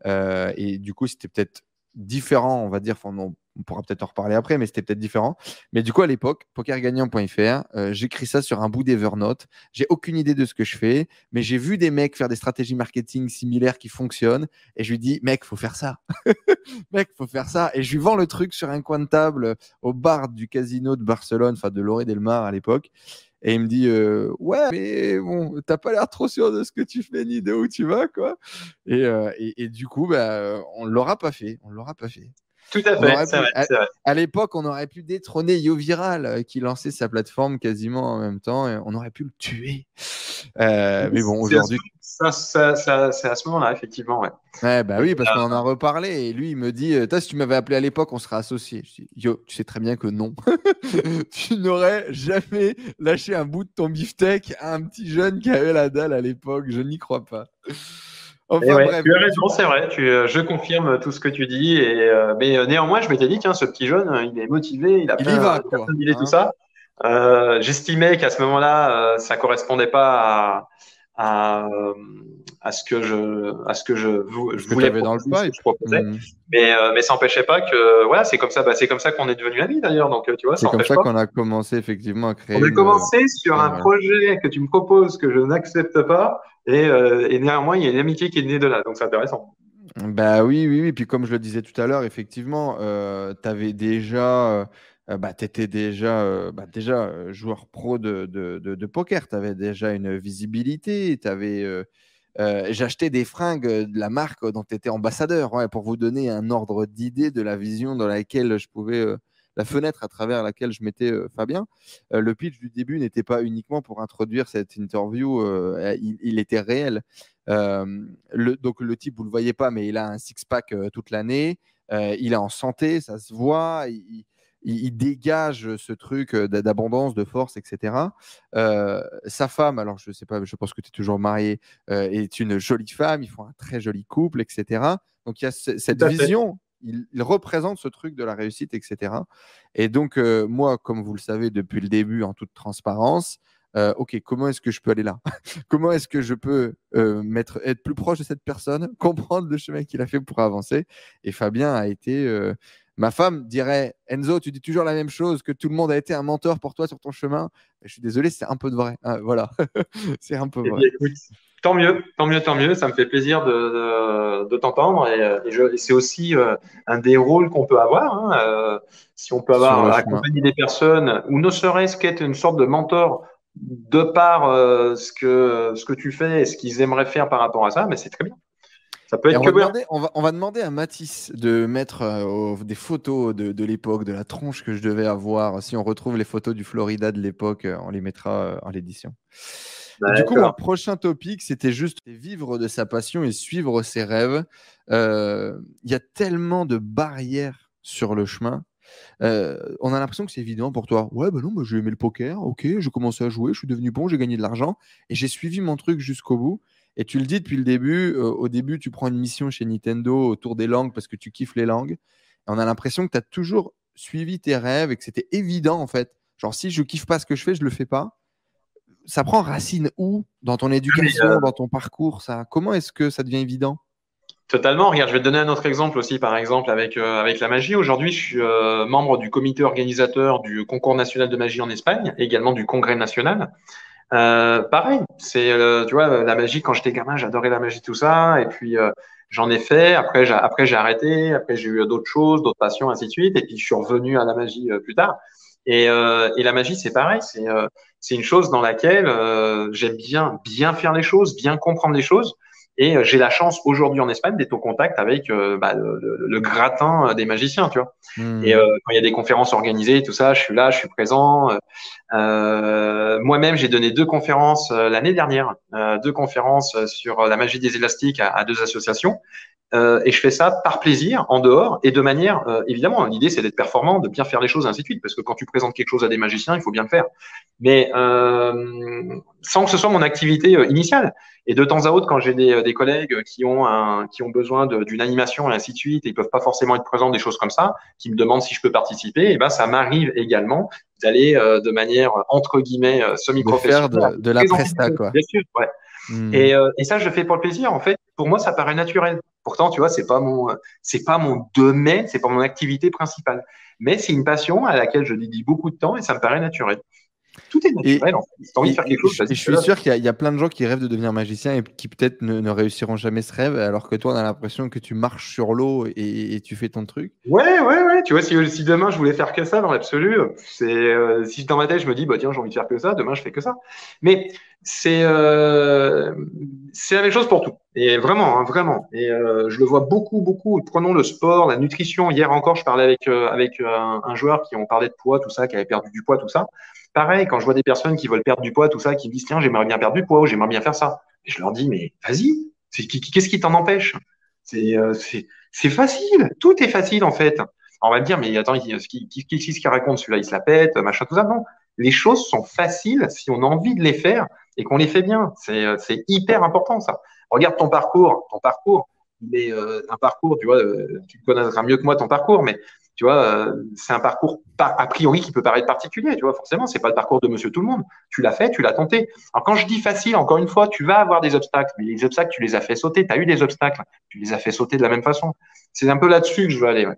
Euh, et du coup, c'était peut-être différent, on va dire. Enfin, on, on pourra peut-être en reparler après, mais c'était peut-être différent. Mais du coup, à l'époque, poker gagnant point F R, euh, j'écris ça sur un bout d'Evernote. J'ai aucune idée de ce que je fais, mais j'ai vu des mecs faire des stratégies marketing similaires qui fonctionnent. Et je lui dis, mec, faut faire ça. Mec, faut faire ça. Et je lui vends le truc sur un coin de table au bar du casino de Barcelone, enfin de Lloret-Delmar à l'époque. Et il me dit, euh, ouais, mais bon, t'as pas l'air trop sûr de ce que tu fais ni de où tu vas, quoi. Et, euh, et, et du coup, bah, on l'aura pas fait. On l'aura pas fait. Tout à fait. C'est pu, vrai, c'est à, vrai. À l'époque, on aurait pu détrôner Yo Viral, qui lançait sa plateforme quasiment en même temps. Et on aurait pu le tuer. Euh, mais bon, aujourd'hui. Ça, ça, ça, c'est à ce moment-là, effectivement. Ouais. Ouais, bah oui, parce euh... qu'on en a reparlé. Et lui, il me dit, si tu m'avais appelé à l'époque, on serait associés. Je dis, yo, tu sais très bien que non. Tu n'aurais jamais lâché un bout de ton beefsteak à un petit jeune qui avait la dalle à l'époque. Je n'y crois pas. Enfin, ouais, bref, tu as raison, c'est vrai. Tu, euh, je confirme tout ce que tu dis. Et, euh, mais euh, néanmoins, je m'étais dit, tiens, ce petit jeune, il est motivé, il a plein d'idées, tout hein. ça. Euh, j'estimais qu'à ce moment-là, euh, ça ne correspondait pas à, à, à ce que je, à ce que je, je ce voulais que dans le ce que je proposais. Mmh. Mais, euh, mais ça n'empêchait pas que, voilà, c'est comme ça, bah, c'est comme ça qu'on est devenu amis d'ailleurs. Donc, tu vois, c'est ça comme ça pas. qu'on a commencé effectivement à créer. On a une... commencé sur ouais, un ouais. projet que tu me proposes que je n'accepte pas. Et, euh, et néanmoins, il y a une amitié qui est née de là. Donc, c'est intéressant. Bah oui, oui, oui. Puis, comme je le disais tout à l'heure, effectivement, euh, tu avais déjà, euh, bah, tu étais déjà, euh, bah, déjà joueur pro de, de, de, de poker. Tu avais déjà une visibilité. T'avais, euh, euh, j'achetais des fringues de la marque dont tu étais ambassadeur, ouais, pour vous donner un ordre d'idée de la vision dans laquelle je pouvais. Euh, la fenêtre à travers laquelle je mettais euh, Fabien. Euh, le pitch du début n'était pas uniquement pour introduire cette interview, euh, il, il était réel. Euh, le, donc le type, vous ne le voyez pas, mais il a un six-pack euh, toute l'année, euh, il est en santé, ça se voit, il, il, il dégage ce truc d'abondance, de force, et cetera. Euh, sa femme, alors je ne sais pas, je pense que tu es toujours marié, euh, est une jolie femme, ils font un très joli couple, et cetera. Donc il y a c- cette vision... Fait. Il, il représente ce truc de la réussite, et cetera. Et donc, euh, moi, comme vous le savez depuis le début, en toute transparence, euh, ok, comment est-ce que je peux aller là ? Comment est-ce que je peux euh, mettre, être plus proche de cette personne, comprendre le chemin qu'il a fait pour avancer ? Et Fabien a été euh, Ma femme dirait « Enzo, tu dis toujours la même chose, que tout le monde a été un mentor pour toi sur ton chemin. » Je suis désolé, c'est un peu de vrai. Hein, voilà, c'est un peu vrai. Écoute, tant mieux, tant mieux, tant mieux. Ça me fait plaisir de, de, de t'entendre. Et, et, et c'est aussi euh, un des rôles qu'on peut avoir. Hein, euh, si on peut avoir accompagné des personnes, ou ne serait-ce qu'être une sorte de mentor de par euh, ce, que, ce que tu fais et ce qu'ils aimeraient faire par rapport à ça, mais c'est très bien. Ça peut être on, va demander, on, va, on va demander à Matisse de mettre euh, des photos de, de l'époque, de la tronche que je devais avoir. Si on retrouve les photos du Florida de l'époque, on les mettra euh, en l'édition. Bah, du coup, mon prochain topic, c'était juste vivre de sa passion et suivre ses rêves. Il euh, y a tellement de barrières sur le chemin. Euh, on a l'impression que c'est évident pour toi. Ouais, ben non, ben j'ai aimé le poker. Ok, j'ai commencé à jouer, je suis devenu bon, j'ai gagné de l'argent et j'ai suivi mon truc jusqu'au bout. Et tu le dis depuis le début, euh, au début, tu prends une mission chez Nintendo autour des langues parce que tu kiffes les langues. Et on a l'impression que tu as toujours suivi tes rêves et que c'était évident en fait. Genre, si je kiffe pas ce que je fais, je le fais pas. Ça prend racine où? Dans ton éducation, euh... dans ton parcours, ça. Comment est-ce que ça devient évident? Totalement. Regarde, je vais te donner un autre exemple aussi, par exemple, avec, euh, avec la magie. Aujourd'hui, je suis euh, membre du comité organisateur du concours national de magie en Espagne, et également du congrès national. Euh, pareil, c'est euh, tu vois, la magie, quand j'étais gamin, j'adorais la magie, tout ça, et puis euh, j'en ai fait, après j'ai après j'ai arrêté, après j'ai eu d'autres choses, d'autres passions, ainsi de suite, et puis je suis revenu à la magie euh, plus tard. Et, euh, et la magie, c'est pareil, c'est euh, c'est une chose dans laquelle euh, j'aime bien bien faire les choses, bien comprendre les choses, et euh, j'ai la chance aujourd'hui en Espagne d'être au contact avec euh, bah, le, le, le gratin des magiciens, tu vois. Mmh. Et euh, quand il y a des conférences organisées, tout ça, je suis là, je suis présent. Euh, Euh, moi-même, j'ai donné deux conférences euh, l'année dernière, euh, deux conférences sur euh, la magie des élastiques à, à deux associations, euh, et je fais ça par plaisir, en dehors, et de manière, euh, évidemment, l'idée c'est d'être performant, de bien faire les choses, ainsi de suite, parce que quand tu présentes quelque chose à des magiciens, il faut bien le faire, mais euh, sans que ce soit mon activité euh, initiale. Et de temps à autre, quand j'ai des, des collègues qui ont un, qui ont besoin d'une animation, et ainsi de suite, et ils peuvent pas forcément être présents, des choses comme ça, qui me demandent si je peux participer, et ben ça m'arrive également d'aller euh, de manière entre guillemets euh, semi-professionnelle, de, de, de la presta, quoi. Bien sûr, ouais. Mmh. Et, euh, et ça, je le fais pour le plaisir. En fait, pour moi, ça paraît naturel. Pourtant, tu vois, c'est pas mon, c'est pas mon domaine, c'est pas mon activité principale. Mais c'est une passion à laquelle je dédie beaucoup de temps et ça me paraît naturel. Tout est naturel. Et, en fait. T'as envie de faire quelque chose. Je, je suis là. Sûr qu'il y, y a plein de gens qui rêvent de devenir magicien et qui peut-être ne, ne réussiront jamais ce rêve, alors que toi, on a l'impression que tu marches sur l'eau et, et tu fais ton truc. Ouais, ouais, ouais. Tu vois, si, si demain je voulais faire que ça, dans l'absolu, c'est euh, si dans ma tête je me dis, bah tiens, j'ai envie de faire que ça, demain je fais que ça. Mais c'est euh, c'est la même chose pour tout. Et vraiment, hein, vraiment. Et euh, je le vois beaucoup, beaucoup. Prenons le sport, la nutrition. Hier encore, je parlais avec euh, avec un, un joueur qui on parlait de poids, tout ça, qui avait perdu du poids, tout ça. Pareil, quand je vois des personnes qui veulent perdre du poids, tout ça, qui me disent tiens, j'aimerais bien perdre du poids ou j'aimerais bien faire ça. Et je leur dis mais vas-y, qu'est-ce qui t'en empêche? C'est euh, c'est facile, tout est facile en fait. On va me dire mais attends, qu'est-ce qu'il raconte celui-là, il se la pète, machin, tout ça. Non, les choses sont faciles si on a envie de les faire et qu'on les fait bien. C'est c'est hyper important ça. Regarde ton parcours, ton parcours, mais euh, un parcours, tu vois, euh, tu connaîtras mieux que moi ton parcours, mais tu vois, c'est un parcours a priori qui peut paraître particulier. Tu vois, forcément, c'est pas le parcours de Monsieur Tout le Monde. Tu l'as fait, tu l'as tenté. Alors quand je dis facile, encore une fois, tu vas avoir des obstacles, mais les obstacles, tu les as fait sauter. Tu as eu des obstacles, tu les as fait sauter de la même façon. C'est un peu là-dessus que je veux aller. Ouais.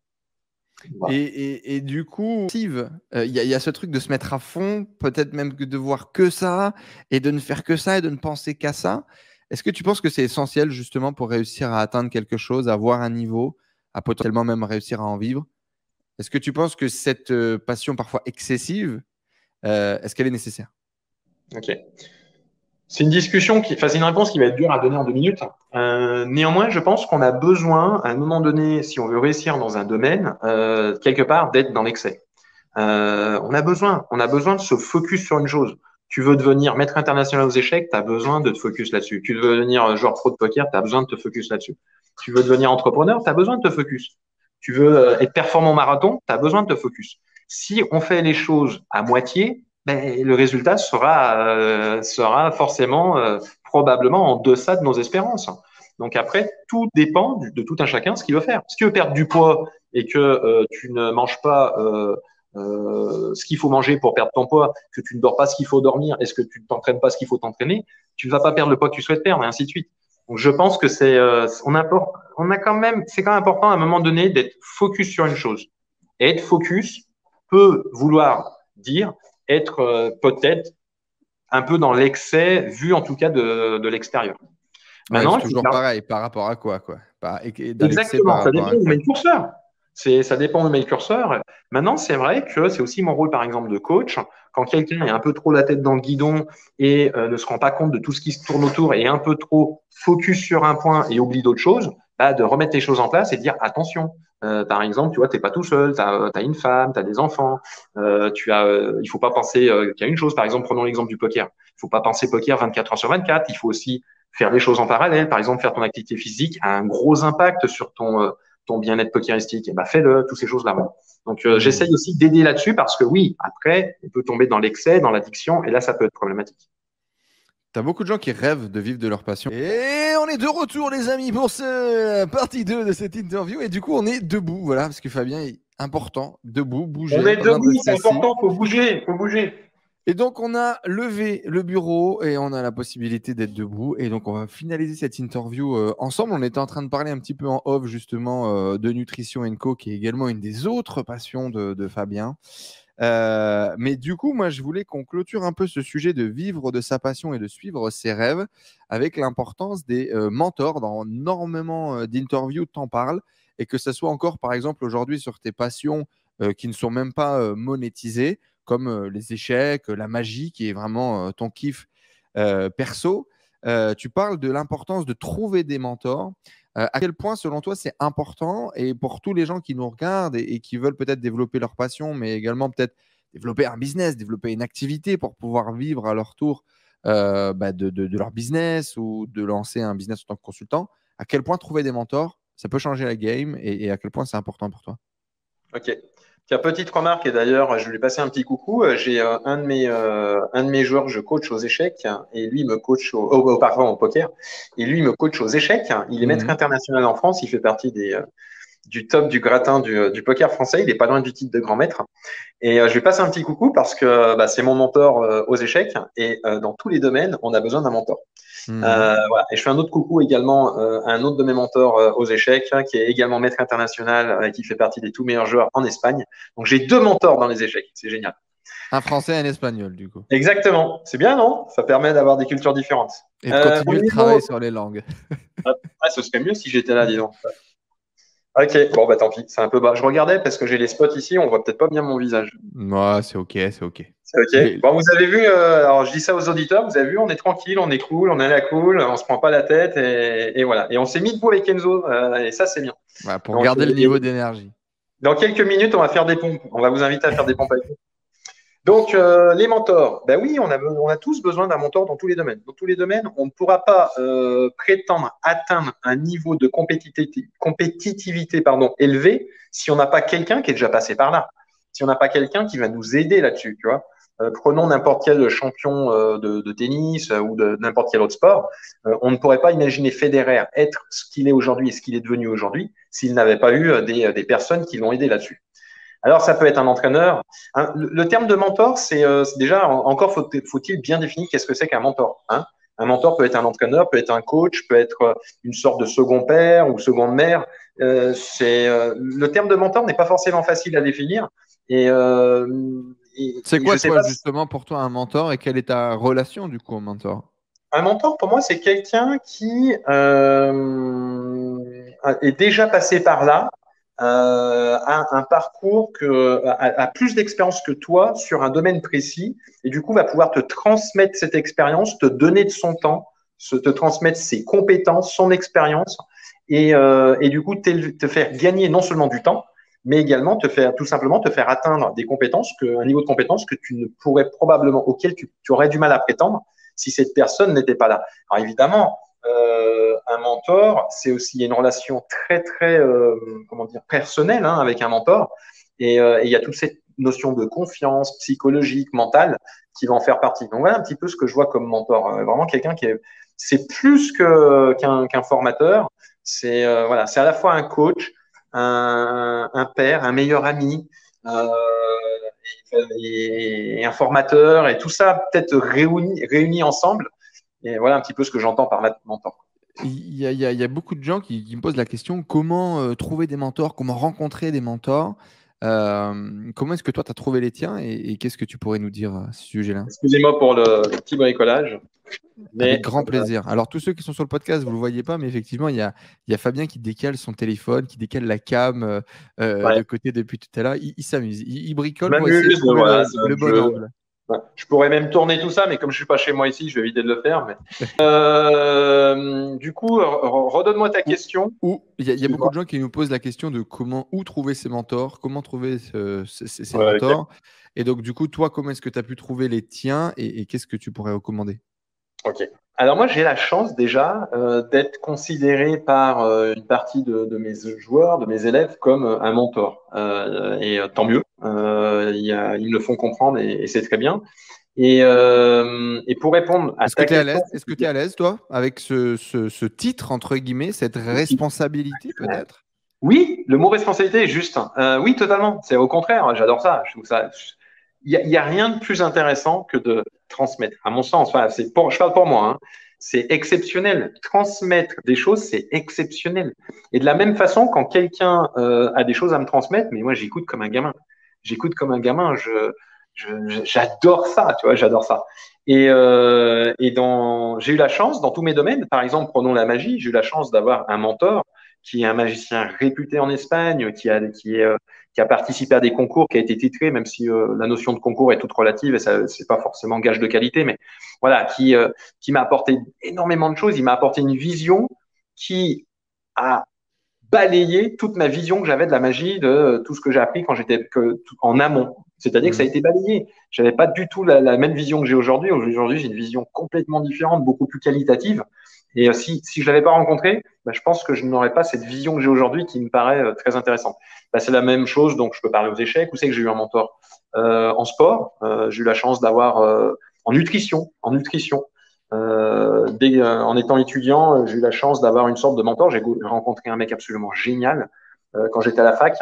Voilà. Et, et, et du coup, Steve, il euh, y, y a ce truc de se mettre à fond, peut-être même que de voir que ça et de ne faire que ça et de ne penser qu'à ça. Est-ce que tu penses que c'est essentiel justement pour réussir à atteindre quelque chose, à avoir un niveau, à potentiellement même réussir à en vivre? Est-ce que tu penses que cette passion parfois excessive, euh, est-ce qu'elle est nécessaire? Ok. C'est une discussion qui, enfin, c'est une réponse qui va être dure à donner en deux minutes. Euh, néanmoins, je pense qu'on a besoin, à un moment donné, si on veut réussir dans un domaine, euh, quelque part, d'être dans l'excès. Euh, on a besoin, on a besoin de se focus sur une chose. Tu veux devenir maître international aux échecs, tu as besoin de te focus là-dessus. Tu veux devenir joueur pro de poker, tu as besoin de te focus là-dessus. Tu veux devenir entrepreneur, tu as besoin de te focus. Tu veux être performant marathon, tu as besoin de te focus. Si on fait les choses à moitié, ben, le résultat sera, euh, sera forcément, euh, probablement en deçà de nos espérances. Donc après, tout dépend du, de tout un chacun ce qu'il veut faire. Si tu veux perdre du poids et que euh, tu ne manges pas euh, euh, ce qu'il faut manger pour perdre ton poids, que tu ne dors pas ce qu'il faut dormir, est-ce que tu ne t'entraînes pas ce qu'il faut t'entraîner, tu ne vas pas perdre le poids que tu souhaites perdre, et ainsi de suite. Donc je pense que c'est, euh, on apporte, on a quand même, c'est quand même important à un moment donné d'être focus sur une chose. Être focus peut vouloir dire être euh, peut-être un peu dans l'excès, vu en tout cas de, de l'extérieur. Ouais, c'est toujours par... pareil, par rapport à quoi, quoi par... Exactement, par ça, dépend à... où met le curseur. ça dépend où met le curseur. Maintenant, c'est vrai que c'est aussi mon rôle, par exemple, de coach. Quand quelqu'un est un peu trop la tête dans le guidon et euh, ne se rend pas compte de tout ce qui se tourne autour et est un peu trop focus sur un point et oublie d'autres choses, bah, de remettre les choses en place et de dire attention. Euh, par exemple, tu vois, t'es pas tout seul, tu as, t'as une femme, tu as des enfants, euh, tu as, euh, il faut pas penser euh, qu'il y a une chose. Par exemple, prenons l'exemple du poker. Il faut pas penser poker vingt-quatre heures sur vingt-quatre. Il faut aussi faire les choses en parallèle. Par exemple, faire ton activité physique a un gros impact sur ton, euh, ton bien-être pokeristique. Et bah, fais-le, toutes ces choses-là. Donc, euh, j'essaye aussi d'aider là-dessus parce que oui, après, on peut tomber dans l'excès, dans l'addiction, et là, ça peut être problématique. T'as beaucoup de gens qui rêvent de vivre de leur passion. Et on est de retour, les amis, pour ce partie deux de cette interview. Et du coup, on est debout, voilà, parce que Fabien est important, debout, bouger. On est debout, c'est important, faut bouger, faut bouger. Et donc, on a levé le bureau et on a la possibilité d'être debout. Et donc, on va finaliser cette interview euh, ensemble. On était en train de parler un petit peu en off, justement, euh, de Nutrition and Co, qui est également une des autres passions de, de Fabien. Euh, mais du coup, moi, je voulais qu'on clôture un peu ce sujet de vivre de sa passion et de suivre ses rêves avec l'importance des euh, mentors. Dans énormément euh, d'interviews, t'en parles, et que ce soit encore, par exemple, aujourd'hui sur tes passions euh, qui ne sont même pas euh, monétisées, comme euh, les échecs, la magie, qui est vraiment euh, ton kiff euh, perso. Euh, tu parles de l'importance de trouver des mentors. Euh, à quel point, selon toi, c'est important, et pour tous les gens qui nous regardent et, et qui veulent peut-être développer leur passion, mais également peut-être développer un business, développer une activité pour pouvoir vivre à leur tour euh, bah de, de, de leur business, ou de lancer un business en tant que consultant, à quel point trouver des mentors, ça peut changer la game, et, et à quel point c'est important pour toi? Ok. Tiens, petite remarque, et d'ailleurs, je lui ai passé un petit coucou. J'ai euh, un, de mes, euh, un de mes joueurs, je coach aux échecs, et lui me coach au, oh, pardon, au poker, et lui me coach aux échecs. Il est maître mmh. international en France, il fait partie des, euh, du top du gratin du, du poker français, il n'est pas loin du titre de grand maître. Et euh, je lui passe un petit coucou parce que bah, c'est mon mentor euh, aux échecs, et euh, dans tous les domaines, on a besoin d'un mentor. Mmh. Euh, voilà. Et je fais un autre coucou également euh, à un autre de mes mentors euh, aux échecs, hein, qui est également maître international, euh, qui fait partie des tout meilleurs joueurs en Espagne. Donc j'ai deux mentors dans les échecs, c'est génial. Un français et un espagnol, du coup. Exactement, c'est bien, non? Ça permet d'avoir des cultures différentes. Et de euh, continuer de niveau... travailler sur les langues. Ah, ce serait mieux si j'étais là, dis donc. Ok, bon bah tant pis, c'est un peu bas. Je regardais parce que j'ai les spots ici, on voit peut-être pas bien mon visage. Moi, ouais, c'est ok, c'est ok. C'est ok. Mais... Bon, vous avez vu, euh, alors je dis ça aux auditeurs, vous avez vu, on est tranquille, on est cool, on est à la cool, on se prend pas la tête, et, et voilà. Et on s'est mis debout avec Kenzo, euh, et ça c'est bien. Ouais, pour donc, garder le niveau d'énergie. Dans quelques minutes, on va faire des pompes. On va vous inviter à faire des pompes avec vous. Donc, euh, les mentors, ben oui, on a, on a tous besoin d'un mentor dans tous les domaines. Dans tous les domaines, on ne pourra pas euh, prétendre atteindre un niveau de compétitivité, compétitivité pardon, élevé si on n'a pas quelqu'un qui est déjà passé par là, si on n'a pas quelqu'un qui va nous aider là-dessus, tu vois. Euh, prenons n'importe quel champion euh, de, de tennis euh, ou de n'importe quel autre sport, euh, on ne pourrait pas imaginer Federer être ce qu'il est aujourd'hui et ce qu'il est devenu aujourd'hui s'il n'avait pas eu euh, des, des personnes qui l'ont aidé là-dessus. Alors, ça peut être un entraîneur. Hein, le, le terme de mentor, c'est euh, déjà, en, encore faut, faut-il bien définir qu'est-ce que c'est qu'un mentor. Hein, un mentor peut être un entraîneur, peut être un coach, peut être une sorte de second père ou seconde mère. Euh, euh, le terme de mentor n'est pas forcément facile à définir. Et, euh, et c'est quoi, toi, justement, pour toi, un mentor, et quelle est ta relation, du coup, au mentor? Un mentor, pour moi, c'est quelqu'un qui euh, est déjà passé par là, Euh, un, un parcours que, a, a plus d'expérience que toi sur un domaine précis, et du coup va pouvoir te transmettre cette expérience, te donner de son temps, se, te transmettre ses compétences, son expérience, et, euh, et du coup te faire gagner non seulement du temps, mais également te faire, tout simplement te faire atteindre des compétences, que, un niveau de compétences que tu ne pourrais probablement, auquel tu, tu aurais du mal à prétendre si cette personne n'était pas là. Alors évidemment, Euh, un mentor, c'est aussi une relation très très euh, comment dire personnelle, hein, avec un mentor, et euh, il y a toute cette notion de confiance psychologique, mentale, qui va en faire partie. Donc voilà un petit peu ce que je vois comme mentor, euh, vraiment quelqu'un qui est, c'est plus que qu'un qu'un formateur, c'est euh, voilà, c'est à la fois un coach, un, un père, un meilleur ami, euh, et, et un formateur, et tout ça peut-être réuni réuni ensemble. Et voilà un petit peu ce que j'entends par mentor. Il y a, il y a, il y a beaucoup de gens qui, qui me posent la question, comment euh, trouver des mentors, comment rencontrer des mentors. Euh, comment est-ce que toi, tu as trouvé les tiens et, et qu'est-ce que tu pourrais nous dire à ce sujet-là? Excusez-moi pour le petit bricolage. Mais... Avec grand plaisir. Alors, tous ceux qui sont sur le podcast, vous ne le voyez pas, mais effectivement, il y a, y a Fabien qui décale son téléphone, qui décale la cam euh, ouais. de côté depuis tout à l'heure. Il, il s'amuse, il, il bricole pour essayer de trouver voilà, le, le bon je... angle. Je pourrais même tourner tout ça, mais comme je ne suis pas chez moi ici, je vais éviter de le faire. Mais... euh, du coup, redonne-moi ta question. Il y a, y a beaucoup de gens qui nous posent la question de comment, où trouver ses mentors, comment trouver ce, ce, ce, ces ouais, mentors. Okay. Et donc, du coup, toi, comment est-ce que tu as pu trouver les tiens et, et qu'est-ce que tu pourrais recommander? Ok. Alors moi, j'ai la chance déjà euh, d'être considéré par euh, une partie de, de mes joueurs, de mes élèves, comme euh, un mentor. Euh, et euh, tant mieux, euh, y a, ils me le font comprendre et, et c'est très bien. Et, euh, et pour répondre à ta question… Est-ce que tu es à l'aise, toi, avec ce, ce, ce titre, entre guillemets, cette responsabilité peut-être? Oui, le mot responsabilité est juste. Euh, oui, totalement. C'est au contraire, j'adore ça. Je trouve ça… Il n'y a, a rien de plus intéressant que de transmettre, à mon sens. Enfin, c'est pour, je parle pour moi, hein. C'est exceptionnel. Transmettre des choses, c'est exceptionnel. Et de la même façon, quand quelqu'un euh, a des choses à me transmettre, mais moi, j'écoute comme un gamin. J'écoute comme un gamin. Je, je, j'adore ça, tu vois, j'adore ça. Et, euh, et dans, j'ai eu la chance, dans tous mes domaines, par exemple, prenons la magie, j'ai eu la chance d'avoir un mentor qui est un magicien réputé en Espagne, qui a, qui est, euh, qui a participé à des concours, qui a été titré, même si euh, la notion de concours est toute relative et ça c'est pas forcément gage de qualité, mais voilà, qui, euh, qui m'a apporté énormément de choses. Il m'a apporté une vision qui a balayé toute ma vision que j'avais de la magie, de euh, tout ce que j'ai appris quand j'étais que, tout, en amont. C'est-à-dire que ça a été balayé. J'avais pas du tout la, la même vision que j'ai aujourd'hui. Aujourd'hui, j'ai une vision complètement différente, beaucoup plus qualitative. Et si, si je l'avais pas rencontré, bah, je pense que je n'aurais pas cette vision que j'ai aujourd'hui qui me paraît euh, très intéressante. Bah, c'est la même chose, donc je peux parler aux échecs. Où c'est que j'ai eu un mentor euh, en sport. Euh, j'ai eu la chance d'avoir euh, en nutrition, en nutrition. Euh, dès, euh, en étant étudiant, j'ai eu la chance d'avoir une sorte de mentor. J'ai rencontré un mec absolument génial euh, quand j'étais à la fac.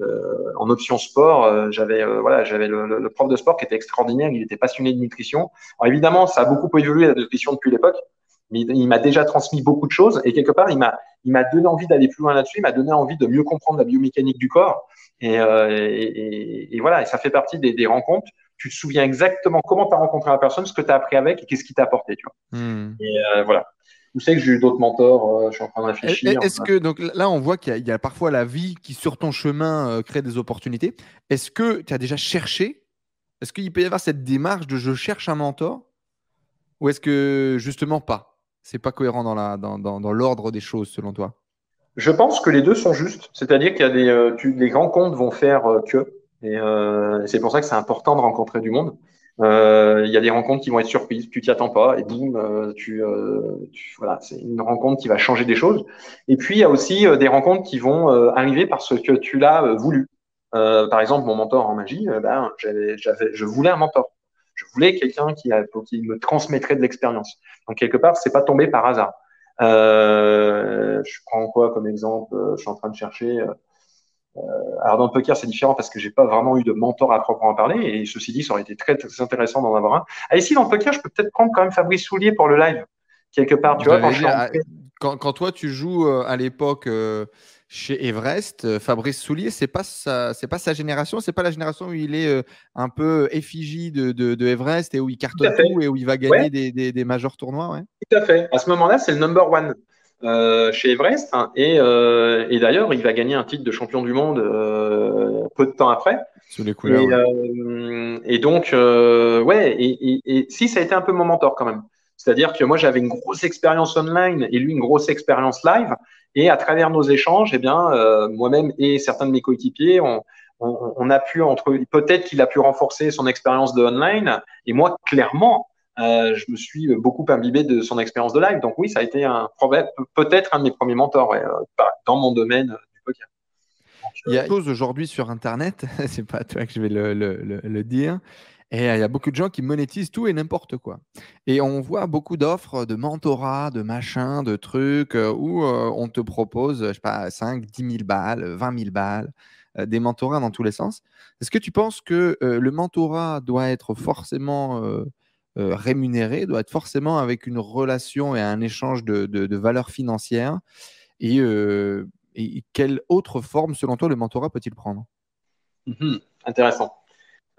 Euh, en option sport, euh, j'avais euh, voilà, j'avais le, le, le prof de sport qui était extraordinaire, il était passionné de nutrition. Alors évidemment, ça a beaucoup évolué la nutrition depuis l'époque, mais il, il m'a déjà transmis beaucoup de choses et quelque part, il m'a il m'a donné envie d'aller plus loin là-dessus, il m'a donné envie de mieux comprendre la biomécanique du corps et, euh, et, et, et voilà, et ça fait partie des, des rencontres. Tu te souviens exactement comment tu as rencontré la personne, ce que tu as appris avec et qu'est-ce qui t'a apporté, tu vois. Mmh. Et euh, voilà. Vous savez que j'ai eu d'autres mentors, euh, je suis en train de réfléchir. Est-ce que, donc là, on voit qu'il y, y a parfois la vie qui, sur ton chemin, euh, crée des opportunités. Est-ce que tu as déjà cherché? Est-ce qu'il peut y avoir cette démarche de je cherche un mentor? Ou est-ce que, justement, pas? C'est pas cohérent dans l'ordre dans, dans, dans des choses, selon toi? Je pense que les deux sont justes. C'est-à-dire qu'il y a des euh, tu, les grands comptes vont faire euh, que. Et euh, c'est pour ça que c'est important de rencontrer du monde. Il euh, y a des rencontres qui vont être surprises, tu t'y attends pas et boum, euh, tu, euh, tu voilà, c'est une rencontre qui va changer des choses. Et puis il y a aussi euh, des rencontres qui vont euh, arriver parce que tu l'as euh, voulu. Euh, par exemple, mon mentor en magie, euh, ben j'avais, j'avais, je voulais un mentor, je voulais quelqu'un qui, a, qui me transmettrait de l'expérience. Donc quelque part, c'est pas tombé par hasard. Euh, je prends quoi comme exemple? Je suis en train de chercher. Euh, Alors dans le poker c'est différent parce que j'ai pas vraiment eu de mentor à proprement parler et ceci dit ça aurait été très, très intéressant d'en avoir un. Ah ici dans le poker je peux peut-être prendre quand même Fabrice Soulier pour le live quelque part tu vois quand, je à... quand, quand toi tu joues à l'époque euh, chez Everest, Fabrice Soulier c'est pas sa, c'est pas sa génération, c'est pas la génération où il est euh, un peu effigie de, de, de Everest et où il cartonne tout, tout et où il va gagner ouais. des, des, des majors tournois ouais. Tout à fait, à ce moment-là c'est le number one. Euh, chez Everest hein, et, euh, et d'ailleurs il va gagner un titre de champion du monde euh, peu de temps après sous les couleurs et, euh, ouais. Et donc euh, ouais et, et, et si ça a été un peu mon mentor quand même, c'est-à-dire que moi j'avais une grosse expérience online et lui une grosse expérience live et à travers nos échanges eh bien euh, moi-même et certains de mes coéquipiers on, on, on a pu entre peut-être qu'il a pu renforcer son expérience de online et moi clairement Euh, je me suis beaucoup imbibé de son expérience de live. Donc oui, ça a été un peut-être un de mes premiers mentors ouais, dans mon domaine du poker. Donc, je... Il y a une chose aujourd'hui sur Internet, c'est pas à toi que je vais le, le, le, le dire, et il y a beaucoup de gens qui monétisent tout et n'importe quoi. Et on voit beaucoup d'offres de mentorat, de machins, de trucs où euh, on te propose, je sais pas, cinq, dix mille balles, vingt mille balles, euh, des mentorats dans tous les sens. Est-ce que tu penses que euh, le mentorat doit être forcément... Euh, Euh, rémunéré, doit être forcément avec une relation et un échange de, de, de valeurs financières et, euh, et quelle autre forme selon toi le mentorat peut-il prendre? Mmh, intéressant.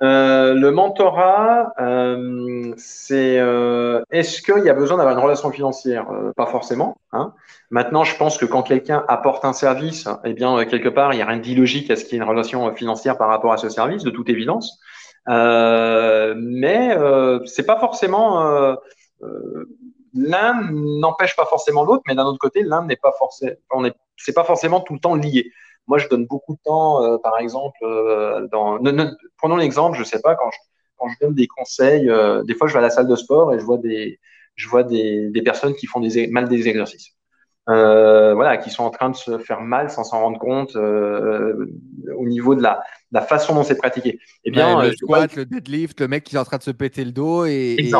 Euh, le mentorat, euh, c'est euh, est-ce qu'il y a besoin d'avoir une relation financière? euh, Pas forcément. Hein. Maintenant, je pense que quand quelqu'un apporte un service, eh bien, quelque part, il n'y a rien d'illogique à ce qu'il y ait une relation financière par rapport à ce service, de toute évidence. Euh, mais euh, c'est pas forcément… Euh, euh, l'un n'empêche pas forcément l'autre, mais d'un autre côté, l'un n'est pas forcément… C'est pas forcément tout le temps lié. Moi, je donne beaucoup de temps, euh, par exemple, euh, dans… Ne, ne, prenons l'exemple, je sais pas, quand je, quand je donne des conseils, euh, des fois, je vais à la salle de sport et je vois des, je vois des, des personnes qui font des, mal des exercices, euh, voilà, qui sont en train de se faire mal sans s'en rendre compte euh, au niveau de la, de la façon dont c'est pratiqué. Eh bien, ouais, le squat, vois, le deadlift, le mec qui est en train de se péter le dos et…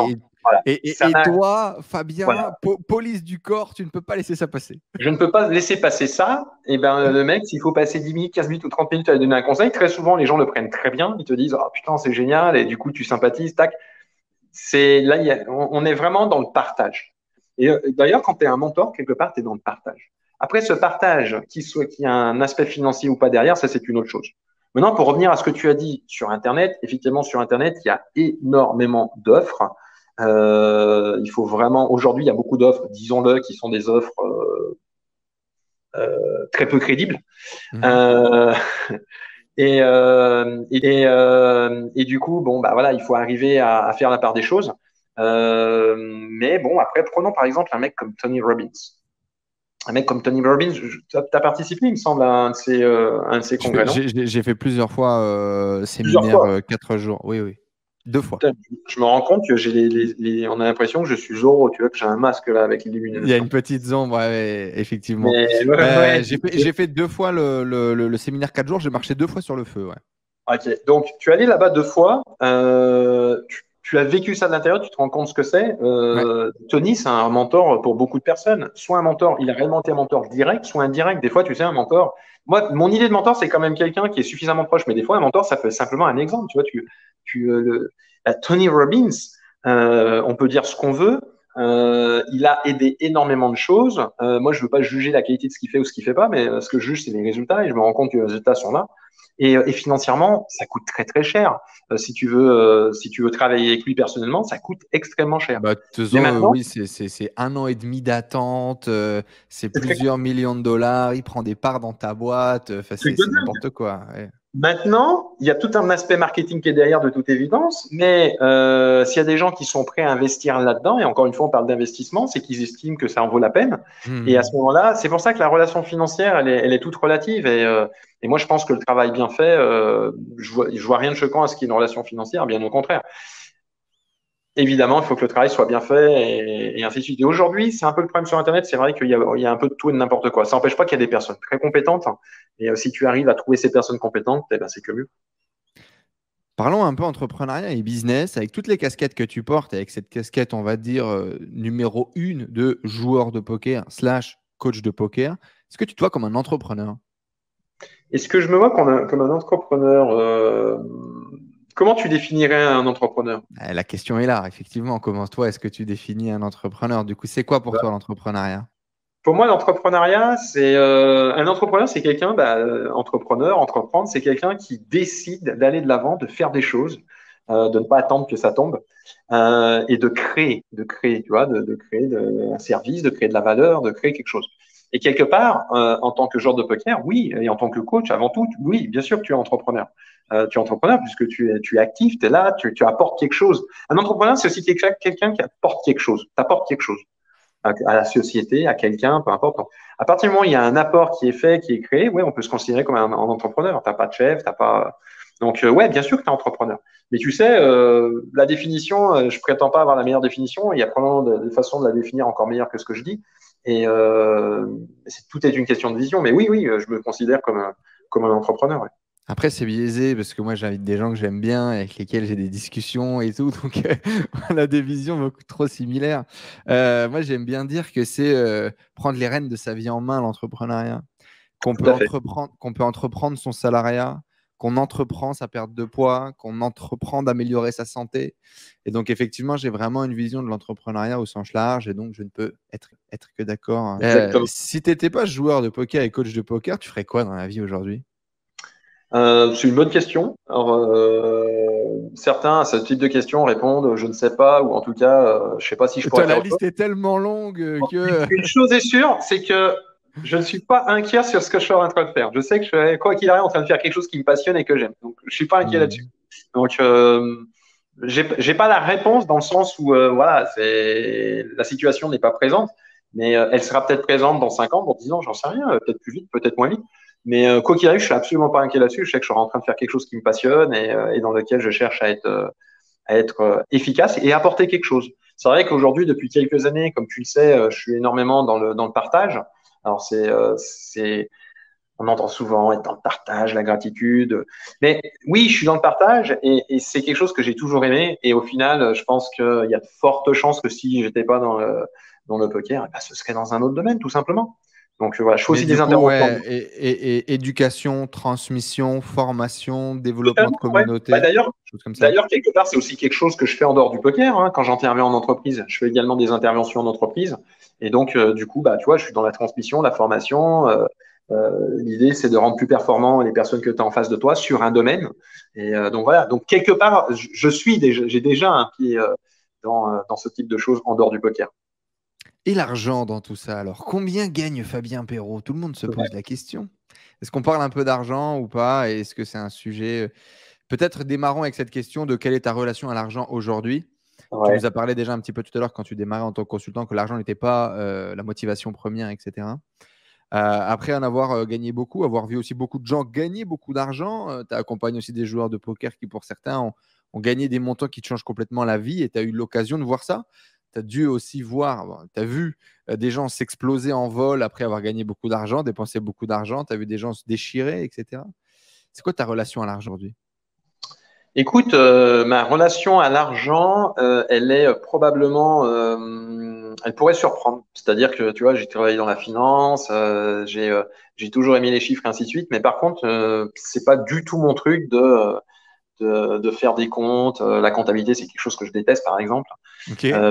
Voilà. Et, et, et toi, Fabien, voilà. po police du corps, tu ne peux pas laisser ça passer. Je ne peux pas laisser passer ça. Et ben, le mec, s'il faut passer dix minutes, quinze minutes ou trente minutes à lui donner un conseil, très souvent, les gens le prennent très bien. Ils te disent « Oh putain, c'est génial » et du coup, tu sympathises, tac. Là, y a, on, on est vraiment dans le partage. Et d'ailleurs, quand tu es un mentor, quelque part, tu es dans le partage. Après, ce partage, qu'il soit qu'il y a un aspect financier ou pas derrière, ça, c'est une autre chose. Maintenant, pour revenir à ce que tu as dit sur Internet, effectivement, sur Internet, il y a énormément d'offres. Euh, il faut vraiment, aujourd'hui, il y a beaucoup d'offres, disons-le, qui sont des offres euh, euh, très peu crédibles. Mmh. Euh, et, euh, et, euh, et du coup, bon, bah voilà, il faut arriver à, à faire la part des choses. Euh, mais bon, après, prenons par exemple un mec comme Tony Robbins. Un mec comme Tony Robbins, tu as participé, il me semble, à un de ces, euh, un de ces congrès. J'ai fait plusieurs fois euh, séminaire quatre jours. Oui, oui. Deux fois. Je me rends compte que j'ai les, les, les, on a l'impression que je suis Zorro, tu vois, que j'ai un masque là avec l'illumination. Il y a une petite ombre, ouais, effectivement. Ouais, euh, ouais. J'ai fait, fait deux fois le, le, le, le séminaire quatre jours, j'ai marché deux fois sur le feu. Ouais. Ok, donc tu es allé là-bas deux fois, euh, tu, tu as vécu ça de l'intérieur, tu te rends compte ce que c'est. Euh, ouais. Tony, c'est un mentor pour beaucoup de personnes. Soit un mentor, il a réellement été un mentor direct, soit indirect. Des fois, tu sais, un mentor… Moi, mon idée de mentor, c'est quand même quelqu'un qui est suffisamment proche, mais des fois, un mentor, ça fait simplement un exemple, tu vois, tu… Tu, euh, le, la Tony Robbins, euh, on peut dire ce qu'on veut, euh, il a aidé énormément de choses. Euh, moi, je ne veux pas juger la qualité de ce qu'il fait ou ce qu'il ne fait pas, mais euh, ce que je juge, c'est les résultats et je me rends compte que les résultats sont là. Et, et financièrement, ça coûte très, très cher. Euh, si, tu veux, euh, si tu veux travailler avec lui personnellement, ça coûte extrêmement cher. Bah, mais maintenant, euh, oui, c'est un an et demi d'attente, euh, c'est plusieurs millions de dollars, il prend des parts dans ta boîte, euh, c'est n'importe quoi. Ouais. Maintenant, il y a tout un aspect marketing qui est derrière de toute évidence, mais euh, s'il y a des gens qui sont prêts à investir là-dedans, et encore une fois, on parle d'investissement, c'est qu'ils estiment que ça en vaut la peine. Mmh. Et à ce moment-là, c'est pour ça que la relation financière, elle est, elle est toute relative. Et, euh, et moi, je pense que le travail bien fait, euh, je vois, je vois rien de choquant à ce qu'il y ait une relation financière, bien au contraire. Évidemment, il faut que le travail soit bien fait et, et ainsi de suite. Et aujourd'hui, c'est un peu le problème sur Internet. C'est vrai qu'il y, y a un peu de tout et de n'importe quoi. Ça n'empêche pas qu'il y a des personnes très compétentes. Et euh, si tu arrives à trouver ces personnes compétentes, eh ben, c'est que mieux. Parlons un peu entrepreneuriat et business. Avec toutes les casquettes que tu portes, avec cette casquette, on va dire, euh, numéro une de joueur de poker slash coach de poker, est-ce que tu te vois comme un entrepreneur? Est-ce que je me vois comme un, comme un entrepreneur euh... Comment tu définirais un entrepreneur? La question est là, effectivement. Comment toi, est-ce que tu définis un entrepreneur? Du coup, c'est quoi pour bah, toi l'entrepreneuriat? Pour moi, l'entrepreneuriat, c'est… Euh, un entrepreneur, c'est quelqu'un… Bah, entrepreneur, entreprendre, c'est quelqu'un qui décide d'aller de l'avant, de faire des choses, euh, de ne pas attendre que ça tombe euh, et de créer, de créer, tu vois, de, de créer de, un service, de créer de la valeur, de créer quelque chose. Et quelque part, euh, en tant que joueur de poker, oui, et en tant que coach, avant tout, oui, bien sûr que tu es entrepreneur. Euh, tu es entrepreneur puisque tu es, tu es actif, tu es là, tu, tu apportes quelque chose. Un entrepreneur, c'est aussi quelqu'un quelqu'un qui apporte quelque chose, t'apportes quelque chose à, à la société, à quelqu'un, peu importe. À partir du moment où il y a un apport qui est fait, qui est créé, ouais, on peut se considérer comme un, un entrepreneur. Tu n'as pas de chef, tu n'as pas… Donc, euh, ouais, bien sûr que tu es entrepreneur. Mais tu sais, euh, la définition, euh, je ne prétends pas avoir la meilleure définition. Il y a probablement des de façons de la définir encore meilleure que ce que je dis. Et euh, est, tout est une question de vision. Mais oui, oui, je me considère comme un, comme un entrepreneur. Ouais. Après, c'est biaisé parce que moi, j'invite des gens que j'aime bien, avec lesquels j'ai des discussions et tout. Donc, euh, on a des visions beaucoup trop similaires. Euh, moi, j'aime bien dire que c'est euh, prendre les rênes de sa vie en main, l'entrepreneuriat. Qu'on peut, qu'on peut entreprendre son salariat, qu'on entreprend sa perte de poids, qu'on entreprend d'améliorer sa santé. Et donc, effectivement, j'ai vraiment une vision de l'entrepreneuriat au sens large et donc, je ne peux être, être que d'accord. Euh, si tu n'étais pas joueur de poker et coach de poker, tu ferais quoi dans la vie aujourd'hui ? Euh, c'est une bonne question. Alors, euh, certains à ce type de questions répondent je ne sais pas, ou en tout cas, euh, je ne sais pas si je pourrais. La liste est tellement longue que. Une chose est sûre, c'est que je ne suis pas inquiet sur ce que je suis en train de faire. Je sais que je suis, quoi qu'il arrive, en train de faire quelque chose qui me passionne et que j'aime. Donc, je ne suis pas inquiet mmh. là-dessus. Donc, euh, je n'ai pas la réponse dans le sens où euh, voilà, c'est, la situation n'est pas présente, mais euh, elle sera peut-être présente dans cinq ans, dans dix ans, j'en sais rien, peut-être plus vite, peut-être moins vite. Mais euh, quoi qu'il arrive, je suis absolument pas inquiet là-dessus. Je sais que je suis en train de faire quelque chose qui me passionne et, euh, et dans lequel je cherche à être, euh, à être euh, efficace et apporter quelque chose. C'est vrai qu'aujourd'hui, depuis quelques années, comme tu le sais, euh, je suis énormément dans le, dans le partage. Alors c'est, euh, c'est, on entend souvent être dans le partage, la gratitude. Mais oui, je suis dans le partage et, et c'est quelque chose que j'ai toujours aimé. Et au final, je pense qu'il y a de fortes chances que si j'étais pas dans le, dans le poker, bah, ce serait dans un autre domaine, tout simplement. Donc voilà, je fais aussi des interventions. Et, et, et éducation, transmission, formation, développement de communauté. Ouais. Bah, d'ailleurs, comme ça. D'ailleurs, quelque part, c'est aussi quelque chose que je fais en dehors du poker. Hein, quand j'interviens en entreprise, je fais également des interventions en entreprise. Et donc, euh, du coup, bah, tu vois, je suis dans la transmission, la formation. Euh, euh, l'idée, c'est de rendre plus performant les personnes que tu as en face de toi sur un domaine. Et euh, donc voilà, donc quelque part, je, je suis déjà, j'ai déjà un pied euh, dans, euh, dans ce type de choses en dehors du poker. Et l'argent dans tout ça, alors combien gagne Fabien Perrault? Tout le monde se pose ouais. la question. Est-ce qu'on parle un peu d'argent ou pas? Et est-ce que c'est un sujet… Peut-être démarrons avec cette question de quelle est ta relation à l'argent aujourd'hui. Ouais. Tu nous as parlé déjà un petit peu tout à l'heure quand tu démarrais en tant que consultant que l'argent n'était pas euh, la motivation première, et cetera. Euh, après en avoir euh, gagné beaucoup, avoir vu aussi beaucoup de gens gagner beaucoup d'argent, euh, tu as accompagné aussi des joueurs de poker qui pour certains ont, ont gagné des montants qui te changent complètement la vie et tu as eu l'occasion de voir ça. Tu as dû aussi voir, tu as vu des gens s'exploser en vol après avoir gagné beaucoup d'argent, dépenser beaucoup d'argent, tu as vu des gens se déchirer, et cetera. C'est quoi ta relation à l'argent aujourd'hui? Écoute, euh, ma relation à l'argent, euh, elle est probablement, euh, elle pourrait surprendre. C'est-à-dire que tu vois, j'ai travaillé dans la finance, euh, j'ai, euh, j'ai toujours aimé les chiffres et ainsi de suite, mais par contre, euh, ce n'est pas du tout mon truc de… Euh, de, de faire des comptes. Euh, la comptabilité, c'est quelque chose que je déteste, par exemple. Okay. Euh,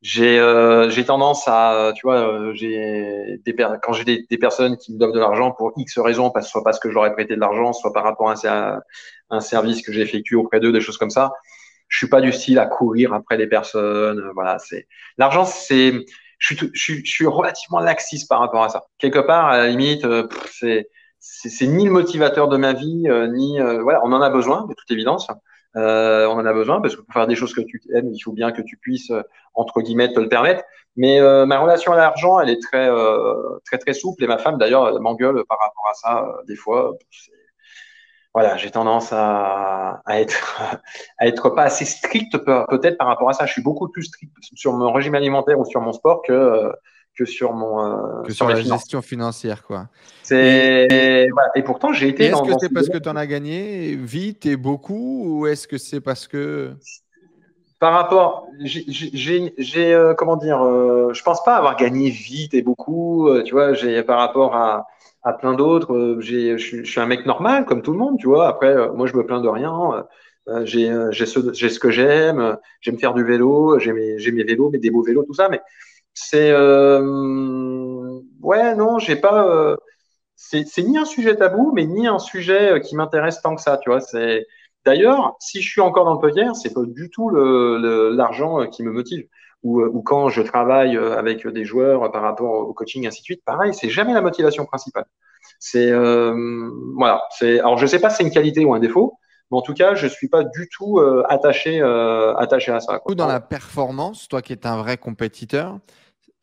J'ai, euh, j'ai tendance à, tu vois, euh, j'ai des per- quand j'ai des, des personnes qui me donnent de l'argent pour X raisons, parce, soit parce que je leur ai prêté de l'argent, soit par rapport à un, à un service que j'ai effectué auprès d'eux, des choses comme ça. Je suis pas du style à courir après les personnes. Euh, voilà, c'est l'argent, c'est, je suis, tout, je suis, je suis relativement laxiste par rapport à ça. Quelque part, à la limite, euh, pff, c'est, c'est, c'est ni le motivateur de ma vie, euh, ni euh, voilà, on en a besoin de toute évidence. Euh, on en a besoin parce que pour faire des choses que tu aimes, il faut bien que tu puisses euh, entre guillemets te le permettre. Mais euh, ma relation à l'argent, elle est très euh, très très souple et ma femme d'ailleurs m'engueule par rapport à ça euh, des fois. C'est... Voilà, j'ai tendance à, à être à être pas assez strict peut-être par rapport à ça. Je suis beaucoup plus strict sur mon régime alimentaire ou sur mon sport que euh, que sur mon euh, que sur, sur la finances. Gestion financière quoi. C'est et, voilà. Et pourtant j'ai été. Est-ce dans, que dans c'est ce parce que tu en as gagné vite et beaucoup ou est-ce que c'est parce que par rapport j'ai, j'ai, j'ai euh, comment dire euh, je pense pas avoir gagné vite et beaucoup euh, tu vois j'ai par rapport à à plein d'autres euh, j'ai je suis un mec normal comme tout le monde tu vois après euh, moi je me plains de rien. Euh, Euh, j'ai, euh, j'ai, ce, j'ai ce que j'aime, euh, j'aime faire du vélo, j'ai mes, j'ai mes vélos, mais des beaux vélos, tout ça. Mais c'est euh, ouais, non, j'ai pas. Euh, c'est, c'est ni un sujet tabou, mais ni un sujet euh, qui m'intéresse tant que ça, tu vois. C'est d'ailleurs, si je suis encore dans le poker, c'est pas du tout le, le, l'argent qui me motive. Ou, ou quand je travaille avec des joueurs par rapport au coaching, ainsi de suite, pareil, c'est jamais la motivation principale. C'est euh, voilà. C'est alors je sais pas, si c'est une qualité ou un défaut. Mais en tout cas, je ne suis pas du tout euh, attaché, euh, attaché à ça. Quoi. Dans la performance, toi qui es un vrai compétiteur,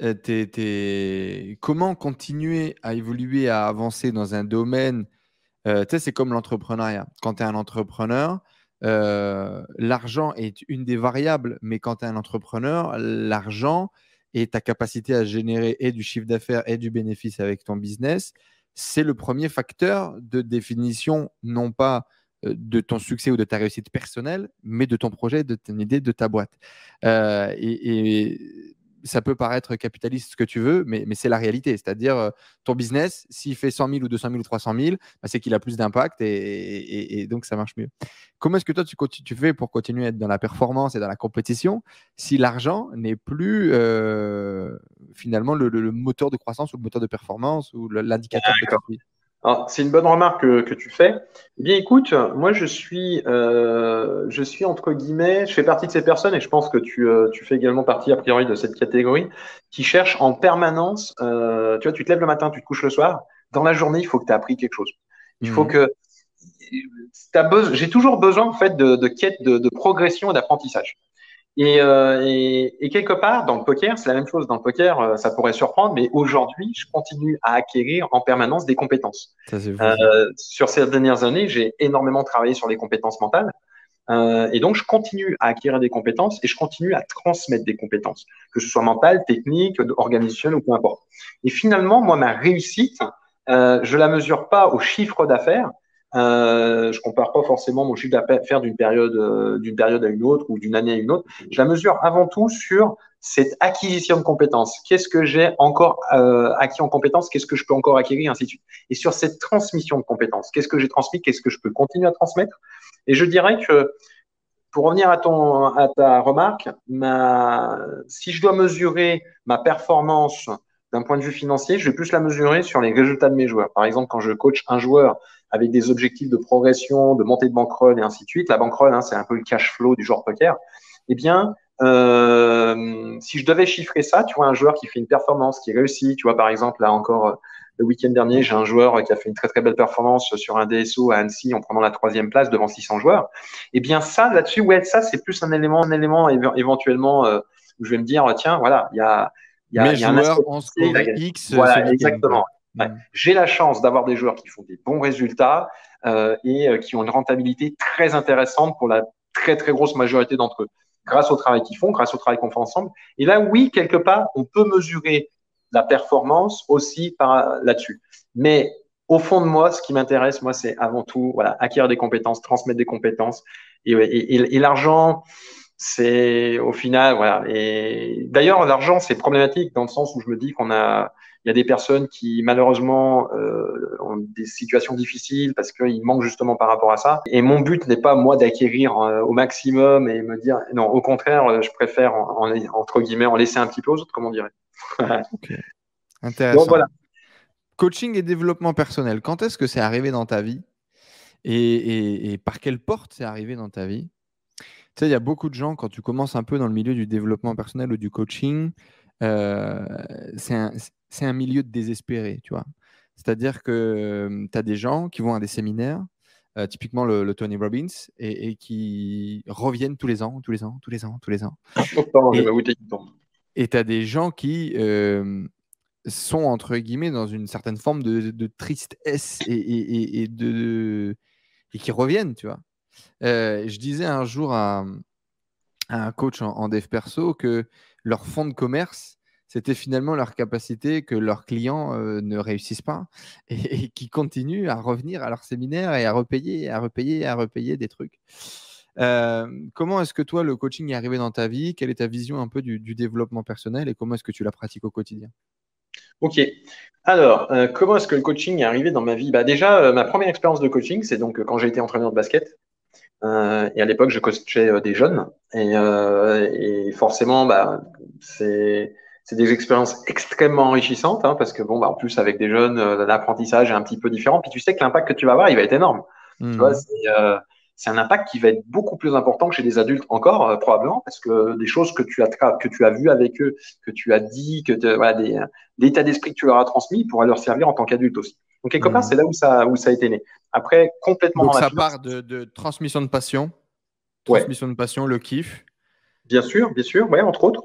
euh, t'es, t'es... comment continuer à évoluer, à avancer dans un domaine euh, tu sais, c'est comme l'entrepreneuriat. Quand tu es un entrepreneur, euh, l'argent est une des variables. Mais quand tu es un entrepreneur, l'argent et ta capacité à générer et du chiffre d'affaires et du bénéfice avec ton business, c'est le premier facteur de définition, non pas… de ton succès ou de ta réussite personnelle, mais de ton projet, de ton idée, de ta boîte. Euh, et, et ça peut paraître capitaliste ce que tu veux, mais, mais c'est la réalité. C'est-à-dire, euh, ton business, s'il fait cent mille ou deux cent mille ou trois cent mille, bah, c'est qu'il a plus d'impact et, et, et donc ça marche mieux. Comment est-ce que toi, tu, tu fais pour continuer à être dans la performance et dans la compétition si l'argent n'est plus euh, finalement le, le, le moteur de croissance ou le moteur de performance ou le, l'indicateur de performance ? Alors, c'est une bonne remarque que, que tu fais. Eh bien, écoute, moi, je suis, euh, je suis entre guillemets, je fais partie de ces personnes, et je pense que tu, euh, tu fais également partie, a priori, de cette catégorie, qui cherche en permanence, euh, tu vois, tu te lèves le matin, tu te couches le soir, dans la journée, il faut que tu aies appris quelque chose. Il mmh. faut que, t'as besoin, j'ai toujours besoin, en fait, de, de quête, de, de progression et d'apprentissage. Et, euh, et, et quelque part, dans le poker, c'est la même chose. Dans le poker, euh, ça pourrait surprendre, mais aujourd'hui, je continue à acquérir en permanence des compétences. Ça, euh, sur ces dernières années, j'ai énormément travaillé sur les compétences mentales. Euh, et donc, je continue à acquérir des compétences et je continue à transmettre des compétences, que ce soit mentale, technique, organisationnelle ou peu importe. Et finalement, moi, ma réussite, euh, je la mesure pas au chiffre d'affaires. Euh, je compare pas forcément mon chiffre d'affaires d'une période, euh, d'une période à une autre ou d'une année à une autre. Je la mesure avant tout sur cette acquisition de compétences. Qu'est-ce que j'ai encore euh, acquis en compétences? Qu'est-ce que je peux encore acquérir, ainsi de suite. Et sur cette transmission de compétences, qu'est-ce que j'ai transmis? Qu'est-ce que je peux continuer à transmettre? Et je dirais que, pour revenir à ton, à ta remarque, ma, si je dois mesurer ma performance d'un point de vue financier, je vais plus la mesurer sur les résultats de mes joueurs. Par exemple, quand je coach un joueur avec des objectifs de progression, de montée de bankroll et ainsi de suite, la bankroll, hein, c'est un peu le cash flow du joueur poker, eh bien, euh, si je devais chiffrer ça, tu vois, un joueur qui fait une performance, qui réussit, tu vois, par exemple, là encore, le week-end dernier, j'ai un joueur qui a fait une très, très belle performance sur un D S O à Annecy en prenant la troisième place devant six cents joueurs. Eh bien, ça, là-dessus, ouais, ça, c'est plus un élément, un élément éventuellement euh, où je vais me dire, tiens, voilà, il y a… Il y a, mes il y a joueurs en score X. Voilà, exactement. Ouais. Mmh. J'ai la chance d'avoir des joueurs qui font des bons résultats euh, et euh, qui ont une rentabilité très intéressante pour la très, très grosse majorité d'entre eux, grâce au travail qu'ils font, grâce au travail qu'on fait ensemble. Et là, oui, quelque part, on peut mesurer la performance aussi par là-dessus. Mais au fond de moi, ce qui m'intéresse, moi, c'est avant tout voilà, acquérir des compétences, transmettre des compétences. Et, et, et, et l'argent… C'est au final, voilà. Et d'ailleurs, l'argent, c'est problématique dans le sens où je me dis qu'on a, il y a des personnes qui malheureusement euh, ont des situations difficiles parce qu'ils manquent justement par rapport à ça. Et mon but n'est pas moi d'acquérir euh, au maximum et me dire non. Au contraire, je préfère en, en, entre guillemets en laisser un petit peu aux autres, comme on dirait. Okay. Intéressant. Donc, voilà. Coaching et développement personnel. Quand est-ce que c'est arrivé dans ta vie et, et, et par quelle porte c'est arrivé dans ta vie? Tu sais, il y a beaucoup de gens, quand tu commences un peu dans le milieu du développement personnel ou du coaching, euh, c'est un, c'est un milieu de désespéré, tu vois. C'est-à-dire que tu as des gens qui vont à des séminaires, euh, typiquement le, le Tony Robbins, et, et qui reviennent tous les ans, tous les ans, tous les ans, tous les ans. Et tu as des gens qui euh, sont, entre guillemets, dans une certaine forme de, de tristesse et, et, et, de, et qui reviennent, tu vois. Euh, je disais un jour à, à un coach en, en dev perso que leur fonds de commerce, c'était finalement leur capacité que leurs clients euh, ne réussissent pas et, et qui continuent à revenir à leur séminaire et à repayer, à repayer, à repayer des trucs. Euh, comment est-ce que toi, le coaching est arrivé dans ta vie? Quelle est ta vision un peu du, du développement personnel et comment est-ce que tu la pratiques au quotidien? Ok. Alors, euh, comment est-ce que le coaching est arrivé dans ma vie? Bah, déjà, euh, ma première expérience de coaching, c'est donc euh, quand j'ai été entraîneur de basket. Euh, et à l'époque, je coachais euh, des jeunes. Et, euh, et forcément, bah, c'est, c'est des expériences extrêmement enrichissantes, hein, parce que bon, bah, en plus, avec des jeunes, euh, l'apprentissage est un petit peu différent. Puis tu sais que l'impact que tu vas avoir, il va être énorme. Mmh. Tu vois, c'est, euh, c'est un impact qui va être beaucoup plus important que chez des adultes encore, euh, probablement, parce que des choses que tu as, tra- que tu as vues avec eux, que tu as dit, que te, voilà, des, des états d'esprit que tu leur as transmis pourra leur servir en tant qu'adulte aussi. Donc, quelque part, mmh. c'est là où ça, où ça a été né. Après, complètement… Donc, ça part de, de transmission de passion. Transmission ouais. de passion, le kiff. Bien sûr, bien sûr, ouais, entre autres.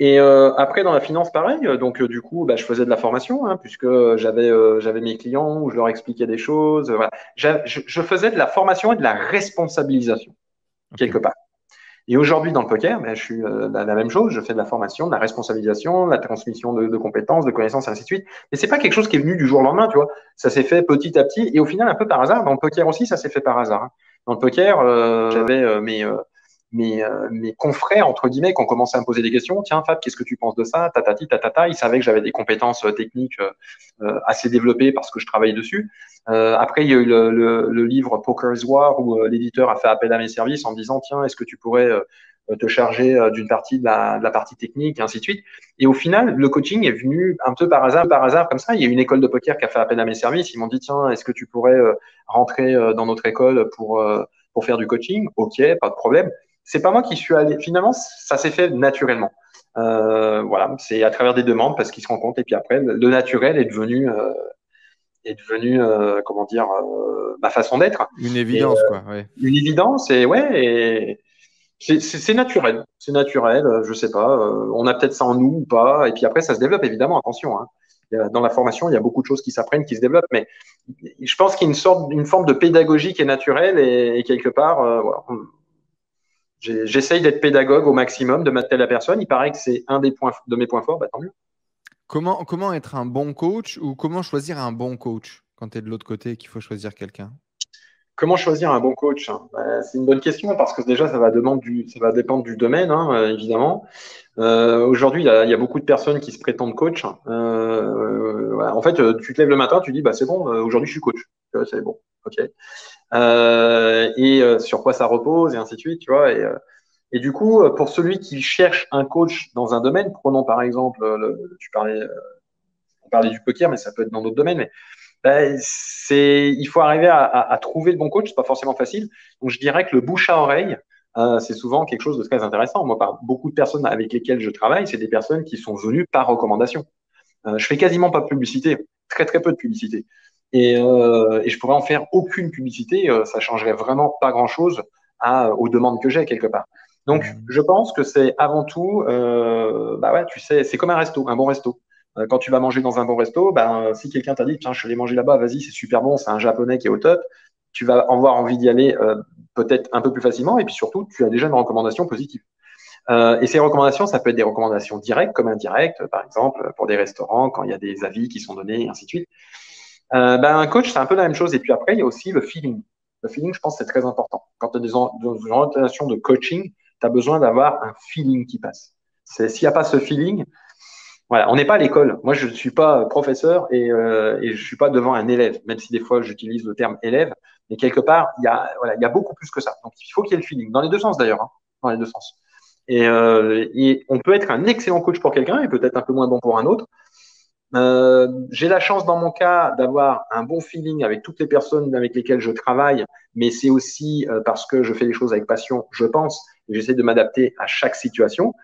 Et euh, après, dans la finance, pareil. Donc, euh, du coup, bah, je faisais de la formation hein, puisque j'avais, euh, j'avais mes clients où je leur expliquais des choses. Euh, voilà. J'a, je, je faisais de la formation et de la responsabilisation, okay. quelque part. Et aujourd'hui, dans le poker, ben, je suis euh, la, la même chose. Je fais de la formation, de la responsabilisation, de la transmission de, de compétences, de connaissances, et ainsi de suite. Mais c'est pas quelque chose qui est venu du jour au lendemain, tu vois. Ça s'est fait petit à petit. Et au final, un peu par hasard. Dans le poker aussi, ça s'est fait par hasard. Dans le poker, euh, j'avais euh, mes, euh, mes, euh, mes confrères, entre guillemets, qui ont commencé à me poser des questions. Tiens, Fab, qu'est-ce que tu penses de ça? Tatati, tatata. Ils savaient que j'avais des compétences techniques euh, assez développées parce que je travaillais dessus. Euh, après, il y a eu le, le, le livre Poker's War où euh, l'éditeur a fait appel à mes services en me disant tiens, est-ce que tu pourrais euh, te charger d'une partie de la, de la partie technique, et ainsi de suite. Et au final, le coaching est venu un peu par hasard, par hasard comme ça. Il y a une école de poker qui a fait appel à mes services. Ils m'ont dit, tiens, est-ce que tu pourrais rentrer dans notre école pour, pour faire du coaching? Ok, pas de problème. C'est pas moi qui suis allé. Finalement, ça s'est fait naturellement. Euh, voilà, c'est à travers des demandes parce qu'ils se rencontrent. Et puis après, le naturel est devenu... Euh, est devenu, euh, comment dire, euh, ma façon d'être. Une évidence, et, euh, quoi. Ouais. Une évidence, et ouais, c'est naturel. C'est naturel, je sais pas. Euh, on a peut-être ça en nous ou pas. Et puis après, ça se développe, évidemment, attention. Hein. Dans la formation, il y a beaucoup de choses qui s'apprennent, qui se développent. Mais je pense qu'il y a une, sorte, une forme de pédagogie qui est naturelle et, et quelque part, euh, voilà. J'essaye d'être pédagogue au maximum, de m'adapter à la personne. Il paraît que c'est un des points, de mes points forts, bah, tant mieux. Comment, comment être un bon coach ou comment choisir un bon coach quand tu es de l'autre côté et qu'il faut choisir quelqu'un? Comment choisir un bon coach? Ben, c'est une bonne question parce que déjà, ça va, demander du, ça va dépendre du domaine, hein, évidemment. Euh, Aujourd'hui, il y, y a beaucoup de personnes qui se prétendent coach. Euh, voilà. En fait, tu te lèves le matin, tu dis bah, « c'est bon, aujourd'hui, je suis coach ». C'est bon, ok. Euh, et euh, sur quoi ça repose et ainsi de suite, tu vois. Et, euh, Et du coup, pour celui qui cherche un coach dans un domaine, prenons par exemple, le, tu parlais, on parlait du poker, mais ça peut être dans d'autres domaines, mais ben, c'est, il faut arriver à, à, à trouver le bon coach, c'est pas forcément facile. Donc je dirais que le bouche à oreille, euh, c'est souvent quelque chose de très intéressant. Moi, par beaucoup de personnes avec lesquelles je travaille, c'est des personnes qui sont venues par recommandation. Euh, je fais quasiment pas de publicité, très très peu de publicité, et, euh, et je pourrais en faire aucune publicité, euh, ça changerait vraiment pas grand-chose à, aux demandes que j'ai quelque part. Donc, je pense que c'est avant tout, euh, bah ouais, tu sais, c'est comme un resto, un bon resto. Euh, quand tu vas manger dans un bon resto, ben, si quelqu'un t'a dit, tiens, je suis allé manger là-bas, vas-y, c'est super bon, c'est un japonais qui est au top, tu vas avoir envie d'y aller euh, peut-être un peu plus facilement, et puis surtout, tu as déjà une recommandation positive. Euh, et ces recommandations, ça peut être des recommandations directes comme indirectes, par exemple, pour des restaurants, quand il y a des avis qui sont donnés, et ainsi de suite. Euh, ben, un coach, c'est un peu la même chose. Et puis après, il y a aussi le feeling. Le feeling, je pense, c'est très important. Quand tu as des, des orientations de coaching, tu as besoin d'avoir un feeling qui passe. S'il n'y a pas ce feeling, voilà, on n'est pas à l'école. Moi, je ne suis pas professeur et, euh, et je ne suis pas devant un élève, même si des fois, j'utilise le terme élève. Mais quelque part, il y a, voilà, il y a beaucoup plus que ça. Donc, il faut qu'il y ait le feeling, dans les deux sens d'ailleurs, hein, dans les deux sens. Et, euh, et on peut être un excellent coach pour quelqu'un et peut-être un peu moins bon pour un autre. Euh, j'ai la chance dans mon cas d'avoir un bon feeling avec toutes les personnes avec lesquelles je travaille, mais c'est aussi euh, parce que je fais les choses avec passion, je pense. J'essaie de m'adapter à chaque situation,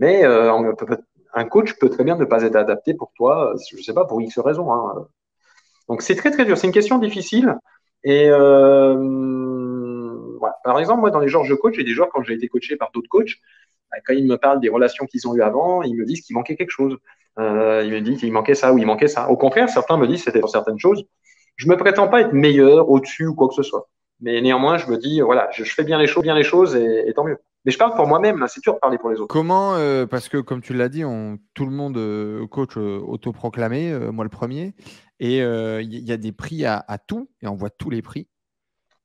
mais euh, on peut, un coach peut très bien ne pas être adapté pour toi, je ne sais pas, pour X raisons. Hein. Donc, c'est très, très dur. C'est une question difficile. Et euh, voilà. Par exemple, moi, dans les genres de coach, j'ai des joueurs, quand j'ai été coaché par d'autres coachs, bah, quand ils me parlent des relations qu'ils ont eues avant, ils me disent qu'il manquait quelque chose. Euh, ils me disent qu'il manquait ça ou il manquait ça. Au contraire, certains me disent que c'était pour certaines choses. Je ne me prétends pas être meilleur, au-dessus ou quoi que ce soit. Mais néanmoins, je me dis, voilà, je, je fais bien les choses, bien les choses et, et tant mieux. Mais je parle pour moi-même, c'est dur de parler pour les autres. Comment, euh, parce que comme tu l'as dit, on, tout le monde euh, coach euh, autoproclamé, euh, moi le premier, et il euh, y, y a des prix à, à tout, et on voit tous les prix.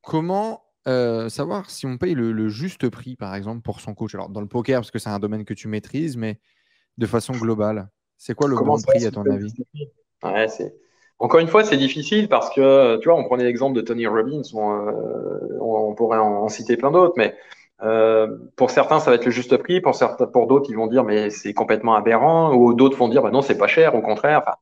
Comment euh, savoir si on paye le, le juste prix, par exemple, pour son coach? Alors, dans le poker, parce que c'est un domaine que tu maîtrises, mais de façon globale, c'est quoi le bon prix à ton avis? Ouais, c'est… Encore une fois, c'est difficile parce que, tu vois, on prenait l'exemple de Tony Robbins, on, euh, on pourrait en, en citer plein d'autres, mais euh, pour certains, ça va être le juste prix, pour, certains, pour d'autres, ils vont dire, mais c'est complètement aberrant, ou d'autres vont dire, bah non, c'est pas cher, au contraire. Enfin,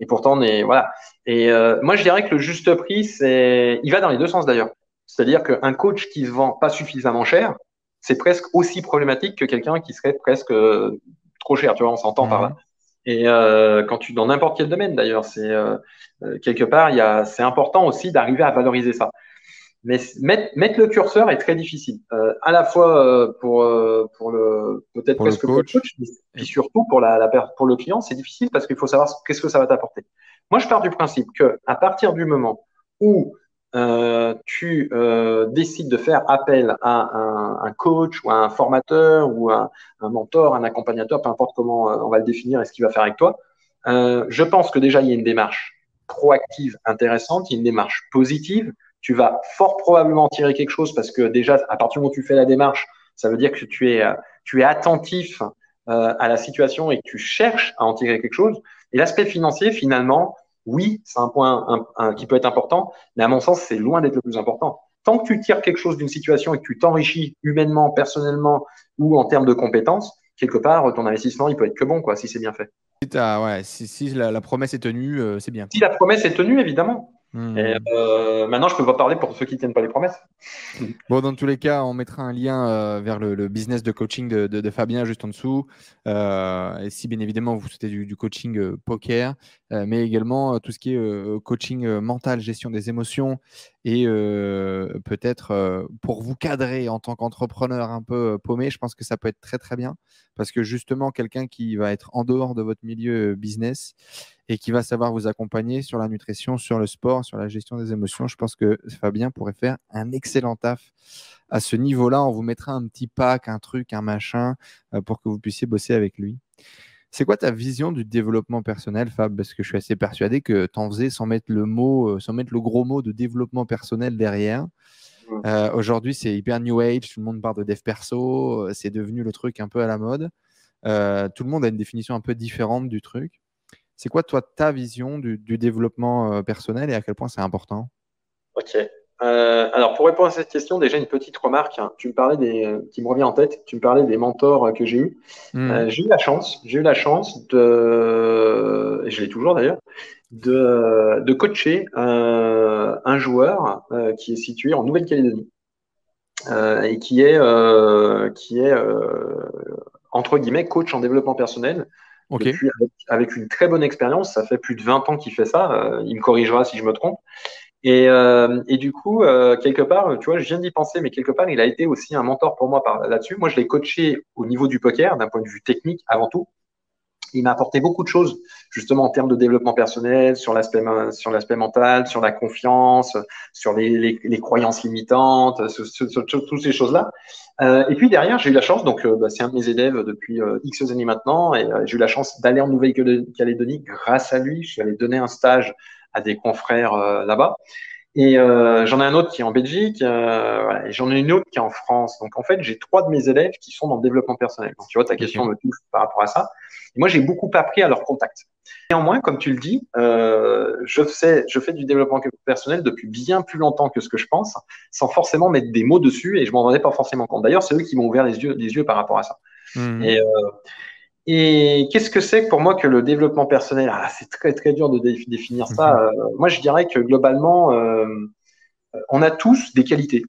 et pourtant, on est, voilà. Et euh, moi, je dirais que le juste prix, c'est, il va dans les deux sens d'ailleurs. C'est-à-dire qu'un coach qui se vend pas suffisamment cher, c'est presque aussi problématique que quelqu'un qui serait presque euh, trop cher, tu vois, on s'entend mmh. par là. Et euh, quand tu dans n'importe quel domaine d'ailleurs, c'est euh, quelque part, il y a, c'est important aussi d'arriver à valoriser ça. Mais mettre, mettre le curseur est très difficile, euh, à la fois euh, pour euh, pour le peut-être presque pour le coach, mais surtout pour la, la pour le client, c'est difficile parce qu'il faut savoir qu'est-ce que ça va t'apporter. Moi, je pars du principe que à partir du moment où euh, tu euh, décides de faire appel à un, un coach ou à un formateur ou à un mentor, un accompagnateur, peu importe comment euh, on va le définir et ce qu'il va faire avec toi, euh, je pense que déjà il y a une démarche proactive intéressante, il y a une démarche positive. Tu vas fort probablement tirer quelque chose parce que déjà à partir du moment où tu fais la démarche, ça veut dire que tu es tu es attentif euh, à la situation et que tu cherches à en tirer quelque chose. Et l'aspect financier finalement, oui, c'est un point un, un, qui peut être important, mais à mon sens, c'est loin d'être le plus important. tant que tu tires quelque chose d'une situation et que tu t'enrichis humainement, personnellement ou en termes de compétences, quelque part, ton investissement, il peut être que bon, quoi, si c'est bien fait. Ah, ouais, si, si la, la promesse est tenue, euh, c'est bien. Si la promesse est tenue, évidemment. Mmh. Et euh, maintenant, je ne peux pas parler pour ceux qui ne tiennent pas les promesses. Bon, dans tous les cas, on mettra un lien euh, vers le, le business de coaching de, de, de Fabien juste en dessous. Euh, et si bien évidemment vous souhaitez du, du coaching euh, poker, euh, mais également euh, tout ce qui est euh, coaching euh, mental, gestion des émotions et euh, peut-être euh, pour vous cadrer en tant qu'entrepreneur un peu paumé, je pense que ça peut être très très bien parce que justement, quelqu'un qui va être en dehors de votre milieu business et qui va savoir vous accompagner sur la nutrition, sur le sport, sur la gestion des émotions. Je pense que Fabien pourrait faire un excellent taf à ce niveau-là. On vous mettra un petit pack, un truc, un machin pour que vous puissiez bosser avec lui. C'est quoi ta vision du développement personnel, Fab? Parce que je suis assez persuadé que tu en faisais sans mettre le mot, sans mettre le gros mot de développement personnel derrière. Euh, aujourd'hui, c'est hyper new age. Tout le monde parle de dev perso. C'est devenu le truc un peu à la mode. Euh, tout le monde a une définition un peu différente du truc. C'est quoi, toi, ta vision du, du développement euh, personnel et à quel point c'est important? Ok. Euh, alors, pour répondre à cette question, déjà une petite remarque. Hein. Tu me parlais des, euh, qui me revient en tête, tu me parlais des mentors euh, que j'ai eus. Mmh. Euh, j'ai eu la chance, j'ai eu la chance de, et je l'ai toujours d'ailleurs, de, de coacher euh, un joueur euh, qui est situé en Nouvelle-Calédonie euh, et qui est, euh, qui est euh, entre guillemets, coach en développement personnel. Okay. Depuis, avec, avec une très bonne expérience, ça fait plus de vingt ans qu'il fait ça, euh, il me corrigera si je me trompe. Et, euh, et du coup, euh, quelque part, tu vois, je viens d'y penser, mais quelque part, il a été aussi un mentor pour moi par, là-dessus. Moi, je l'ai coaché au niveau du poker, d'un point de vue technique avant tout. Il m'a apporté beaucoup de choses, justement en termes de développement personnel, sur l'aspect, sur l'aspect mental, sur la confiance, sur les, les, les croyances limitantes, sur, sur, sur, sur toutes ces choses-là. Euh, et puis derrière, j'ai eu la chance, donc euh, bah, c'est un de mes élèves depuis euh, X années maintenant, et euh, j'ai eu la chance d'aller en Nouvelle-Calédonie grâce à lui. Je suis allé donner un stage à des confrères euh, là-bas. Et euh, j'en ai un autre qui est en Belgique, euh, voilà, et j'en ai une autre qui est en France. Donc, en fait, j'ai trois de mes élèves qui sont dans le développement personnel. Donc, tu vois, ta question me touche par rapport à ça. Et moi, j'ai beaucoup appris à leur contact. Néanmoins, comme tu le dis, euh, je fais, je fais du développement personnel depuis bien plus longtemps que ce que je pense, sans forcément mettre des mots dessus, et je m'en rendais pas forcément compte. D'ailleurs, c'est eux qui m'ont ouvert les yeux, les yeux par rapport à ça. Mmh. Et, euh, Et qu'est-ce que c'est pour moi que le développement personnel? Ah, c'est très très dur de dé- définir ça. Euh, moi, je dirais que globalement, euh, on a tous des qualités.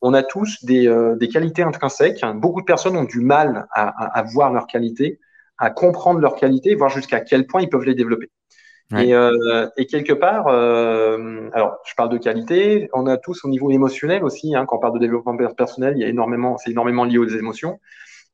On a tous des, euh, des qualités intrinsèques. Beaucoup de personnes ont du mal à, à, à voir leurs qualités, à comprendre leurs qualités, voir jusqu'à quel point ils peuvent les développer. Ouais. Et, euh, et quelque part, euh, alors je parle de qualité, on a tous au niveau émotionnel aussi. Hein, quand on parle de développement personnel, il y a énormément, c'est énormément lié aux émotions.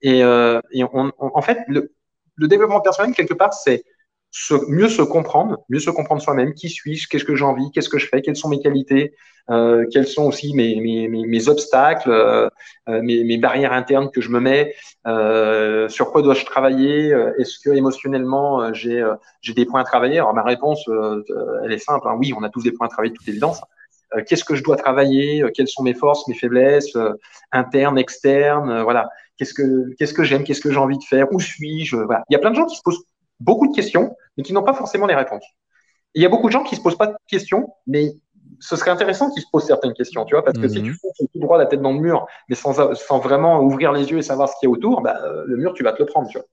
Et, euh, et on, on, en fait, le, le développement personnel, quelque part, c'est se, mieux se comprendre, mieux se comprendre soi-même. Qui suis-je? Qu'est-ce que j'ai envie? Qu'est-ce que je fais? Quelles sont mes qualités? euh, Quels sont aussi mes, mes, mes, mes obstacles, euh, mes, mes barrières internes que je me mets? euh, Sur quoi dois-je travailler? Est-ce que émotionnellement, j'ai, euh, j'ai des points à travailler? Alors, ma réponse, euh, elle est simple. Hein. Oui, on a tous des points à travailler, de toute évidence. Euh, qu'est-ce que je dois travailler? Quelles sont mes forces, mes faiblesses, euh, internes, externes? euh, Voilà. Qu'est-ce que, qu'est-ce que j'aime, qu'est-ce que j'ai envie de faire, où suis-je, voilà. Il y a plein de gens qui se posent beaucoup de questions, mais qui n'ont pas forcément les réponses. Et il y a beaucoup de gens qui se posent pas de questions, mais ce serait intéressant qu'ils se posent certaines questions, tu vois, parce que mmh. si tu fonces tout droit la tête dans le mur, mais sans, sans vraiment ouvrir les yeux et savoir ce qu'il y a autour, bah, le mur, tu vas te le prendre, tu vois.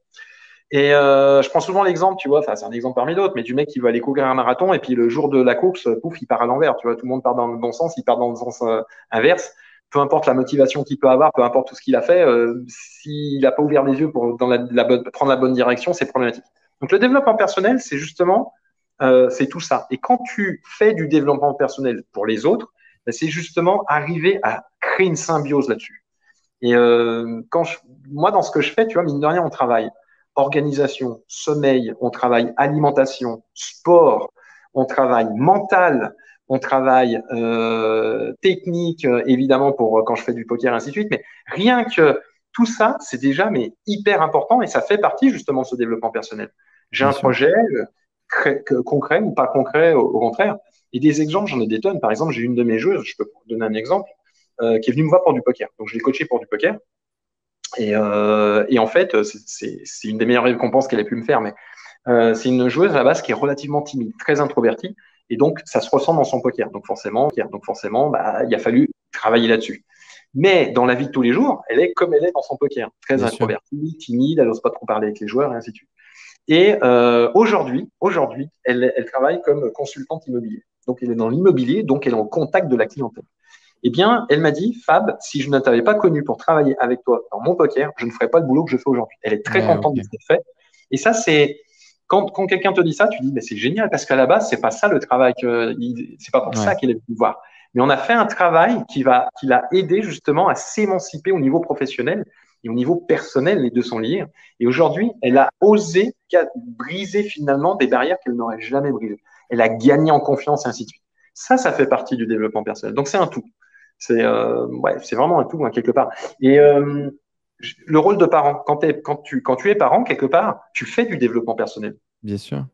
Et euh, je prends souvent l'exemple, tu vois, enfin c'est un exemple parmi d'autres, mais du mec qui veut aller courir un marathon et puis le jour de la course, pouf, il part à l'envers, tu vois, tout le monde part dans le bon sens, il part dans le sens euh, inverse. Peu importe la motivation qu'il peut avoir, peu importe tout ce qu'il a fait, euh, s'il n'a pas ouvert les yeux pour dans la, la bonne, prendre la bonne direction, c'est problématique. Donc, le développement personnel, c'est justement euh, c'est tout ça. Et quand tu fais du développement personnel pour les autres, ben, c'est justement arriver à créer une symbiose là-dessus. Et euh, quand je, moi, dans ce que je fais, tu vois, mine de rien, on travaille organisation, sommeil, on travaille alimentation, sport, on travaille mental, on travaille euh, technique, euh, évidemment, pour euh, quand je fais du poker, ainsi de suite. Mais rien que tout ça, c'est déjà mais hyper important et ça fait partie justement de ce développement personnel. J'ai Bien un sûr. projet euh, cré- concret ou pas concret, au-, au contraire. Et des exemples, j'en ai des tonnes. Par exemple, j'ai une de mes joueuses, je peux vous donner un exemple, euh, qui est venue me voir pour du poker. Donc, je l'ai coachée pour du poker. Et, euh, et en fait, c'est, c'est, c'est une des meilleures récompenses qu'elle ait pu me faire. Mais euh, c'est une joueuse à la base qui est relativement timide, très introvertie. Et donc, ça se ressent dans son poker. Donc, forcément, donc forcément bah, il a fallu travailler là-dessus. Mais dans la vie de tous les jours, elle est comme elle est dans son poker, très Bien introvertie, sûr. timide, elle n'ose pas trop parler avec les joueurs et ainsi de suite. Et euh, aujourd'hui, aujourd'hui, elle, elle travaille comme consultante immobilier. Donc, elle est dans l'immobilier, donc elle est en contact de la clientèle. Eh bien, elle m'a dit, Fab, si je ne t'avais pas connu pour travailler avec toi dans mon poker, je ne ferais pas le boulot que je fais aujourd'hui. Elle est très ouais, contente okay. de ce qu'elle fait. Et ça, c'est quand, quand quelqu'un te dit ça, tu dis, mais c'est génial parce qu'à la base, c'est pas ça le travail, que, c'est pas pour ouais. ça qu'elle est venue voir. Mais on a fait un travail qui va, qui l'a aidé justement à s'émanciper au niveau professionnel et au niveau personnel, les deux sont liés. Et aujourd'hui, elle a osé briser finalement des barrières qu'elle n'aurait jamais brisées. Elle a gagné en confiance, et ainsi de suite. Ça, ça fait partie du développement personnel. Donc, c'est un tout. C'est euh, ouais, c'est vraiment un tout, hein, quelque part. Et euh, le rôle de parent, quand, t'es, quand, tu, quand tu es parent, quelque part, tu fais du développement personnel. Bien sûr.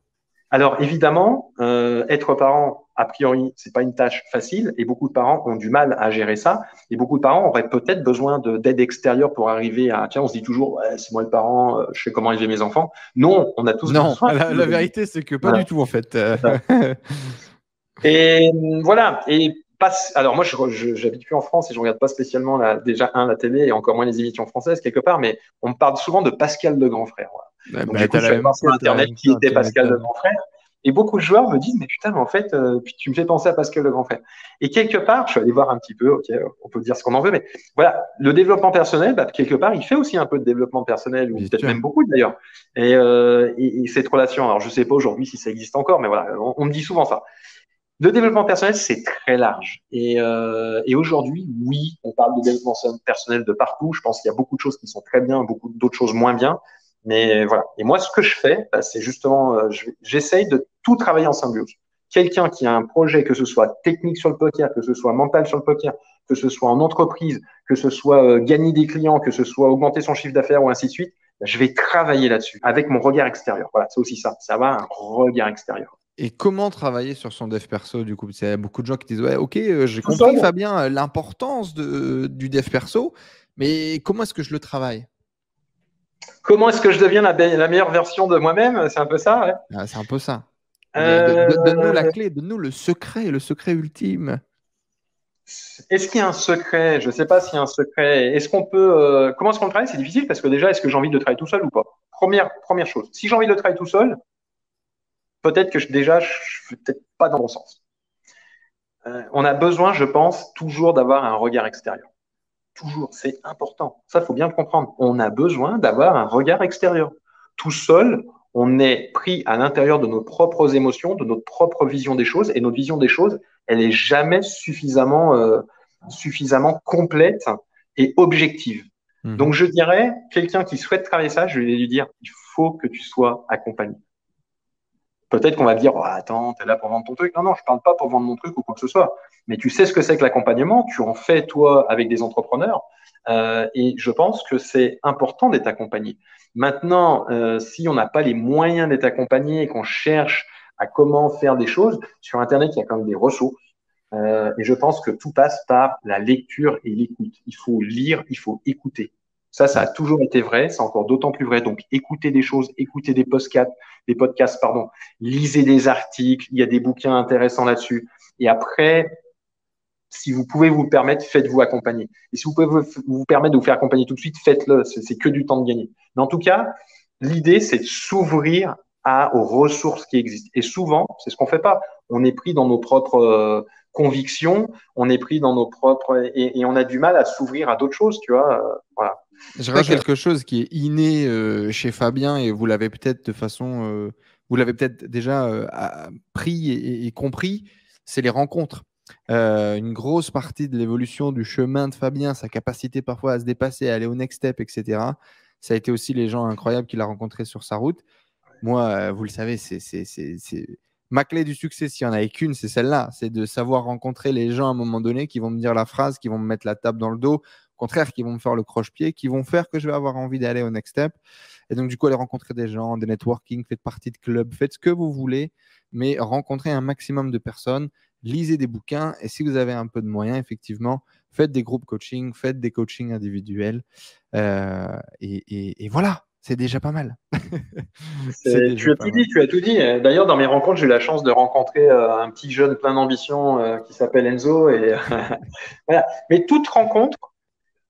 Alors, évidemment, euh, être parent, a priori, c'est pas une tâche facile et beaucoup de parents ont du mal à gérer ça. Et beaucoup de parents auraient peut-être besoin de, d'aide extérieure pour arriver à… Tiens, on se dit toujours ouais, « c'est moi le parent, je sais comment élever mes enfants ». Non, on a tous… Non, besoin. La, la vérité, c'est que pas voilà. du tout, en fait. Euh... Et voilà. Et pas, alors, moi, je, je, j'habite plus en France et je regarde pas spécialement la, déjà, un, la télé et encore moins les émissions françaises, quelque part. Mais on me parle souvent de Pascal le grand frère. Voilà. Ouais, donc, bah, du coup, je voir sur Internet qui était Pascal le grand frère. Et beaucoup de joueurs me disent, mais putain, mais en fait, euh, tu me fais penser à Pascal le grand frère. Et quelque part, je suis allé voir un petit peu, ok, on peut dire ce qu'on en veut, mais voilà, le développement personnel, bah, quelque part, il fait aussi un peu de développement personnel, ou peut-être même beaucoup d'ailleurs. Et, euh, et, et cette relation, alors je sais pas aujourd'hui si ça existe encore, mais voilà, on, on me dit souvent ça. Le développement personnel, c'est très large. Et, euh, et aujourd'hui, oui, on parle de développement personnel de partout. Je pense qu'il y a beaucoup de choses qui sont très bien, beaucoup d'autres choses moins bien. Mais voilà. Et moi, ce que je fais, bah, c'est justement, euh, je, j'essaye de tout travailler en symbiose. Quelqu'un qui a un projet, que ce soit technique sur le poker, que ce soit mental sur le poker, que ce soit en entreprise, que ce soit euh, gagner des clients, que ce soit augmenter son chiffre d'affaires ou ainsi de suite, bah, je vais travailler là-dessus avec mon regard extérieur. Voilà, c'est aussi ça. Ça va, un regard extérieur. Et comment travailler sur son dev perso du coup? Il y a beaucoup de gens qui disent ouais, ok, euh, j'ai tout compris, seul. Fabien, l'importance de, euh, du dev perso, mais comment est-ce que je le travaille? Comment est-ce que je deviens la, be- la meilleure version de moi-même? C'est un peu ça, ouais. Ah, c'est un peu ça. Euh... Donne-nous la clé, donne-nous le secret, le secret ultime. Est-ce qu'il y a un secret? Je ne sais pas s'il y a un secret. Est-ce qu'on peut… Euh... Comment est-ce qu'on le travaille? C'est difficile parce que déjà, est-ce que j'ai envie de le travailler tout seul ou pas? Première, première chose. Si j'ai envie de le travailler tout seul, peut-être que je, déjà, je ne suis peut-être pas dans le bon sens. Euh, on a besoin, je pense, toujours d'avoir un regard extérieur. Toujours, c'est important. Ça, il faut bien le comprendre. On a besoin d'avoir un regard extérieur. Tout seul, on est pris à l'intérieur de nos propres émotions, de notre propre vision des choses. Et notre vision des choses, elle n'est jamais suffisamment, euh, suffisamment complète et objective. Mmh. Donc, je dirais, quelqu'un qui souhaite travailler ça, je vais lui dire, il faut que tu sois accompagné. Peut-être qu'on va dire, oh, attends, t'es là pour vendre ton truc. Non, non, je parle pas pour vendre mon truc ou quoi que ce soit. Mais tu sais ce que c'est que l'accompagnement. Tu en fais, toi, avec des entrepreneurs. Euh, et je pense que c'est important d'être accompagné. Maintenant, euh, si on n'a pas les moyens d'être accompagné et qu'on cherche à comment faire des choses, sur Internet, il y a quand même des ressources. Euh, et je pense que tout passe par la lecture et l'écoute. Il faut lire, il faut écouter. Ça, ça a toujours été vrai, c'est encore d'autant plus vrai. Donc, écoutez des choses, écoutez des podcasts, des podcasts, pardon, lisez des articles, il y a des bouquins intéressants là-dessus. Et après, si vous pouvez vous le permettre, faites-vous accompagner. Et si vous pouvez vous permettre de vous faire accompagner tout de suite, faites-le, c'est, c'est que du temps de gagner. Mais en tout cas, l'idée, c'est de s'ouvrir à, aux ressources qui existent. Et souvent, c'est ce qu'on fait pas. On est pris dans nos propres euh, convictions, on est pris dans nos propres… Et, et on a du mal à s'ouvrir à d'autres choses, tu vois. Euh, voilà. Je rêve quelque chose qui est inné euh, chez Fabien et vous l'avez peut-être de façon, euh, vous l'avez peut-être déjà euh, pris et, et compris, c'est les rencontres. Euh, une grosse partie de l'évolution du chemin de Fabien, sa capacité parfois à se dépasser, à aller au next step, et cetera. Ça a été aussi les gens incroyables qu'il a rencontrés sur sa route. Moi, euh, vous le savez, c'est, c'est, c'est, c'est... ma clé du succès, s'il n'y en avait qu'une, c'est celle-là. C'est de savoir rencontrer les gens à un moment donné qui vont me dire la phrase, qui vont me mettre la table dans le dos, au contraire, qui vont me faire le croche-pied, qui vont faire que je vais avoir envie d'aller au next step. Et donc, du coup, aller rencontrer des gens, des networking, faites partie de clubs, faites ce que vous voulez, mais rencontrez un maximum de personnes, lisez des bouquins. Et si vous avez un peu de moyens, effectivement, faites des groupes coaching, faites des coachings individuels. Euh, et, et, et voilà, c'est déjà pas mal. déjà tu, as pas mal. Dit, tu as tout dit. D'ailleurs, dans mes rencontres, j'ai eu la chance de rencontrer euh, un petit jeune plein d'ambition euh, qui s'appelle Enzo. Et, euh, voilà. Mais toute rencontre,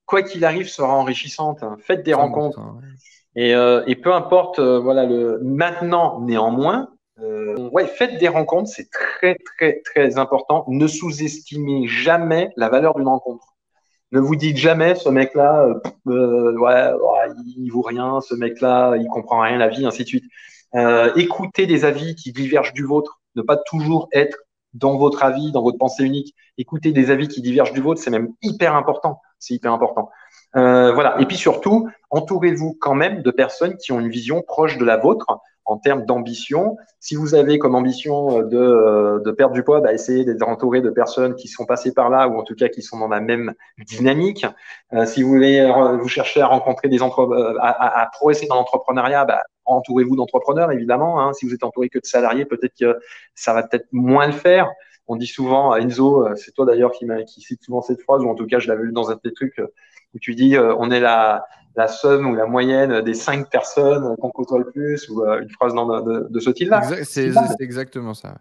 quoi qu'il arrive, sera enrichissante. Faites des rencontres. Bon, ça, ouais. et, euh, et peu importe, euh, voilà, le maintenant, néanmoins, euh, ouais, faites des rencontres. C'est très, très, très important. Ne sous-estimez jamais la valeur d'une rencontre. Ne vous dites jamais, ce mec-là, euh, ouais, ouais, il vaut rien, ce mec-là, il comprend rien, la vie, ainsi de suite. Euh, écoutez des avis qui divergent du vôtre. Ne pas toujours être dans votre avis, dans votre pensée unique. Écoutez des avis qui divergent du vôtre, c'est même hyper important. C'est hyper important. Euh, voilà. Et puis surtout, entourez-vous quand même de personnes qui ont une vision proche de la vôtre en termes d'ambition. Si vous avez comme ambition de, de perdre du poids, bah essayez d'être entouré de personnes qui sont passées par là ou en tout cas qui sont dans la même dynamique. Euh, si vous voulez, vous cherchez à rencontrer des entrepreneurs, à, à, à progresser dans l'entrepreneuriat, bah, entourez-vous d'entrepreneurs, évidemment. Hein. Si vous êtes entouré que de salariés, peut-être que ça va peut-être moins le faire. On dit souvent, Enzo, c'est toi d'ailleurs qui, qui cite souvent cette phrase, ou en tout cas, je l'avais lu dans un de tes trucs, où tu dis, euh, on est la, la somme ou la moyenne des cinq personnes qu'on côtoie le plus, ou euh, une phrase dans, de, de ce style-là. C'est exactement ça. Ouais.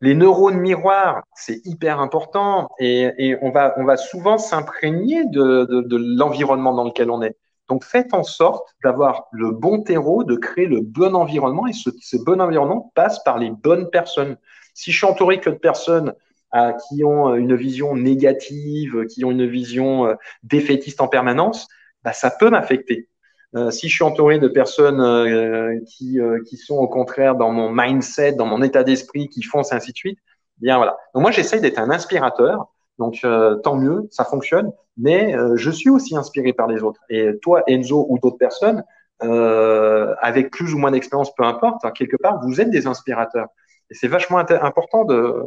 Les neurones miroirs, c'est hyper important, et, et on, va, on va souvent s'imprégner de, de, de l'environnement dans lequel on est. Donc, faites en sorte d'avoir le bon terreau, de créer le bon environnement, et ce, ce bon environnement passe par les bonnes personnes. Si je suis entouré que de personnes euh, qui ont une vision négative, qui ont une vision euh, défaitiste en permanence, bah, ça peut m'affecter. Euh, si je suis entouré de personnes euh, qui, euh, qui sont au contraire dans mon mindset, dans mon état d'esprit, qui foncent, ainsi de suite, bien voilà. Donc moi, j'essaye d'être un inspirateur. Donc, euh, tant mieux, ça fonctionne. Mais euh, je suis aussi inspiré par les autres. Et toi, Enzo, ou d'autres personnes, euh, avec plus ou moins d'expérience, peu importe, hein, quelque part, vous êtes des inspirateurs. Et c'est vachement important de,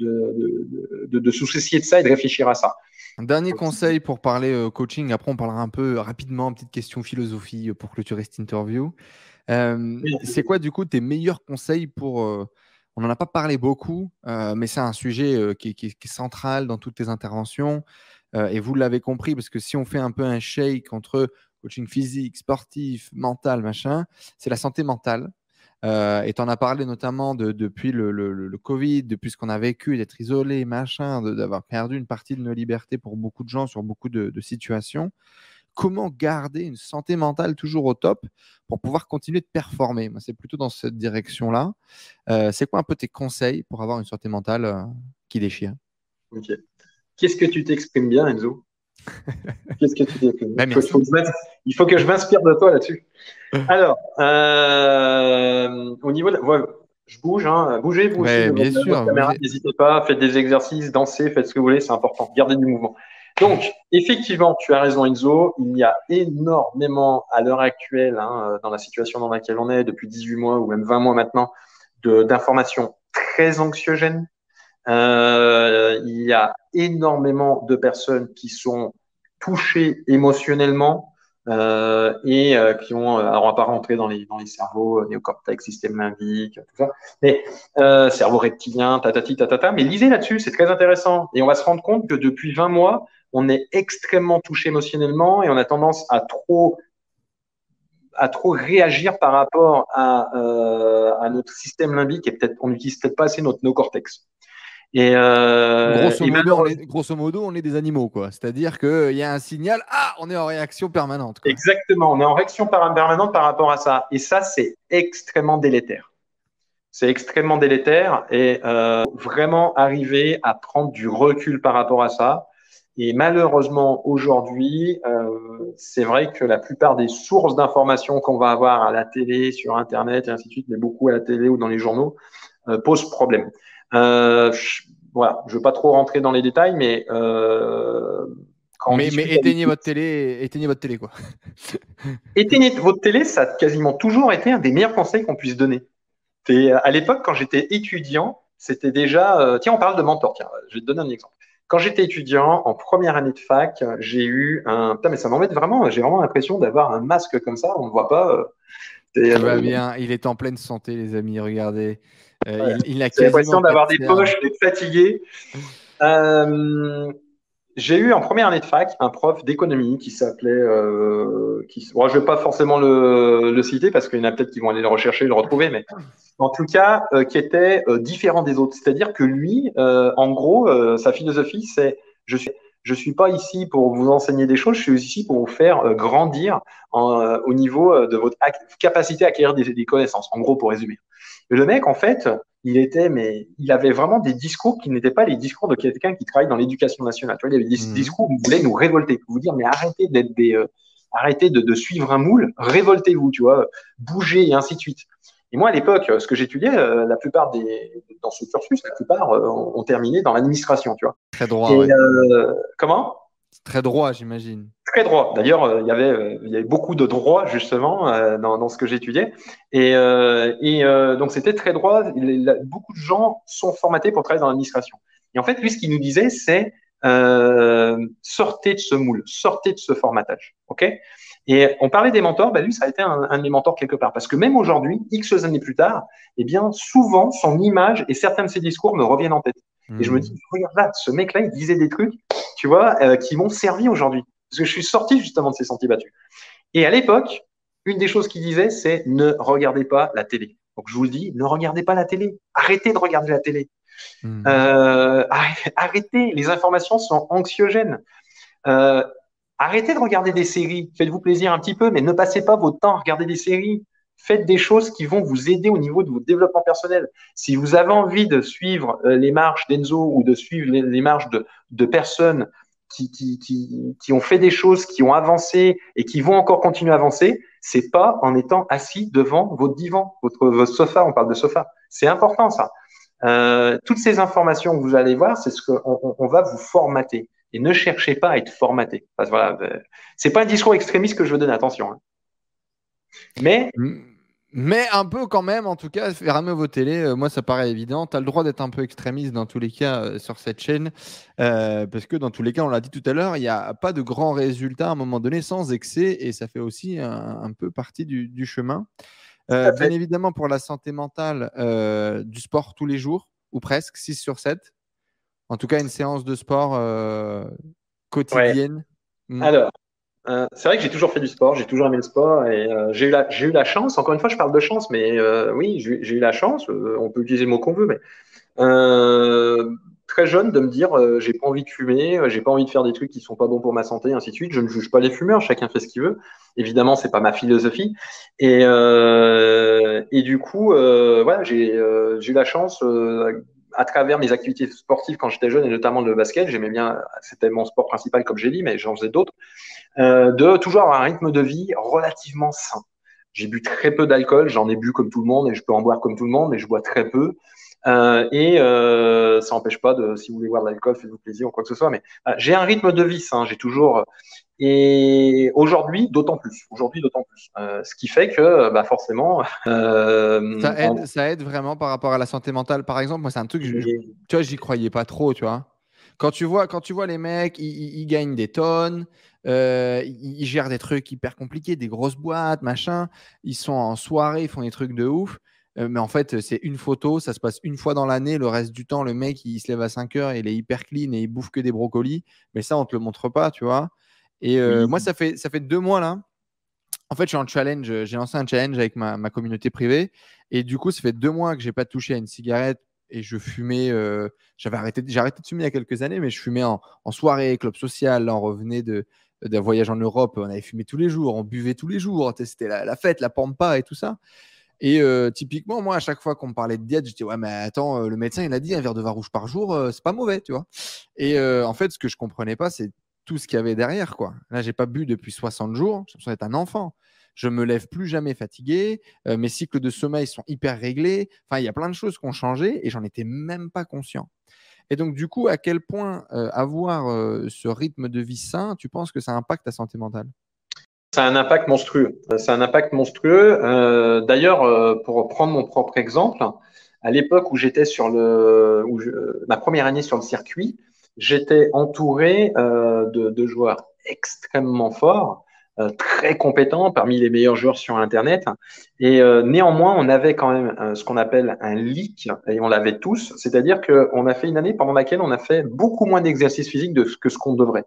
de, de, de, de soucier de ça et de réfléchir à ça. Un dernier conseil pour parler euh, coaching. Après, on parlera un peu rapidement, petite question philosophie pour clôturer cette interview. Euh, c'est quoi, du coup, tes meilleurs conseils pour… Euh, on n'en a pas parlé beaucoup, euh, mais c'est un sujet euh, qui, qui, qui est central dans toutes tes interventions. Euh, et vous l'avez compris, parce que si on fait un peu un shake entre coaching physique, sportif, mental, machin, c'est la santé mentale. Euh, et tu en as parlé notamment de, depuis le, le, le Covid, depuis ce qu'on a vécu, d'être isolé, machin, d'avoir perdu une partie de nos libertés pour beaucoup de gens sur beaucoup de, de situations. Comment garder une santé mentale toujours au top pour pouvoir continuer de performer? Moi, c'est plutôt dans cette direction-là. Euh, c'est quoi un peu tes conseils pour avoir une santé mentale euh, qui déchire? Ok. Qu'est-ce que tu t'exprimes bien, Enzo? Qu'est-ce que tu t'exprimes bien? Bah, faut, faut Il faut que je m'inspire de toi là-dessus. Alors, euh, au niveau de… Ouais, je bouge, hein. bougez, bougez. Bien sûr. N'hésitez pas, faites des exercices, dansez, faites ce que vous voulez, c'est important. Gardez du mouvement. Donc, effectivement, tu as raison, Enzo, il y a énormément à l'heure actuelle, hein, dans la situation dans laquelle on est, depuis dix-huit mois ou même vingt mois maintenant, d'informations très anxiogènes. Euh, il y a énormément de personnes qui sont touchées émotionnellement euh, et euh, qui ont… Alors, on ne va pas rentrer dans les, dans les cerveaux, néocortex, système limbique, tout ça, mais euh, cerveau reptilien, tatati, tatata, mais lisez là-dessus, c'est très intéressant. Et on va se rendre compte que depuis vingt mois, on est extrêmement touché émotionnellement et on a tendance à trop, à trop réagir par rapport à, euh, à notre système limbique et peut-être on n'utilise peut-être pas assez notre neocortex. Et, euh, grosso, et modo, on est, grosso modo, on est des animaux, quoi. C'est-à-dire qu'il y a un signal, ah, on est en réaction permanente, quoi. Exactement, on est en réaction permanente par rapport à ça. Et ça, c'est extrêmement délétère. C'est extrêmement délétère et euh, vraiment arriver à prendre du recul par rapport à ça. Et malheureusement, aujourd'hui, euh, c'est vrai que la plupart des sources d'informations qu'on va avoir à la télé, sur Internet, et ainsi de suite, mais beaucoup à la télé ou dans les journaux, euh, posent problème. Euh, je, voilà, je ne veux pas trop rentrer dans les détails, mais… Euh, quand mais, mais éteignez avec... votre télé, éteignez votre télé, quoi. Éteignez votre télé, ça a quasiment toujours été un des meilleurs conseils qu'on puisse donner. Et à l'époque, quand j'étais étudiant, c'était déjà… Euh, tiens, on parle de mentor, tiens, je vais te donner un exemple. Quand j'étais étudiant, en première année de fac, j'ai eu un… Putain, mais ça m'embête vraiment. J'ai vraiment l'impression d'avoir un masque comme ça. On ne voit pas. Euh... Ça va bien. Il est en pleine santé, les amis. Regardez. Euh, ouais. Il, il a l'impression d'avoir des poches, d'être fatigué. Euh... J'ai eu en première année de fac un prof d'économie qui s'appelait, euh, qui, bon, je ne vais pas forcément le, le citer parce qu'il y en a peut-être qui vont aller le rechercher, le retrouver, mais en tout cas, euh, qui était euh, différent des autres. C'est-à-dire que lui, euh, en gros, euh, sa philosophie, c'est je suis, je suis pas ici pour vous enseigner des choses, je suis ici pour vous faire euh, grandir en, euh, au niveau de votre capacité à acquérir des, des connaissances. En gros, pour résumer. Et le mec, en fait, il était, mais il avait vraiment des discours qui n'étaient pas les discours de quelqu'un qui travaille dans l'éducation nationale. Tu vois, il y avait des mmh. discours qui voulaient nous révolter, vous dire, mais arrêtez d'être des, euh, arrêtez de, de suivre un moule, révoltez-vous, tu vois, bougez et ainsi de suite. Et moi, à l'époque, ce que j'étudiais, euh, la plupart des, dans ce cursus, la plupart euh, ont terminé dans l'administration, tu vois. Très droit. Et, ouais. euh, comment? Très droit, j'imagine. Très droit. D'ailleurs, euh, il y avait, euh, il y avait beaucoup de droits justement euh, dans, dans ce que j'étudiais, et, euh, et euh, donc c'était très droit. Il, là, beaucoup de gens sont formatés pour travailler dans l'administration. Et en fait, lui, ce qu'il nous disait, c'est euh, sortez de ce moule, sortez de ce formatage. Ok ? Et on parlait des mentors. Bah lui, ça a été un, un des mentors quelque part, parce que même aujourd'hui, X années plus tard, eh bien, souvent, son image et certains de ses discours me reviennent en tête. Mmh. Et je me dis, regarde là, ce mec-là, il disait des trucs, tu vois, euh, qui m'ont servi aujourd'hui. Parce que je suis sorti justement de ces sentiers battus. Et à l'époque, une des choses qu'il disait, c'est ne regardez pas la télé. Donc, je vous le dis, ne regardez pas la télé. Arrêtez de regarder la télé. Mmh. Euh, arrêtez, les informations sont anxiogènes. Euh, arrêtez de regarder des séries. Faites-vous plaisir un petit peu, mais ne passez pas votre temps à regarder des séries. Faites des choses qui vont vous aider au niveau de votre développement personnel. Si vous avez envie de suivre les marches d'Enzo ou de suivre les, les marches de, de personnes qui, qui, qui, qui ont fait des choses, qui ont avancé et qui vont encore continuer à avancer, c'est pas en étant assis devant votre divan, votre, votre sofa. On parle de sofa. C'est important, ça. Euh, toutes ces informations que vous allez voir, c'est ce qu'on on, on va vous formater. Et ne cherchez pas à être formaté. Parce que voilà, c'est pas un discours extrémiste que je veux donner, attention. Hein. Mais... mais un peu quand même, en tout cas, faire mieux vos télés, euh, moi ça paraît évident. Tu as le droit d'être un peu extrémiste dans tous les cas euh, sur cette chaîne, euh, parce que dans tous les cas, on l'a dit tout à l'heure, il n'y a pas de grands résultats à un moment donné sans excès, et ça fait aussi un, un peu partie du, du chemin. Euh, bien évidemment, pour la santé mentale, euh, du sport tous les jours, ou presque, six sur sept. En tout cas, une séance de sport euh, quotidienne. Ouais. Mmh. Alors. Euh, c'est vrai que j'ai toujours fait du sport, j'ai toujours aimé le sport et euh, j'ai eu la, j'ai eu la chance, encore une fois je parle de chance, mais euh, oui, j'ai, j'ai eu la chance, euh, on peut utiliser le mot qu'on veut, mais euh, très jeune de me dire euh, j'ai pas envie de fumer, euh, j'ai pas envie de faire des trucs qui sont pas bons pour ma santé, ainsi de suite. Je ne juge pas les fumeurs, chacun fait ce qu'il veut. Évidemment, c'est pas ma philosophie. Et, euh, et du coup, euh, voilà, j'ai, euh, j'ai eu la chance euh, à travers mes activités sportives quand j'étais jeune et notamment le basket, j'aimais bien, c'était mon sport principal comme j'ai dit, mais j'en faisais d'autres, euh, de toujours avoir un rythme de vie relativement sain. J'ai bu très peu d'alcool, j'en ai bu comme tout le monde et je peux en boire comme tout le monde, mais je bois très peu. Euh, et euh, ça n'empêche pas de, si vous voulez boire de l'alcool, faites-vous plaisir ou quoi que ce soit, mais euh, j'ai un rythme de vie sain, j'ai toujours… Et aujourd'hui, d'autant plus. Aujourd'hui, d'autant plus. Euh, ce qui fait que, bah, forcément, euh, ça aide, on... ça aide vraiment par rapport à la santé mentale. Par exemple, moi, c'est un truc, je, je, tu vois, j'y croyais pas trop, tu vois. Quand tu vois, quand tu vois les mecs, ils, ils gagnent des tonnes, euh, ils, ils gèrent des trucs hyper compliqués, des grosses boîtes, machin. Ils sont en soirée, ils font des trucs de ouf. Mais en fait, c'est une photo, ça se passe une fois dans l'année. Le reste du temps, le mec, il se lève à cinq heures, il est hyper clean et il bouffe que des brocolis. Mais ça, on ne te le montre pas, tu vois. Et euh, mmh. moi, ça fait, ça fait deux mois là. En fait, je suis en challenge. J'ai lancé un challenge avec ma, ma communauté privée. Et du coup, ça fait deux mois que je n'ai pas touché à une cigarette et je fumais. Euh, j'avais arrêté, j'ai arrêté de fumer il y a quelques années, mais je fumais en, en soirée, club social. Là, on revenait de, d'un voyage en Europe. On avait fumé tous les jours, on buvait tous les jours. C'était la, la fête, la pampa et tout ça. Et euh, typiquement, moi, à chaque fois qu'on me parlait de diète, je disais ouais, mais attends, euh, le médecin, il a dit un verre de vin rouge par jour, euh, c'est pas mauvais, tu vois. Et euh, en fait, ce que je ne comprenais pas, c'est tout ce qu'il y avait derrière, quoi. Là, j'ai pas bu depuis soixante jours. Je me sens être un enfant. Je me lève plus jamais fatigué. Euh, mes cycles de sommeil sont hyper réglés. Enfin, il y a plein de choses qui ont changé et j'en étais même pas conscient. Et donc, du coup, à quel point euh, avoir euh, ce rythme de vie sain, tu penses que ça impacte ta santé mentale ? Ça a un impact monstrueux. Ça a un impact monstrueux. Euh, d'ailleurs, euh, pour prendre mon propre exemple, à l'époque où j'étais sur le, où je, ma première année sur le circuit, j'étais entouré euh, de, de joueurs extrêmement forts euh, très compétent, parmi les meilleurs joueurs sur Internet. Et euh, néanmoins, on avait quand même euh, ce qu'on appelle un leak, et on l'avait tous, c'est-à-dire qu'on a fait une année pendant laquelle on a fait beaucoup moins d'exercices physiques de, que ce qu'on devrait.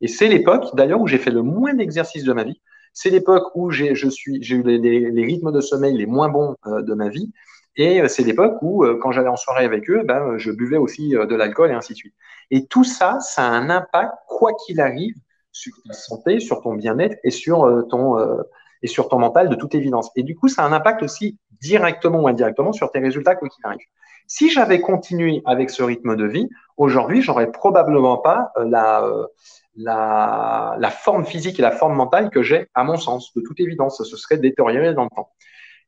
Et c'est l'époque, d'ailleurs, où j'ai fait le moins d'exercices de ma vie. C'est l'époque où j'ai je suis, j'ai eu les, les, les rythmes de sommeil les moins bons euh, de ma vie. Et c'est l'époque où, quand j'allais en soirée avec eux, ben, je buvais aussi de l'alcool et ainsi de suite. Et tout ça, ça a un impact, quoi qu'il arrive, sur ta santé, sur ton bien-être et sur ton, et sur ton mental, de toute évidence. Et du coup, ça a un impact aussi directement ou indirectement sur tes résultats, quoi qu'il arrive. Si j'avais continué avec ce rythme de vie, aujourd'hui, j'aurais probablement pas la, la, la forme physique et la forme mentale que j'ai, à mon sens. De toute évidence, ce serait détérioré dans le temps.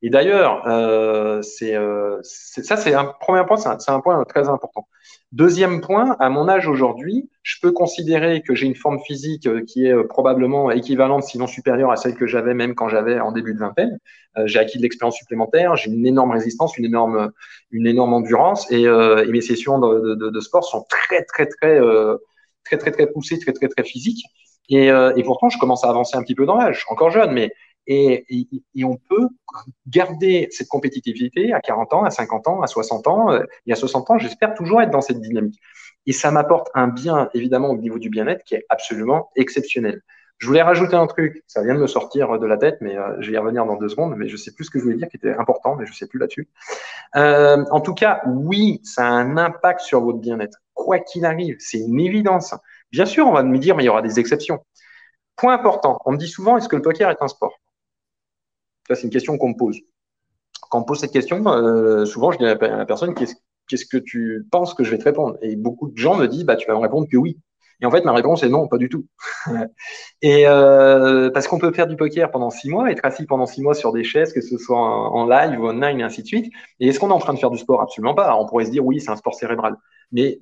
Et d'ailleurs, euh, c'est, euh, c'est, ça c'est un premier point, c'est un, c'est un point très important. Deuxième point, à mon âge aujourd'hui, je peux considérer que j'ai une forme physique qui est probablement équivalente, sinon supérieure à celle que j'avais même quand j'avais en début de vingtaine. Euh, j'ai acquis de l'expérience supplémentaire, j'ai une énorme résistance, une énorme, une énorme endurance, et, euh, et mes sessions de, de, de sport sont très, très, très, euh, très, très, très poussées, très, très, très physiques. Et, euh, et pourtant, je commence à avancer un petit peu dans l'âge. Je suis encore jeune, mais Et, et, et on peut garder cette compétitivité à quarante ans, à cinquante ans, à soixante ans, et à soixante ans, j'espère toujours être dans cette dynamique. Et ça m'apporte un bien, évidemment, au niveau du bien-être qui est absolument exceptionnel. Je voulais rajouter un truc, ça vient de me sortir de la tête, mais euh, je vais y revenir dans deux secondes, mais je sais plus ce que je voulais dire qui était important, mais je sais plus là-dessus. Euh, en tout cas, oui, ça a un impact sur votre bien-être, quoi qu'il arrive, c'est une évidence. Bien sûr, on va me dire, mais il y aura des exceptions. Point important, on me dit souvent, est-ce que le poker est un sport ? Ça, c'est une question qu'on me pose. Quand on me pose cette question, euh, souvent, je dis à la personne, qu'est-ce, qu'est-ce que tu penses que je vais te répondre? Et beaucoup de gens me disent, bah, tu vas me répondre que oui. Et en fait, ma réponse est non, pas du tout. et euh, parce qu'on peut faire du poker pendant six mois, être assis pendant six mois sur des chaises, que ce soit en live ou online, et ainsi de suite. Et est-ce qu'on est en train de faire du sport? Absolument pas. Alors, on pourrait se dire, oui, c'est un sport cérébral. Mais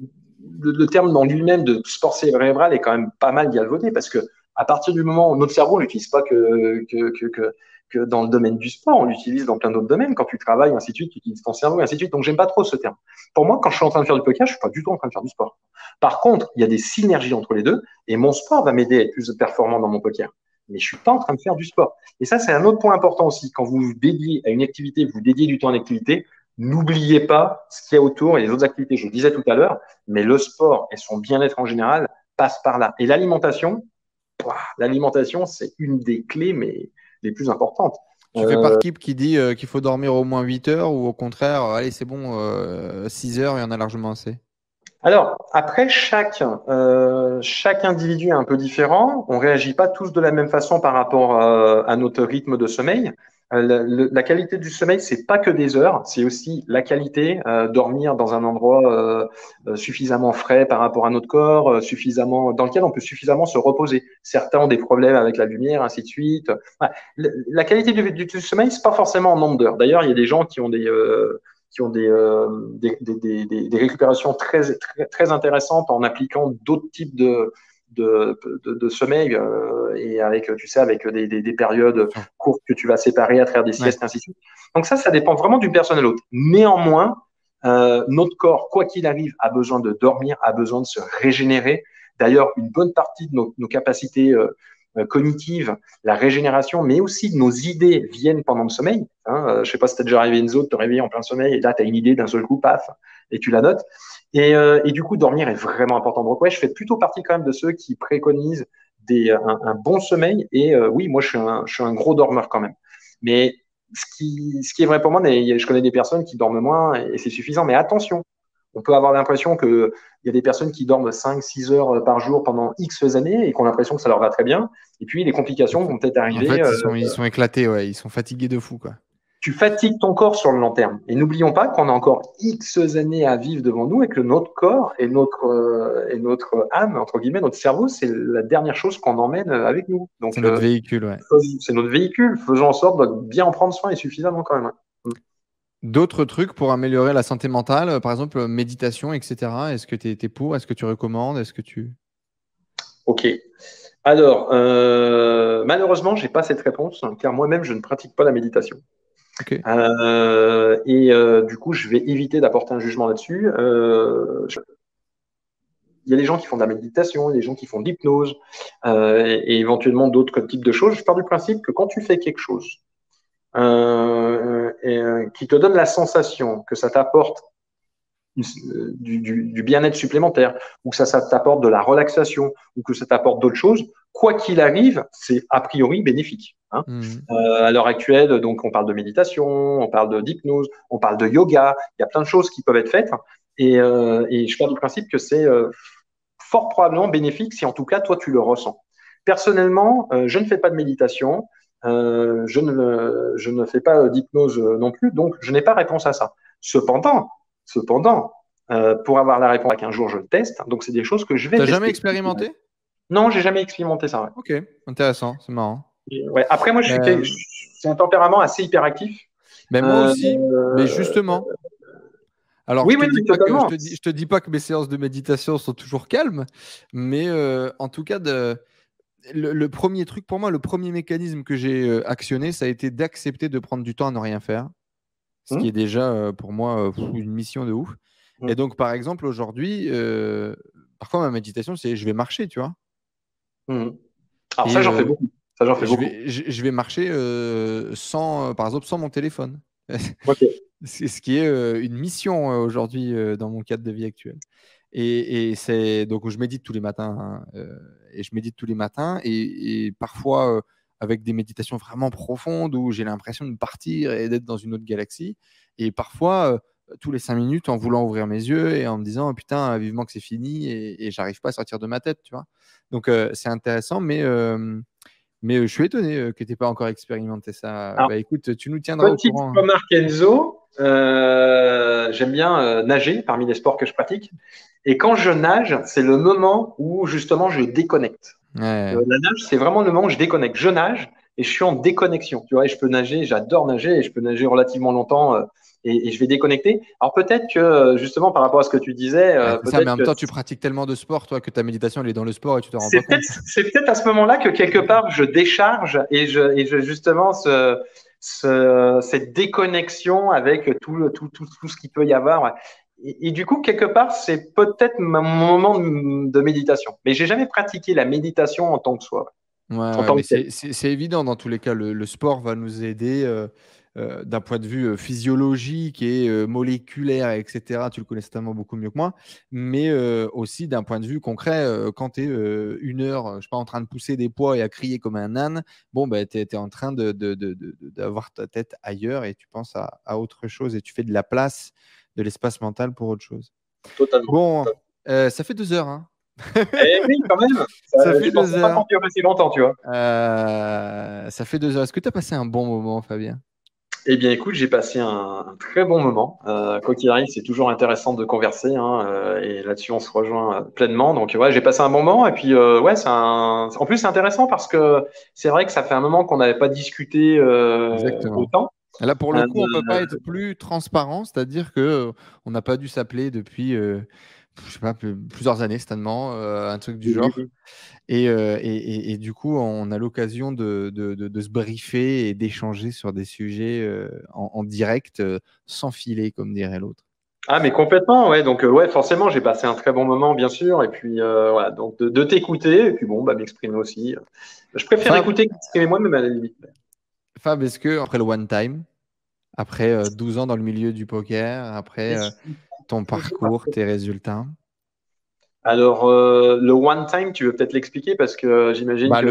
le, le terme dans lui-même de sport cérébral est quand même pas mal galvaudé, parce que à partir du moment où notre cerveau, on l'utilise pas que… que, que, que que dans le domaine du sport, on l'utilise dans plein d'autres domaines. Quand tu travailles, ainsi de suite, tu utilises ton cerveau, ainsi de suite. Donc, j'aime pas trop ce terme. Pour moi, quand je suis en train de faire du poker, je suis pas du tout en train de faire du sport. Par contre, il y a des synergies entre les deux et mon sport va m'aider à être plus performant dans mon poker. Mais je suis pas en train de faire du sport. Et ça, c'est un autre point important aussi. Quand vous vous dédiez à une activité, vous dédiez du temps à une activité, n'oubliez pas ce qu'il y a autour et les autres activités. Je le disais tout à l'heure, mais le sport et son bien-être en général passent par là. Et l'alimentation, l'alimentation, c'est une des clés, mais les plus importantes. Tu fais partie qui dit euh, qu'il faut dormir au moins huit heures ou au contraire, euh, allez, c'est bon, euh, six heures, il y en a largement assez? Alors, après, chaque, euh, chaque individu est un peu différent. On ne réagit pas tous de la même façon par rapport euh, à notre rythme de sommeil. Euh, le, le, la qualité du sommeil, c'est pas que des heures, c'est aussi la qualité, euh, dormir dans un endroit euh, euh, suffisamment frais par rapport à notre corps, euh, suffisamment dans lequel on peut suffisamment se reposer. Certains ont des problèmes avec la lumière, ainsi de suite. Ouais. Le, la qualité du, du, du sommeil, c'est pas forcément en nombre d'heures. D'ailleurs, il y a des gens qui ont des euh, qui ont des, euh, des, des, des, des récupérations très, très très intéressantes en appliquant d'autres types de De, de, de sommeil euh, et avec, tu sais, avec des, des, des périodes courtes que tu vas séparer à travers des siestes, ouais. ainsi de suite. Donc ça, ça dépend vraiment d'une personne à l'autre. Néanmoins, euh, notre corps, quoi qu'il arrive, a besoin de dormir, a besoin de se régénérer. D'ailleurs, une bonne partie de nos, nos capacités euh, cognitives, la régénération, mais aussi de nos idées viennent pendant le sommeil. Hein. Euh, je sais pas si t'es déjà arrivé une zone, te réveiller en plein sommeil et là, t'as une idée d'un seul coup, paf, et tu la notes. Et, euh, et du coup, dormir est vraiment important. Donc ouais, je fais plutôt partie quand même de ceux qui préconisent des, un, un bon sommeil. Et euh, oui, moi, je suis, un, je suis un gros dormeur quand même. Mais ce qui, ce qui est vrai pour moi, je connais des personnes qui dorment moins et c'est suffisant. Mais attention, on peut avoir l'impression qu'il y a des personnes qui dorment cinq, six heures par jour pendant X années et qui ont l'impression que ça leur va très bien. Et puis, les complications vont peut-être arriver. En fait, ils sont, euh, ils sont éclatés, ouais. Ils sont fatigués de fou, quoi. Tu fatigues ton corps sur le long terme. Et n'oublions pas qu'on a encore X années à vivre devant nous et que notre corps et notre, euh, et notre âme, entre guillemets, notre cerveau, c'est la dernière chose qu'on emmène avec nous. Donc, c'est notre euh, véhicule, ouais. C'est notre véhicule. Faisons en sorte de bien en prendre soin et suffisamment quand même. D'autres trucs pour améliorer la santé mentale, par exemple, méditation, et cetera. Est-ce que tu es pour? Est-ce que tu recommandes? Est-ce que tu… Ok. Alors, euh, malheureusement, je n'ai pas cette réponse car moi-même, je ne pratique pas la méditation. Okay. Euh, et euh, du coup, je vais éviter d'apporter un jugement là-dessus. Euh, je... il y a des gens qui font de la méditation, il y a des gens qui font de l'hypnose euh, et, et éventuellement d'autres types de choses. Je pars du principe que quand tu fais quelque chose euh, et, euh, qui te donne la sensation que ça t'apporte du, du, du bien-être supplémentaire ou que ça, ça t'apporte de la relaxation ou que ça t'apporte d'autres choses, quoi qu'il arrive, c'est a priori bénéfique. Hein. Mmh. Euh, à l'heure actuelle, donc, on parle de méditation, on parle d'hypnose, on parle de yoga. Il y a plein de choses qui peuvent être faites. Et, euh, et je pars du principe que c'est euh, fort probablement bénéfique si en tout cas, toi, tu le ressens. Personnellement, euh, je ne fais pas de méditation. Euh, je, ne, je ne fais pas d'hypnose non plus. Donc, je n'ai pas réponse à ça. Cependant, cependant euh, pour avoir la réponse à qu'un jour, je teste. Donc, c'est des choses que je vais tester. Tu n'as jamais expérimenté ? Non, j'ai jamais expérimenté ça. Ouais. Ok, intéressant, c'est marrant. Ouais. Après, moi, je suis euh... c'est un tempérament assez hyperactif. Ben, moi euh... aussi, mais justement. Alors, oui, je ne oui, te, te, te dis pas que mes séances de méditation sont toujours calmes, mais euh, en tout cas, de, le, le premier truc pour moi, le premier mécanisme que j'ai actionné, ça a été d'accepter de prendre du temps à ne rien faire, ce mmh. qui est déjà pour moi une mission de ouf. Mmh. Et donc, par exemple, aujourd'hui, euh, parfois ma méditation, c'est je vais marcher, tu vois. Mmh. Alors et ça, j'en euh, fais beaucoup. Ça, j'en fais je, beaucoup. Vais, je, je vais marcher euh, sans, euh, par exemple, sans mon téléphone. Okay. C'est ce qui est euh, une mission euh, aujourd'hui euh, dans mon cadre de vie actuel. Et, et c'est donc je médite tous les matins. Hein, euh, et je médite tous les matins et, et parfois euh, avec des méditations vraiment profondes où j'ai l'impression de partir et d'être dans une autre galaxie. Et parfois euh, tous les cinq minutes en voulant ouvrir mes yeux et en me disant oh, putain vivement que c'est fini et, et j'arrive pas à sortir de ma tête, tu vois. Donc euh, c'est intéressant, mais euh, mais je suis étonné que tu n'aies pas encore expérimenté ça. Alors, bah, écoute, tu nous tiendras au courant. Petite remarque Enzo, euh, j'aime bien euh, nager parmi les sports que je pratique et quand je nage, c'est le moment où justement je déconnecte. Ouais. Euh, la nage, c'est vraiment le moment où je déconnecte. Je nage et je suis en déconnexion. Tu vois, et je peux nager, j'adore nager et je peux nager relativement longtemps. Euh, Et, et je vais déconnecter. Alors peut-être que justement par rapport à ce que tu disais, ouais, euh, ça, mais en même temps tu pratiques tellement de sport, toi, que ta méditation elle est dans le sport et tu te rends pas compte. C'est peut-être à ce moment-là que quelque part je décharge et je, et je justement ce, ce, cette déconnexion avec tout, le, tout, tout, tout ce qu'il peut y avoir. Et, et du coup quelque part c'est peut-être mon moment de, de méditation. Mais j'ai jamais pratiqué la méditation en tant que soi. Ouais, ouais, c'est évident dans tous les cas. Le, le sport va nous aider. Euh... Euh, d'un point de vue euh, physiologique et euh, moléculaire, et cetera. Tu le connais certainement beaucoup mieux que moi. Mais euh, aussi d'un point de vue concret, euh, quand tu es euh, une heure, je sais pas, en train de pousser des poids et à crier comme un âne, bon, bah, tu es en train de, de, de, de, d'avoir ta tête ailleurs et tu penses à, à autre chose et tu fais de la place, de l'espace mental pour autre chose. Totalement. Bon, euh, ça fait deux heures, hein. Eh oui, quand même. Ça, ça fait deux heures. Pas longtemps, tu vois. Euh, ça fait deux heures. Est-ce que tu as passé un bon moment, Fabien ? Eh bien, écoute, j'ai passé un, un très bon moment. Euh, quoi qu'il arrive, c'est toujours intéressant de converser. Hein, euh, et là-dessus, on se rejoint pleinement. Donc, ouais, j'ai passé un bon moment. Et puis, euh, ouais, c'est un... en plus, c'est intéressant parce que c'est vrai que ça fait un moment qu'on n'avait pas discuté euh, autant. Là, pour le coup, euh, on ne peut pas euh... être plus transparent. C'est-à-dire qu'on n'a pas dû s'appeler depuis... Euh... je sais pas, plusieurs années certainement, euh, un truc du genre. Oui, oui. Et, euh, et, et, et du coup, on a l'occasion de, de, de, de se briefer et d'échanger sur des sujets euh, en, en direct, euh, sans filer, comme dirait l'autre. Ah, mais complètement, ouais. Donc, euh, ouais, forcément, j'ai passé un très bon moment, bien sûr. Et puis, euh, voilà, donc de, de t'écouter, et puis bon, bah, m'exprimer aussi. Je préfère Fab... écouter qu'exprimer moi-même à la limite. Fab, est-ce que, après le one time, après euh, douze ans dans le milieu du poker, après. Euh... ton parcours, tes résultats. Alors, euh, le one time, tu veux peut-être l'expliquer parce que j'imagine bah, que…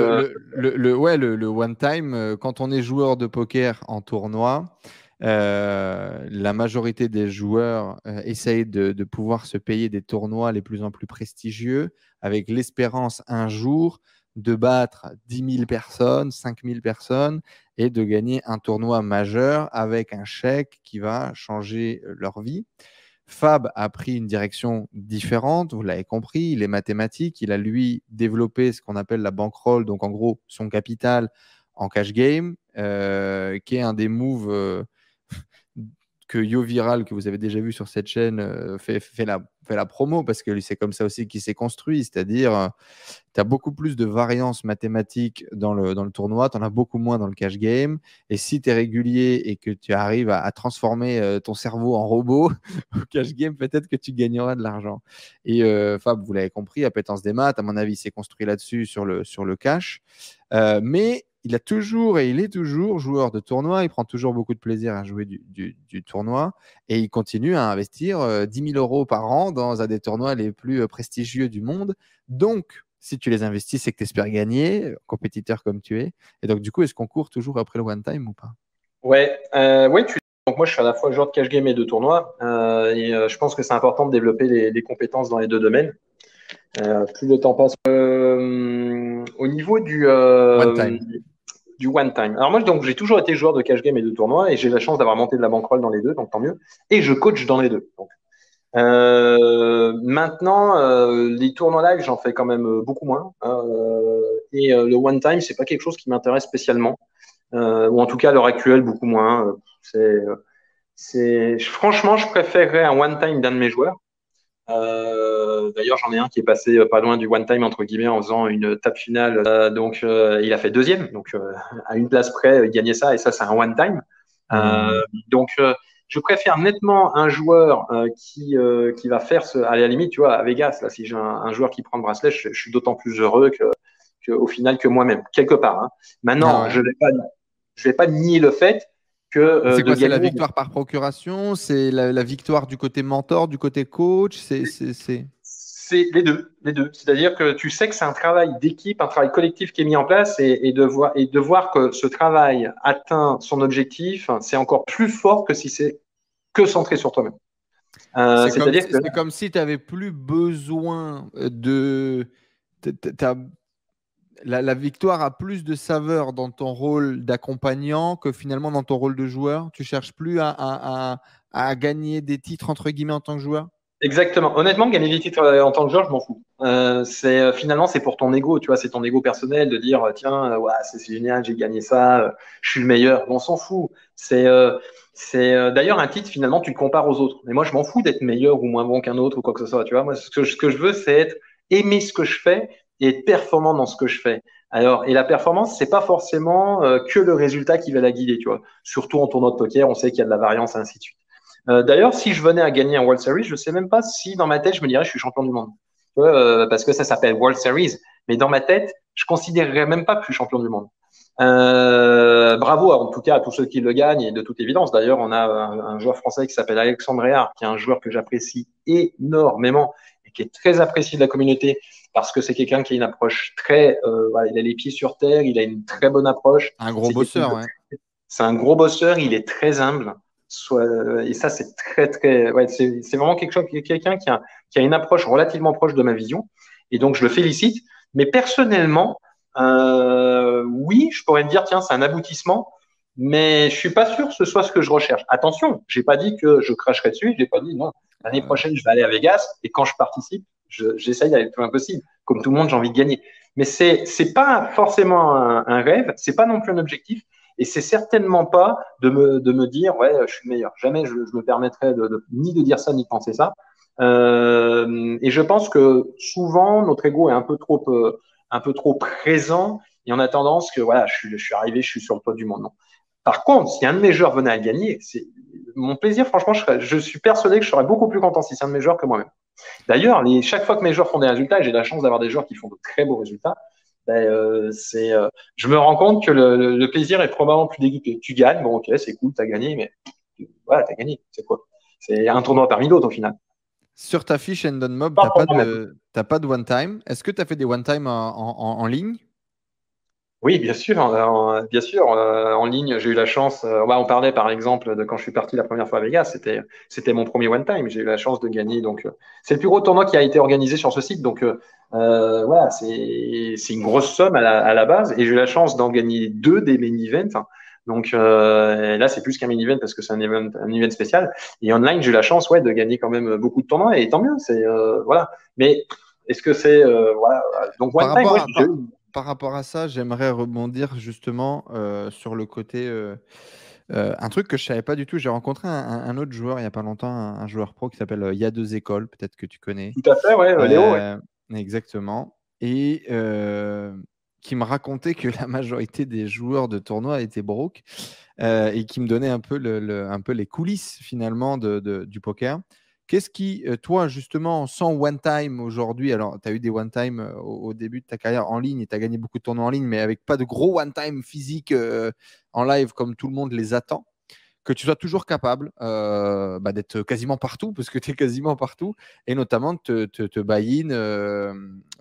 Le, le, le, ouais, le, le one time, quand on est joueur de poker en tournoi, euh, la majorité des joueurs euh, essayent de, de pouvoir se payer des tournois les plus en plus prestigieux avec l'espérance un jour de battre dix mille personnes, cinq mille personnes et de gagner un tournoi majeur avec un chèque qui va changer leur vie. Fab a pris une direction différente, vous l'avez compris, il est mathématique, il a lui développé ce qu'on appelle la bankroll, donc en gros son capital en cash game, euh, qui est un des moves euh, que Yo Viral, que vous avez déjà vu sur cette chaîne, euh, fait, fait, la, fait la promo, parce que c'est comme ça aussi qu'il s'est construit. C'est-à-dire, euh, tu as beaucoup plus de variance mathématique dans le, dans le tournoi, tu en as beaucoup moins dans le cash game. Et si tu es régulier et que tu arrives à, à transformer euh, ton cerveau en robot au cash game, peut-être que tu gagneras de l'argent. Et euh, Fab, vous l'avez compris, à Pétence des maths, à mon avis, s'est construit là-dessus sur le, sur le cash. Euh, mais il a toujours et il est toujours joueur de tournoi. Il prend toujours beaucoup de plaisir à jouer du, du, du tournoi et il continue à investir euh, dix mille euros par an dans un des tournois les plus euh, prestigieux du monde. Donc, si tu les investis, c'est que tu espères gagner, compétiteur comme tu es. Et donc, du coup, est-ce qu'on court toujours après le one time ou pas? Ouais, euh, oui, tu... donc moi, je suis à la fois joueur de cash game et de tournoi. Euh, et euh, je pense que c'est important de développer les, les compétences dans les deux domaines. Euh, plus le temps passe. Euh, au niveau du euh, one time. Du one time. Alors moi, donc j'ai toujours été joueur de cash game et de tournoi, et j'ai la chance d'avoir monté de la bankroll dans les deux, donc tant mieux. Et je coach dans les deux. Donc. Euh, maintenant, euh, les tournois live, j'en fais quand même beaucoup moins. Euh, et euh, le one time, c'est pas quelque chose qui m'intéresse spécialement, euh, ou en tout cas à l'heure actuelle beaucoup moins. C'est, c'est, franchement, je préférerais un one time d'un de mes joueurs. Euh, d'ailleurs, j'en ai un qui est passé euh, pas loin du one time entre guillemets en faisant une table finale. Euh, donc, euh, il a fait deuxième. Donc, euh, à une place près, il gagnait ça et ça, c'est un one time. Euh, mmh. Donc, euh, je préfère nettement un joueur euh, qui euh, qui va faire ce, à la limite, tu vois, à Vegas. Là, si j'ai un, un joueur qui prend le bracelet, je, je suis d'autant plus heureux que, que au final que moi-même quelque part. Hein. Maintenant, ah, je vais pas je vais pas nier le fait. Euh, c'est quoi, c'est la victoire par procuration, c'est la, la victoire du côté mentor, du côté coach, c'est, c'est, c'est... c'est les deux, les deux. C'est-à-dire que tu sais que c'est un travail d'équipe, un travail collectif qui est mis en place, et, et, de voir, et de voir que ce travail atteint son objectif, c'est encore plus fort que si c'est que centré sur toi-même. Euh, c'est, c'est, comme, que... c'est comme si tu n'avais plus besoin de... T'as... La, la victoire a plus de saveur dans ton rôle d'accompagnant que finalement dans ton rôle de joueur. Tu ne cherches plus à, à, à, à gagner des titres entre guillemets en tant que joueur. Exactement. Honnêtement, gagner des titres en tant que joueur, je m'en fous. Euh, c'est, finalement, c'est pour ton ego. Tu vois, c'est ton ego personnel de dire tiens, ouais, c'est, c'est génial, j'ai gagné ça, je suis le meilleur. On s'en fout. C'est, euh, c'est euh, d'ailleurs un titre. Finalement, tu le compares aux autres. Mais moi, je m'en fous d'être meilleur ou moins bon qu'un autre ou quoi que ce soit. Tu vois, moi, ce que, ce que je veux, c'est être aimer ce que je fais. Et être performant dans ce que je fais. Alors, et la performance, c'est pas forcément euh, que le résultat qui va la guider, tu vois. Surtout en tournoi de poker, on sait qu'il y a de la variance, et ainsi de suite. Euh, d'ailleurs, si je venais à gagner un World Series, je sais même pas si dans ma tête je me dirais je suis champion du monde, euh, parce que ça s'appelle World Series. Mais dans ma tête, je considérerais même pas que je suis champion du monde. Euh, bravo, en tout cas, à tous ceux qui le gagnent, et de toute évidence. D'ailleurs, on a un, un joueur français qui s'appelle Alexandre Riard, qui est un joueur que j'apprécie énormément et qui est très apprécié de la communauté. Parce que c'est quelqu'un qui a une approche très, euh, voilà, il a les pieds sur terre, il a une très bonne approche. Un gros c'est bosseur, ouais. C'est un gros bosseur, il est très humble. Soit, et ça, c'est très, très, ouais, c'est, c'est vraiment quelque chose, quelqu'un qui a, qui a une approche relativement proche de ma vision. Et donc, je le félicite. Mais personnellement, euh, oui, je pourrais me dire, tiens, c'est un aboutissement. Mais je suis pas sûr que ce soit ce que je recherche. Attention, j'ai pas dit que je cracherais dessus. J'ai pas dit non. L'année prochaine, je vais aller à Vegas et quand je participe, Je, j'essaye d'aller le plus loin possible. Comme tout le monde, j'ai envie de gagner. Mais c'est, c'est pas forcément un, un rêve, c'est pas non plus un objectif, et c'est certainement pas de me, de me dire ouais, je suis meilleur. Jamais je, je me permettrais de, de, ni de dire ça, ni de penser ça. Euh, et je pense que souvent notre ego est un peu trop, euh, un peu trop présent, et on a tendance que voilà, je suis, je suis arrivé, je suis sur le toit du monde. Non. Par contre, si un de mes joueurs venait à gagner, c'est mon plaisir. Franchement, je, serais, je suis persuadé que je serais beaucoup plus content si c'est un de mes joueurs que moi-même. D'ailleurs, les, chaque fois que mes joueurs font des résultats, et j'ai la chance d'avoir des joueurs qui font de très beaux résultats, ben, euh, c'est, euh, je me rends compte que le, le plaisir est probablement plus dégoûté. Tu gagnes, bon ok, c'est cool, t'as gagné, mais voilà, t'as gagné, c'est quoi ? C'est un tournoi parmi d'autres au final. Sur ta fiche HendonMob, t'as pas de, t'as pas de one-time. Est-ce que t'as fait des one-time en, en, en ligne ? Oui, bien sûr, en, bien sûr. Euh, en ligne, j'ai eu la chance. Euh, bah, on parlait par exemple de quand je suis parti la première fois à Vegas. C'était, c'était mon premier one time. J'ai eu la chance de gagner. Donc, euh, c'est le plus gros tournoi qui a été organisé sur ce site. Donc, euh, voilà, c'est, c'est une grosse somme à la, à la base. Et j'ai eu la chance d'en gagner deux des main events. Donc, euh, là, c'est plus qu'un main event parce que c'est un event, un event spécial. Et online, j'ai eu la chance, ouais, de gagner quand même beaucoup de tournois. Et tant mieux. C'est euh, voilà. Mais est-ce que c'est euh, voilà. Donc one time. Ouais, à... Par rapport à ça, j'aimerais rebondir justement euh, sur le côté euh, Euh, un truc que je ne savais pas du tout, j'ai rencontré un, un autre joueur il n'y a pas longtemps, un, un joueur pro qui s'appelle euh, Il y a deux écoles, peut-être que tu connais. Tout à fait, ouais, euh, Léo. Ouais. Exactement. Et euh, qui me racontait que la majorité des joueurs de tournoi étaient broke euh, et qui me donnait un peu, le, le, un peu les coulisses finalement de, de, du poker. Qu'est-ce qui, toi, justement, sans one-time aujourd'hui, alors tu as eu des one-time au, au début de ta carrière en ligne et tu as gagné beaucoup de tournois en ligne, mais avec pas de gros one-time physique euh, en live comme tout le monde les attend, que tu sois toujours capable euh, bah, d'être quasiment partout, parce que tu es quasiment partout, et notamment de te, te, te buy-in euh,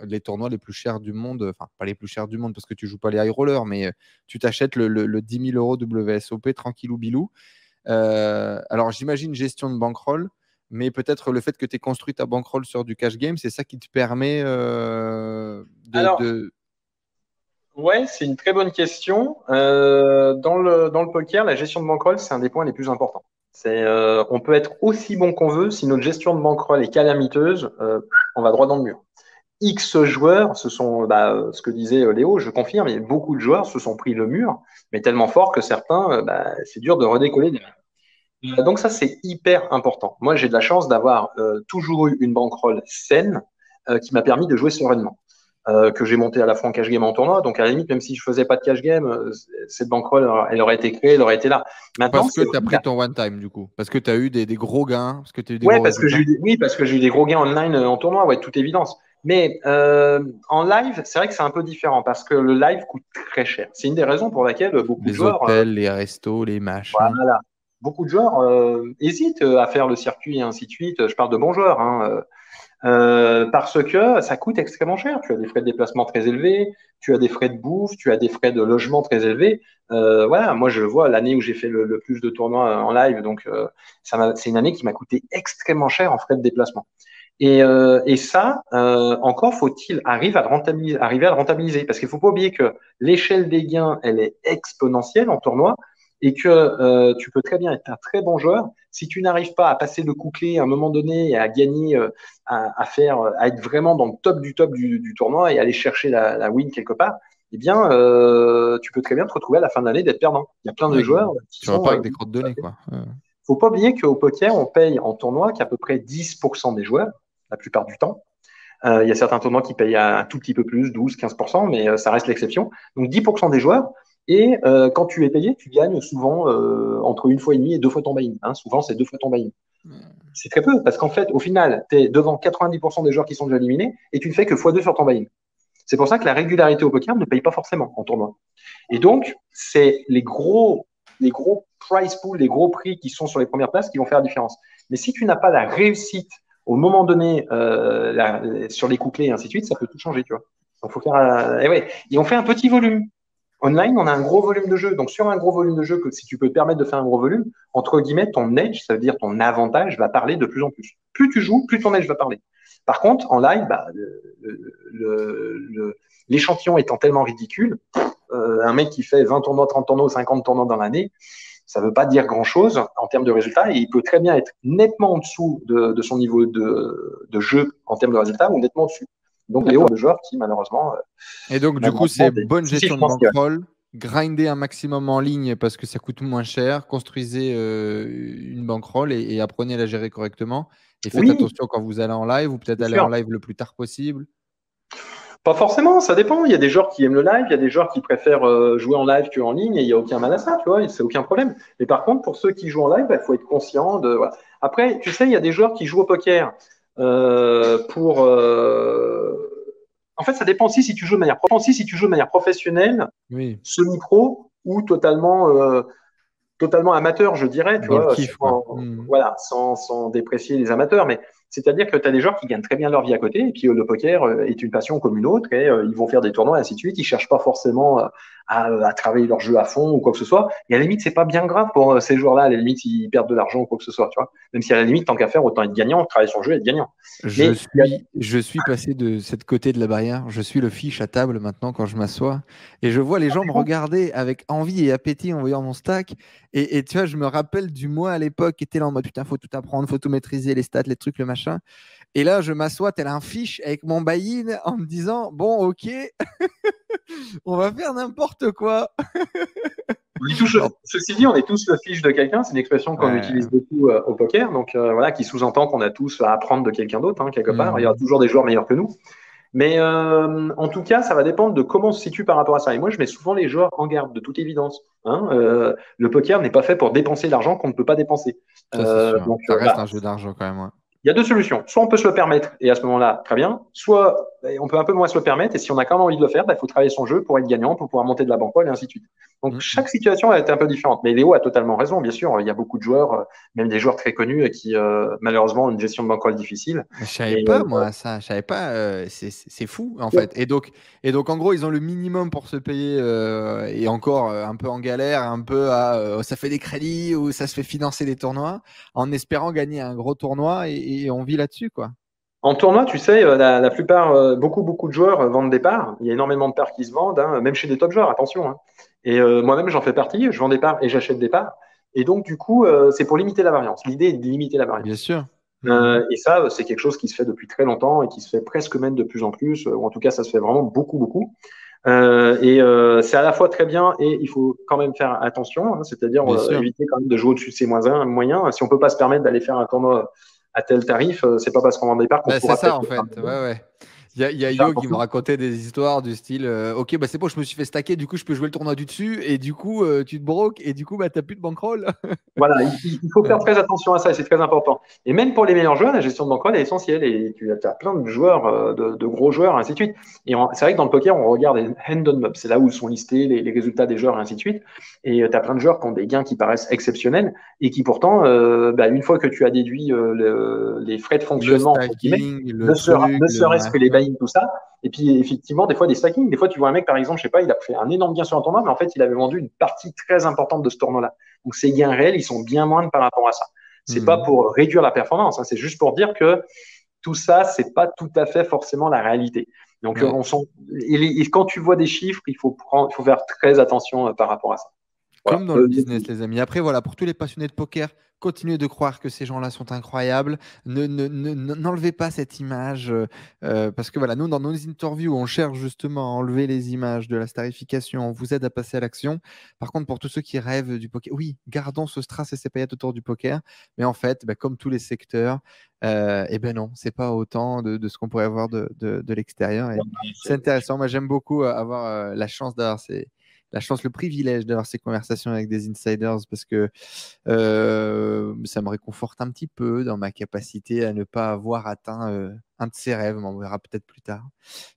les tournois les plus chers du monde, enfin, pas les plus chers du monde parce que tu ne joues pas les high rollers, mais tu t'achètes le, le, le dix mille euros W S O P tranquillou bilou. Euh, alors, j'imagine gestion de bankroll, mais peut-être le fait que tu aies construit ta bankroll sur du cash game, c'est ça qui te permet euh, de… Alors, de... ouais, c'est une très bonne question. Euh, dans, le, dans le poker, la gestion de bankroll, c'est un des points les plus importants. C'est, euh, on peut être aussi bon qu'on veut, si notre gestion de bankroll est calamiteuse, euh, on va droit dans le mur. X joueurs, ce sont, bah, ce que disait Léo, je confirme, et beaucoup de joueurs se sont pris le mur, mais tellement fort que certains, bah, c'est dur de redécoller des murs. Donc ça, c'est hyper important. Moi, j'ai de la chance d'avoir euh, toujours eu une bankroll saine euh, qui m'a permis de jouer sereinement, euh, que j'ai monté à la fois en cash game en tournoi. Donc à la limite, même si je faisais pas de cash game, euh, cette bankroll, elle aurait été créée, elle aurait été là. Maintenant, parce que tu as pris ton one time du coup, parce que tu as eu des, des gros gains. Parce que t'as eu des ouais, gros parce que j'ai eu des, oui, parce que j'ai eu des gros gains online euh, en tournoi, ouais, de toute évidence. Mais euh, en live, c'est vrai que c'est un peu différent parce que le live coûte très cher. C'est une des raisons pour laquelle beaucoup les de joueurs… Les hôtels, euh, les restos, les machins… Voilà. Beaucoup de joueurs euh, hésitent à faire le circuit et ainsi de suite. Je parle de bons joueurs, hein, euh, parce que ça coûte extrêmement cher. Tu as des frais de déplacement très élevés, tu as des frais de bouffe, tu as des frais de logement très élevés. Euh, voilà, moi je vois l'année où j'ai fait le, le plus de tournois en live, donc euh, ça m'a, c'est une année qui m'a coûté extrêmement cher en frais de déplacement. Et, euh, et ça, euh, encore faut-il arriver à le rentabiliser, arriver à le rentabiliser, parce qu'il ne faut pas oublier que l'échelle des gains, elle est exponentielle en tournoi. Et que euh, tu peux très bien être un très bon joueur. Si tu n'arrives pas à passer le coup clé à un moment donné et à gagner, euh, à, à faire, à être vraiment dans le top du top du, du tournoi et aller chercher la, la win quelque part, eh bien, euh, tu peux très bien te retrouver à la fin de l'année d'être perdant. Il y a plein de oui, joueurs qui tu sont… Tu ne vas pas avec des crottes de nez, quoi. Il ne faut pas oublier qu'au poker, on paye en tournoi qu'à peu près dix pour cent des joueurs, la plupart du temps. Il euh, y a certains tournois qui payent un tout petit peu plus, douze, quinze pour cent, mais euh, ça reste l'exception. Donc, dix pour cent des joueurs… Et euh, quand tu es payé, tu gagnes souvent euh, entre une fois et demie et deux fois ton buy-in. Hein. Souvent, c'est deux fois ton buy-in. Mmh. C'est très peu parce qu'en fait, au final, tu es devant quatre-vingt-dix pour cent des joueurs qui sont déjà éliminés et tu ne fais que fois deux sur ton buy-in. C'est pour ça que la régularité au poker ne paye pas forcément en tournoi. Et donc, c'est les gros, les gros price pools, les gros prix qui sont sur les premières places qui vont faire la différence. Mais si tu n'as pas la réussite au moment donné euh, la, sur les coups clés et ainsi de suite, ça peut tout changer, tu vois. Donc, faut faire. Euh, et, ouais. Et on fait un petit volume. Online, on a un gros volume de jeu. Donc, sur un gros volume de jeu, que si tu peux te permettre de faire un gros volume, entre guillemets, ton edge, ça veut dire ton avantage, va parler de plus en plus. Plus tu joues, plus ton edge va parler. Par contre, en live, bah, le, le, le, l'échantillon étant tellement ridicule, euh, un mec qui fait vingt tournois, trente tournois, cinquante tournois dans l'année, ça ne veut pas dire grand-chose en termes de résultats. Et il peut très bien être nettement en dessous de, de son niveau de, de jeu en termes de résultats ou nettement au-dessus. Donc, Léo, le joueur qui, malheureusement… Et donc, du coup, c'est des... bonne gestion de bankroll, grinder un maximum en ligne parce que ça coûte moins cher, construisez euh, une bankroll et, et apprenez à la gérer correctement. Et faites oui. attention quand vous allez en live ou peut-être aller sûr. en live le plus tard possible. Pas forcément, ça dépend. Il y a des joueurs qui aiment le live, il y a des joueurs qui préfèrent jouer en live qu'en ligne et il n'y a aucun mal à ça, tu vois, c'est aucun problème. Mais par contre, pour ceux qui jouent en live, bah, faut être conscient de… Voilà. Après, tu sais, il y a des joueurs qui jouent au poker… Euh, pour euh... en fait ça dépend aussi si tu joues de manière aussi si tu joues de manière professionnelle, oui. semi-pro ou totalement euh, totalement amateur, je dirais, tu vois, kiff, sans, mmh. voilà, sans sans déprécier les amateurs, mais c'est-à-dire que tu as des joueurs qui gagnent très bien leur vie à côté et puis euh, le poker euh, est une passion comme une autre et euh, ils vont faire des tournois et ainsi de suite, ils cherchent pas forcément euh, à, à travailler leur jeu à fond ou quoi que ce soit, et à la limite c'est pas bien grave pour euh, ces joueurs-là, à la limite ils perdent de l'argent ou quoi que ce soit, tu vois, même si à la limite tant qu'à faire autant être gagnant, travailler sur le jeu et être gagnant. Je, Mais, suis, a... je suis passé de cette côté de la barrière, je suis le fiche à table maintenant quand je m'assois et je vois les gens me regarder avec envie et appétit en voyant mon stack et, et tu vois je me rappelle du mois à l'époque qui était là en mode putain faut tout apprendre, faut tout maîtriser, les stats, les trucs, le machin. Et là, je m'assois tel un fiche avec mon buy-in en me disant « Bon, ok, on va faire n'importe quoi. » Oui, touche, ceci dit, on est tous le fiche de quelqu'un. C'est une expression qu'on ouais. utilise beaucoup euh, au poker, donc euh, voilà, qui sous-entend qu'on a tous à apprendre de quelqu'un d'autre, hein, quelque part. Mmh. Il y aura toujours des joueurs meilleurs que nous. Mais euh, en tout cas, ça va dépendre de comment on se situe par rapport à ça. Et moi, je mets souvent les joueurs en garde, de toute évidence. Hein, euh, le poker n'est pas fait pour dépenser l'argent qu'on ne peut pas dépenser. Ça, euh, donc, ça reste bah, un jeu d'argent quand même. Ouais. Il y a deux solutions. Soit on peut se le permettre, et à ce moment-là, très bien. Soit on peut un peu moins se le permettre, et si on a quand même envie de le faire, il bah, faut travailler son jeu pour être gagnant, pour pouvoir monter de la bankroll, et ainsi de suite. Donc, mmh. chaque situation est un peu différente. Mais Léo a totalement raison, bien sûr. Il y a beaucoup de joueurs, même des joueurs très connus, qui euh, malheureusement ont une gestion de bankroll difficile. Je ne savais pas, euh, moi, ça. Je savais pas. Euh, c'est fou, en ouais. fait. Et donc, et donc, en gros, ils ont le minimum pour se payer, euh, et encore euh, un peu en galère, un peu à euh, ça fait des crédits, ou ça se fait financer des tournois, en espérant gagner un gros tournoi, et, et Et on vit là-dessus, quoi. En tournoi, tu sais, la, la plupart, beaucoup, beaucoup de joueurs vendent des parts. Il y a énormément de parts qui se vendent, hein, même chez des top joueurs, attention. Hein. Et euh, moi-même, j'en fais partie. Je vends des parts et j'achète des parts. Et donc, du coup, euh, c'est pour limiter la variance. L'idée est de limiter la variance. Bien sûr. Euh, et ça, c'est quelque chose qui se fait depuis très longtemps et qui se fait presque même de plus en plus. Ou en tout cas, ça se fait vraiment beaucoup, beaucoup. Euh, et euh, c'est à la fois très bien et il faut quand même faire attention. Hein, c'est-à-dire euh, éviter quand même de jouer au-dessus de ses moins un, moyens. Si on ne peut pas se permettre d'aller faire un tournoi à tel tarif, c'est pas parce qu'on vend des parts qu'on bah, pourra. C'est ça en fait. Il ouais, ouais. y a, y a Yo qui me racontait des histoires du style euh, ok, bah, c'est bon, je me suis fait stacker, du coup je peux jouer le tournoi du dessus et du coup euh, tu te broques et du coup bah, tu n'as plus de bankroll. Voilà, il, il faut faire très attention à ça et c'est très important. Et même pour les meilleurs joueurs, la gestion de bankroll est essentielle et tu as plein de joueurs, de, de gros joueurs, ainsi de suite. Et c'est vrai que dans le poker, on regarde les HendonMob, c'est là où sont listés les, les résultats des joueurs, ainsi de suite. Et tu as plein de joueurs qui ont des gains qui paraissent exceptionnels et qui pourtant, euh, bah, une fois que tu as déduit euh, le, les frais de fonctionnement, le stacking, le ne serait-ce serait que les buy-in, tout ça. Et puis, effectivement, des fois, des stackings. Des fois, tu vois un mec, par exemple, je sais pas, il a pris un énorme gain sur un tournoi, mais en fait, il avait vendu une partie très importante de ce tournoi-là. Donc, ses gains réels, ils sont bien moindres par rapport à ça. C'est mmh. pas pour réduire la performance, hein. C'est juste pour dire que tout ça, c'est pas tout à fait forcément la réalité. Donc, ouais. on sent, et, les, et quand tu vois des chiffres, il faut prendre, il faut faire très attention par rapport à ça. Voilà. Comme dans le business, les amis. Après, voilà, pour tous les passionnés de poker, continuez de croire que ces gens-là sont incroyables. Ne, ne, ne, n'enlevez pas cette image. Euh, parce que voilà, nous, dans nos interviews, on cherche justement à enlever les images de la starification. On vous aide à passer à l'action. Par contre, pour tous ceux qui rêvent du poker, oui, gardons ce strass et ces paillettes autour du poker. Mais en fait, bah, comme tous les secteurs, euh, eh ben non, c'est pas autant de, de ce qu'on pourrait avoir de, de, de l'extérieur. C'est intéressant. Moi, j'aime beaucoup avoir euh, la chance d'avoir ces. La chance, le privilège d'avoir ces conversations avec des insiders parce que euh, ça me réconforte un petit peu dans ma capacité à ne pas avoir atteint euh, un de ces rêves, mais on verra peut-être plus tard.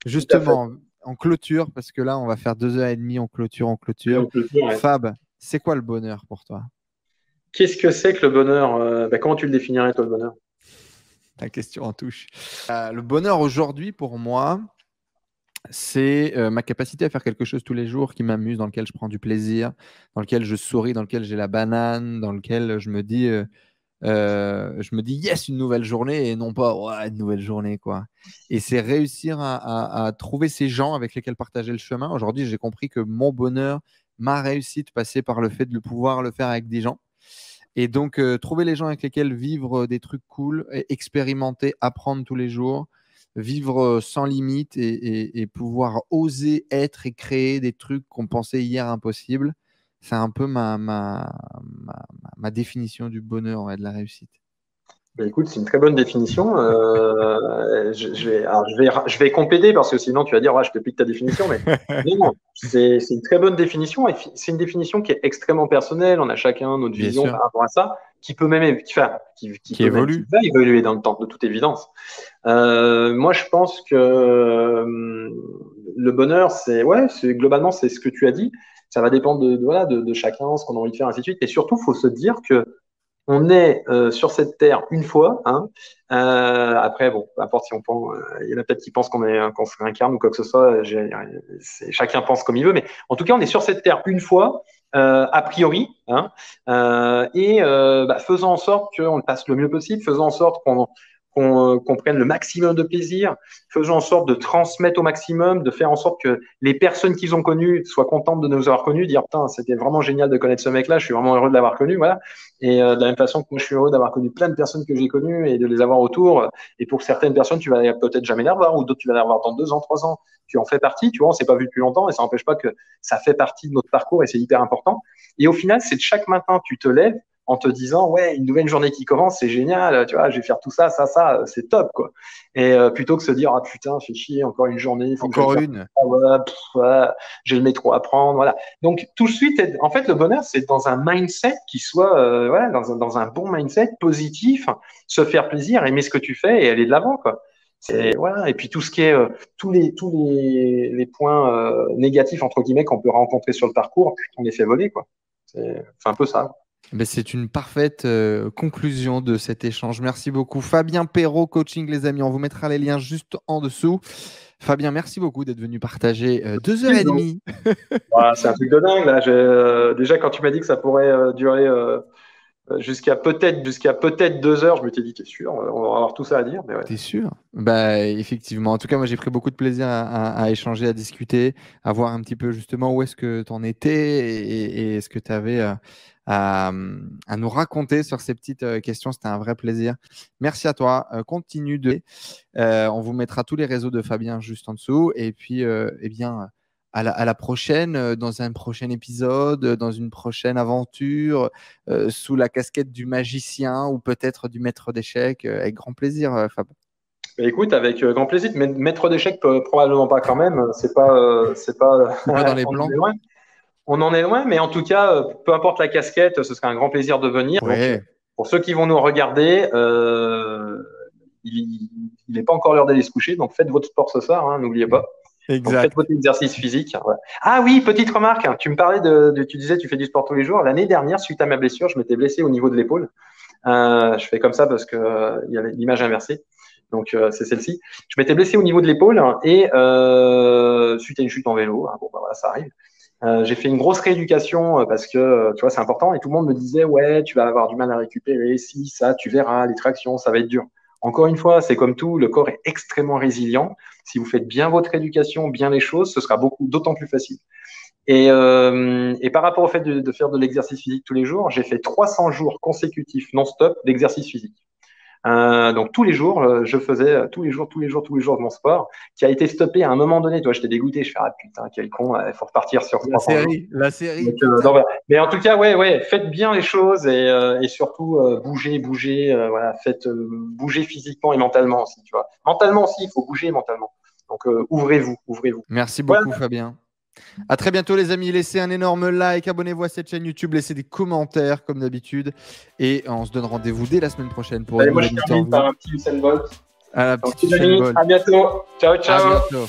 Justement, en, en clôture, parce que là, on va faire deux heures et demie, on clôture, on clôture. On clôture ouais. Fab, c'est quoi le bonheur pour toi? Qu'est-ce que c'est que le bonheur? Bah, comment tu le définirais, toi, le bonheur? Ta question en touche. Euh, le bonheur aujourd'hui, pour moi, c'est euh, ma capacité à faire quelque chose tous les jours qui m'amuse, dans lequel je prends du plaisir, dans lequel je souris, dans lequel j'ai la banane, dans lequel je me dis, euh, euh, je me dis yes, une nouvelle journée et non pas ouais, une nouvelle journée, quoi. Et c'est réussir à, à, à trouver ces gens avec lesquels partager le chemin. Aujourd'hui, j'ai compris que mon bonheur, ma réussite passait par le fait de pouvoir le faire avec des gens. Et donc, euh, trouver les gens avec lesquels vivre des trucs cool, expérimenter, apprendre tous les jours. Vivre sans limite et, et, et pouvoir oser être et créer des trucs qu'on pensait hier impossibles, c'est un peu ma, ma, ma, ma définition du bonheur et de la réussite. Bah écoute, c'est une très bonne définition. Euh, je, je, vais, alors je, vais, je vais compléter parce que sinon tu vas dire ouais, je te pique ta définition. Mais, mais non, c'est une très bonne définition. C'est une définition qui est extrêmement personnelle. On a chacun notre Bien vision sûr. Par rapport à ça. Qui peut même, enfin, qui, qui, qui peut évolue, même, qui va évoluer dans le temps, de toute évidence. Euh, moi, je pense que euh, le bonheur, c'est, ouais, c'est globalement, c'est ce que tu as dit. Ça va dépendre de, de voilà, de, de chacun, ce qu'on a envie de faire, ainsi de suite. Et surtout, faut se dire que on est euh, sur cette terre une fois. Hein. Euh, après, bon, peu importe si on pense, il euh, y en a peut-être qui pensent qu'on est, qu'on se réincarne ou quoi que ce soit. Chacun pense comme il veut, mais en tout cas, on est sur cette terre une fois. Euh, a priori, hein, euh, et euh, bah, faisant en sorte qu'on le passe le mieux possible, faisant en sorte qu'on qu'on qu'on prenne le maximum de plaisir, faisons en sorte de transmettre au maximum, de faire en sorte que les personnes qu'ils ont connues soient contentes de nous avoir connus, dire putain, c'était vraiment génial de connaître ce mec-là, je suis vraiment heureux de l'avoir connu, voilà. Et euh, de la même façon que moi, je suis heureux d'avoir connu plein de personnes que j'ai connues et de les avoir autour. Et pour certaines personnes, tu vas peut-être jamais les revoir, ou d'autres, tu vas les revoir dans deux ans, trois ans. Tu en fais partie, tu vois, on s'est pas vu depuis longtemps et ça n'empêche pas que ça fait partie de notre parcours et c'est hyper important. Et au final, c'est de chaque matin, tu te lèves en te disant ouais, une nouvelle journée qui commence, c'est génial, tu vois, je vais faire tout ça, ça, ça, c'est top, quoi. Et euh, plutôt que se dire ah putain, fais chier, encore une journée, faut encore que une, ah, voilà, pff, voilà, j'ai le métro à prendre, voilà. Donc tout de suite, en fait, le bonheur, c'est dans un mindset qui soit euh, voilà, dans un, dans un bon mindset positif, se faire plaisir, aimer ce que tu fais et aller de l'avant, quoi. C'est, voilà. Et puis tout ce qui est euh, tous les tous les, les points euh, négatifs entre guillemets qu'on peut rencontrer sur le parcours, on les fait voler, quoi. C'est, c'est un peu ça. Mais c'est une parfaite euh, conclusion de cet échange. Merci beaucoup. Fabien Perrault, coaching, les amis. On vous mettra les liens juste en dessous. Fabien, merci beaucoup d'être venu partager euh, deux heures et demie. Voilà, c'est un truc de dingue. Là. J'ai, euh, déjà, quand tu m'as dit que ça pourrait euh, durer euh, jusqu'à peut-être jusqu'à peut-être deux heures, je m'étais dit, t'es sûr, on va avoir tout ça à dire. Mais ouais. T'es sûr ? Bah, effectivement. En tout cas, moi, j'ai pris beaucoup de plaisir à, à, à échanger, à discuter, à voir un petit peu justement où est-ce que t'en étais et, et ce que t'avais... Euh, À, à nous raconter sur ces petites euh, questions. C'était un vrai plaisir. Merci à toi. Euh, continue de... Euh, on vous mettra tous les réseaux de Fabien juste en dessous. Et puis, euh, eh bien, à la, à la prochaine, euh, dans un prochain épisode, euh, dans une prochaine aventure, euh, sous la casquette du magicien ou peut-être du maître d'échecs. Euh, avec grand plaisir, euh, Fab. Écoute, avec grand plaisir. Mais maître d'échecs, peut, probablement pas quand même. C'est pas... Euh, c'est pas, pas dans les blancs. On en est loin, mais en tout cas, peu importe la casquette, ce serait un grand plaisir de venir. Ouais. Donc, pour ceux qui vont nous regarder, euh, il n'est pas encore l'heure d'aller se coucher, donc faites votre sport ce soir, hein, n'oubliez pas. Exact. Donc, faites votre exercice physique. Ouais. Ah oui, petite remarque, tu me parlais de, de, tu disais tu fais du sport tous les jours. L'année dernière, suite à ma blessure, je m'étais blessé au niveau de l'épaule. Euh, je fais comme ça parce que euh, y avait l'image inversée. Donc, euh, c'est celle-ci. Je m'étais blessé au niveau de l'épaule hein, et euh, suite à une chute en vélo. Hein, bon, bah, voilà, ça arrive. Euh, j'ai fait une grosse rééducation parce que tu vois c'est important et tout le monde me disait ouais tu vas avoir du mal à récupérer, si ça tu verras, les tractions ça va être dur. Encore une fois, c'est comme tout, le corps est extrêmement résilient. Si vous faites bien votre rééducation, bien les choses, ce sera beaucoup d'autant plus facile. Et, euh, et par rapport au fait de, de faire de l'exercice physique tous les jours, j'ai fait trois cents jours consécutifs non-stop d'exercice physique. Euh, donc tous les jours, euh, je faisais euh, tous les jours, tous les jours, tous les jours de mon sport, qui a été stoppé à un moment donné. Toi, j'étais dégoûté. Je fais ah putain quel con, il euh, faut repartir sur la série, jours. La série. Donc, euh, non, bah, mais en tout cas, ouais, ouais, faites bien les choses et, euh, et surtout euh, bougez, bougez, euh, voilà, faites euh, bouger physiquement et mentalement aussi. Tu vois, mentalement aussi, il faut bouger mentalement. Donc euh, ouvrez-vous, ouvrez-vous. Merci beaucoup, voilà. Fabien. À très bientôt les amis, laissez un énorme like, abonnez-vous à cette chaîne YouTube, laissez des commentaires comme d'habitude et on se donne rendez-vous dès la semaine prochaine pour... Allez, moi je termine par un petit Usain Bolt. À la petite Usain Bolt. À bientôt. Ciao ciao. À bientôt.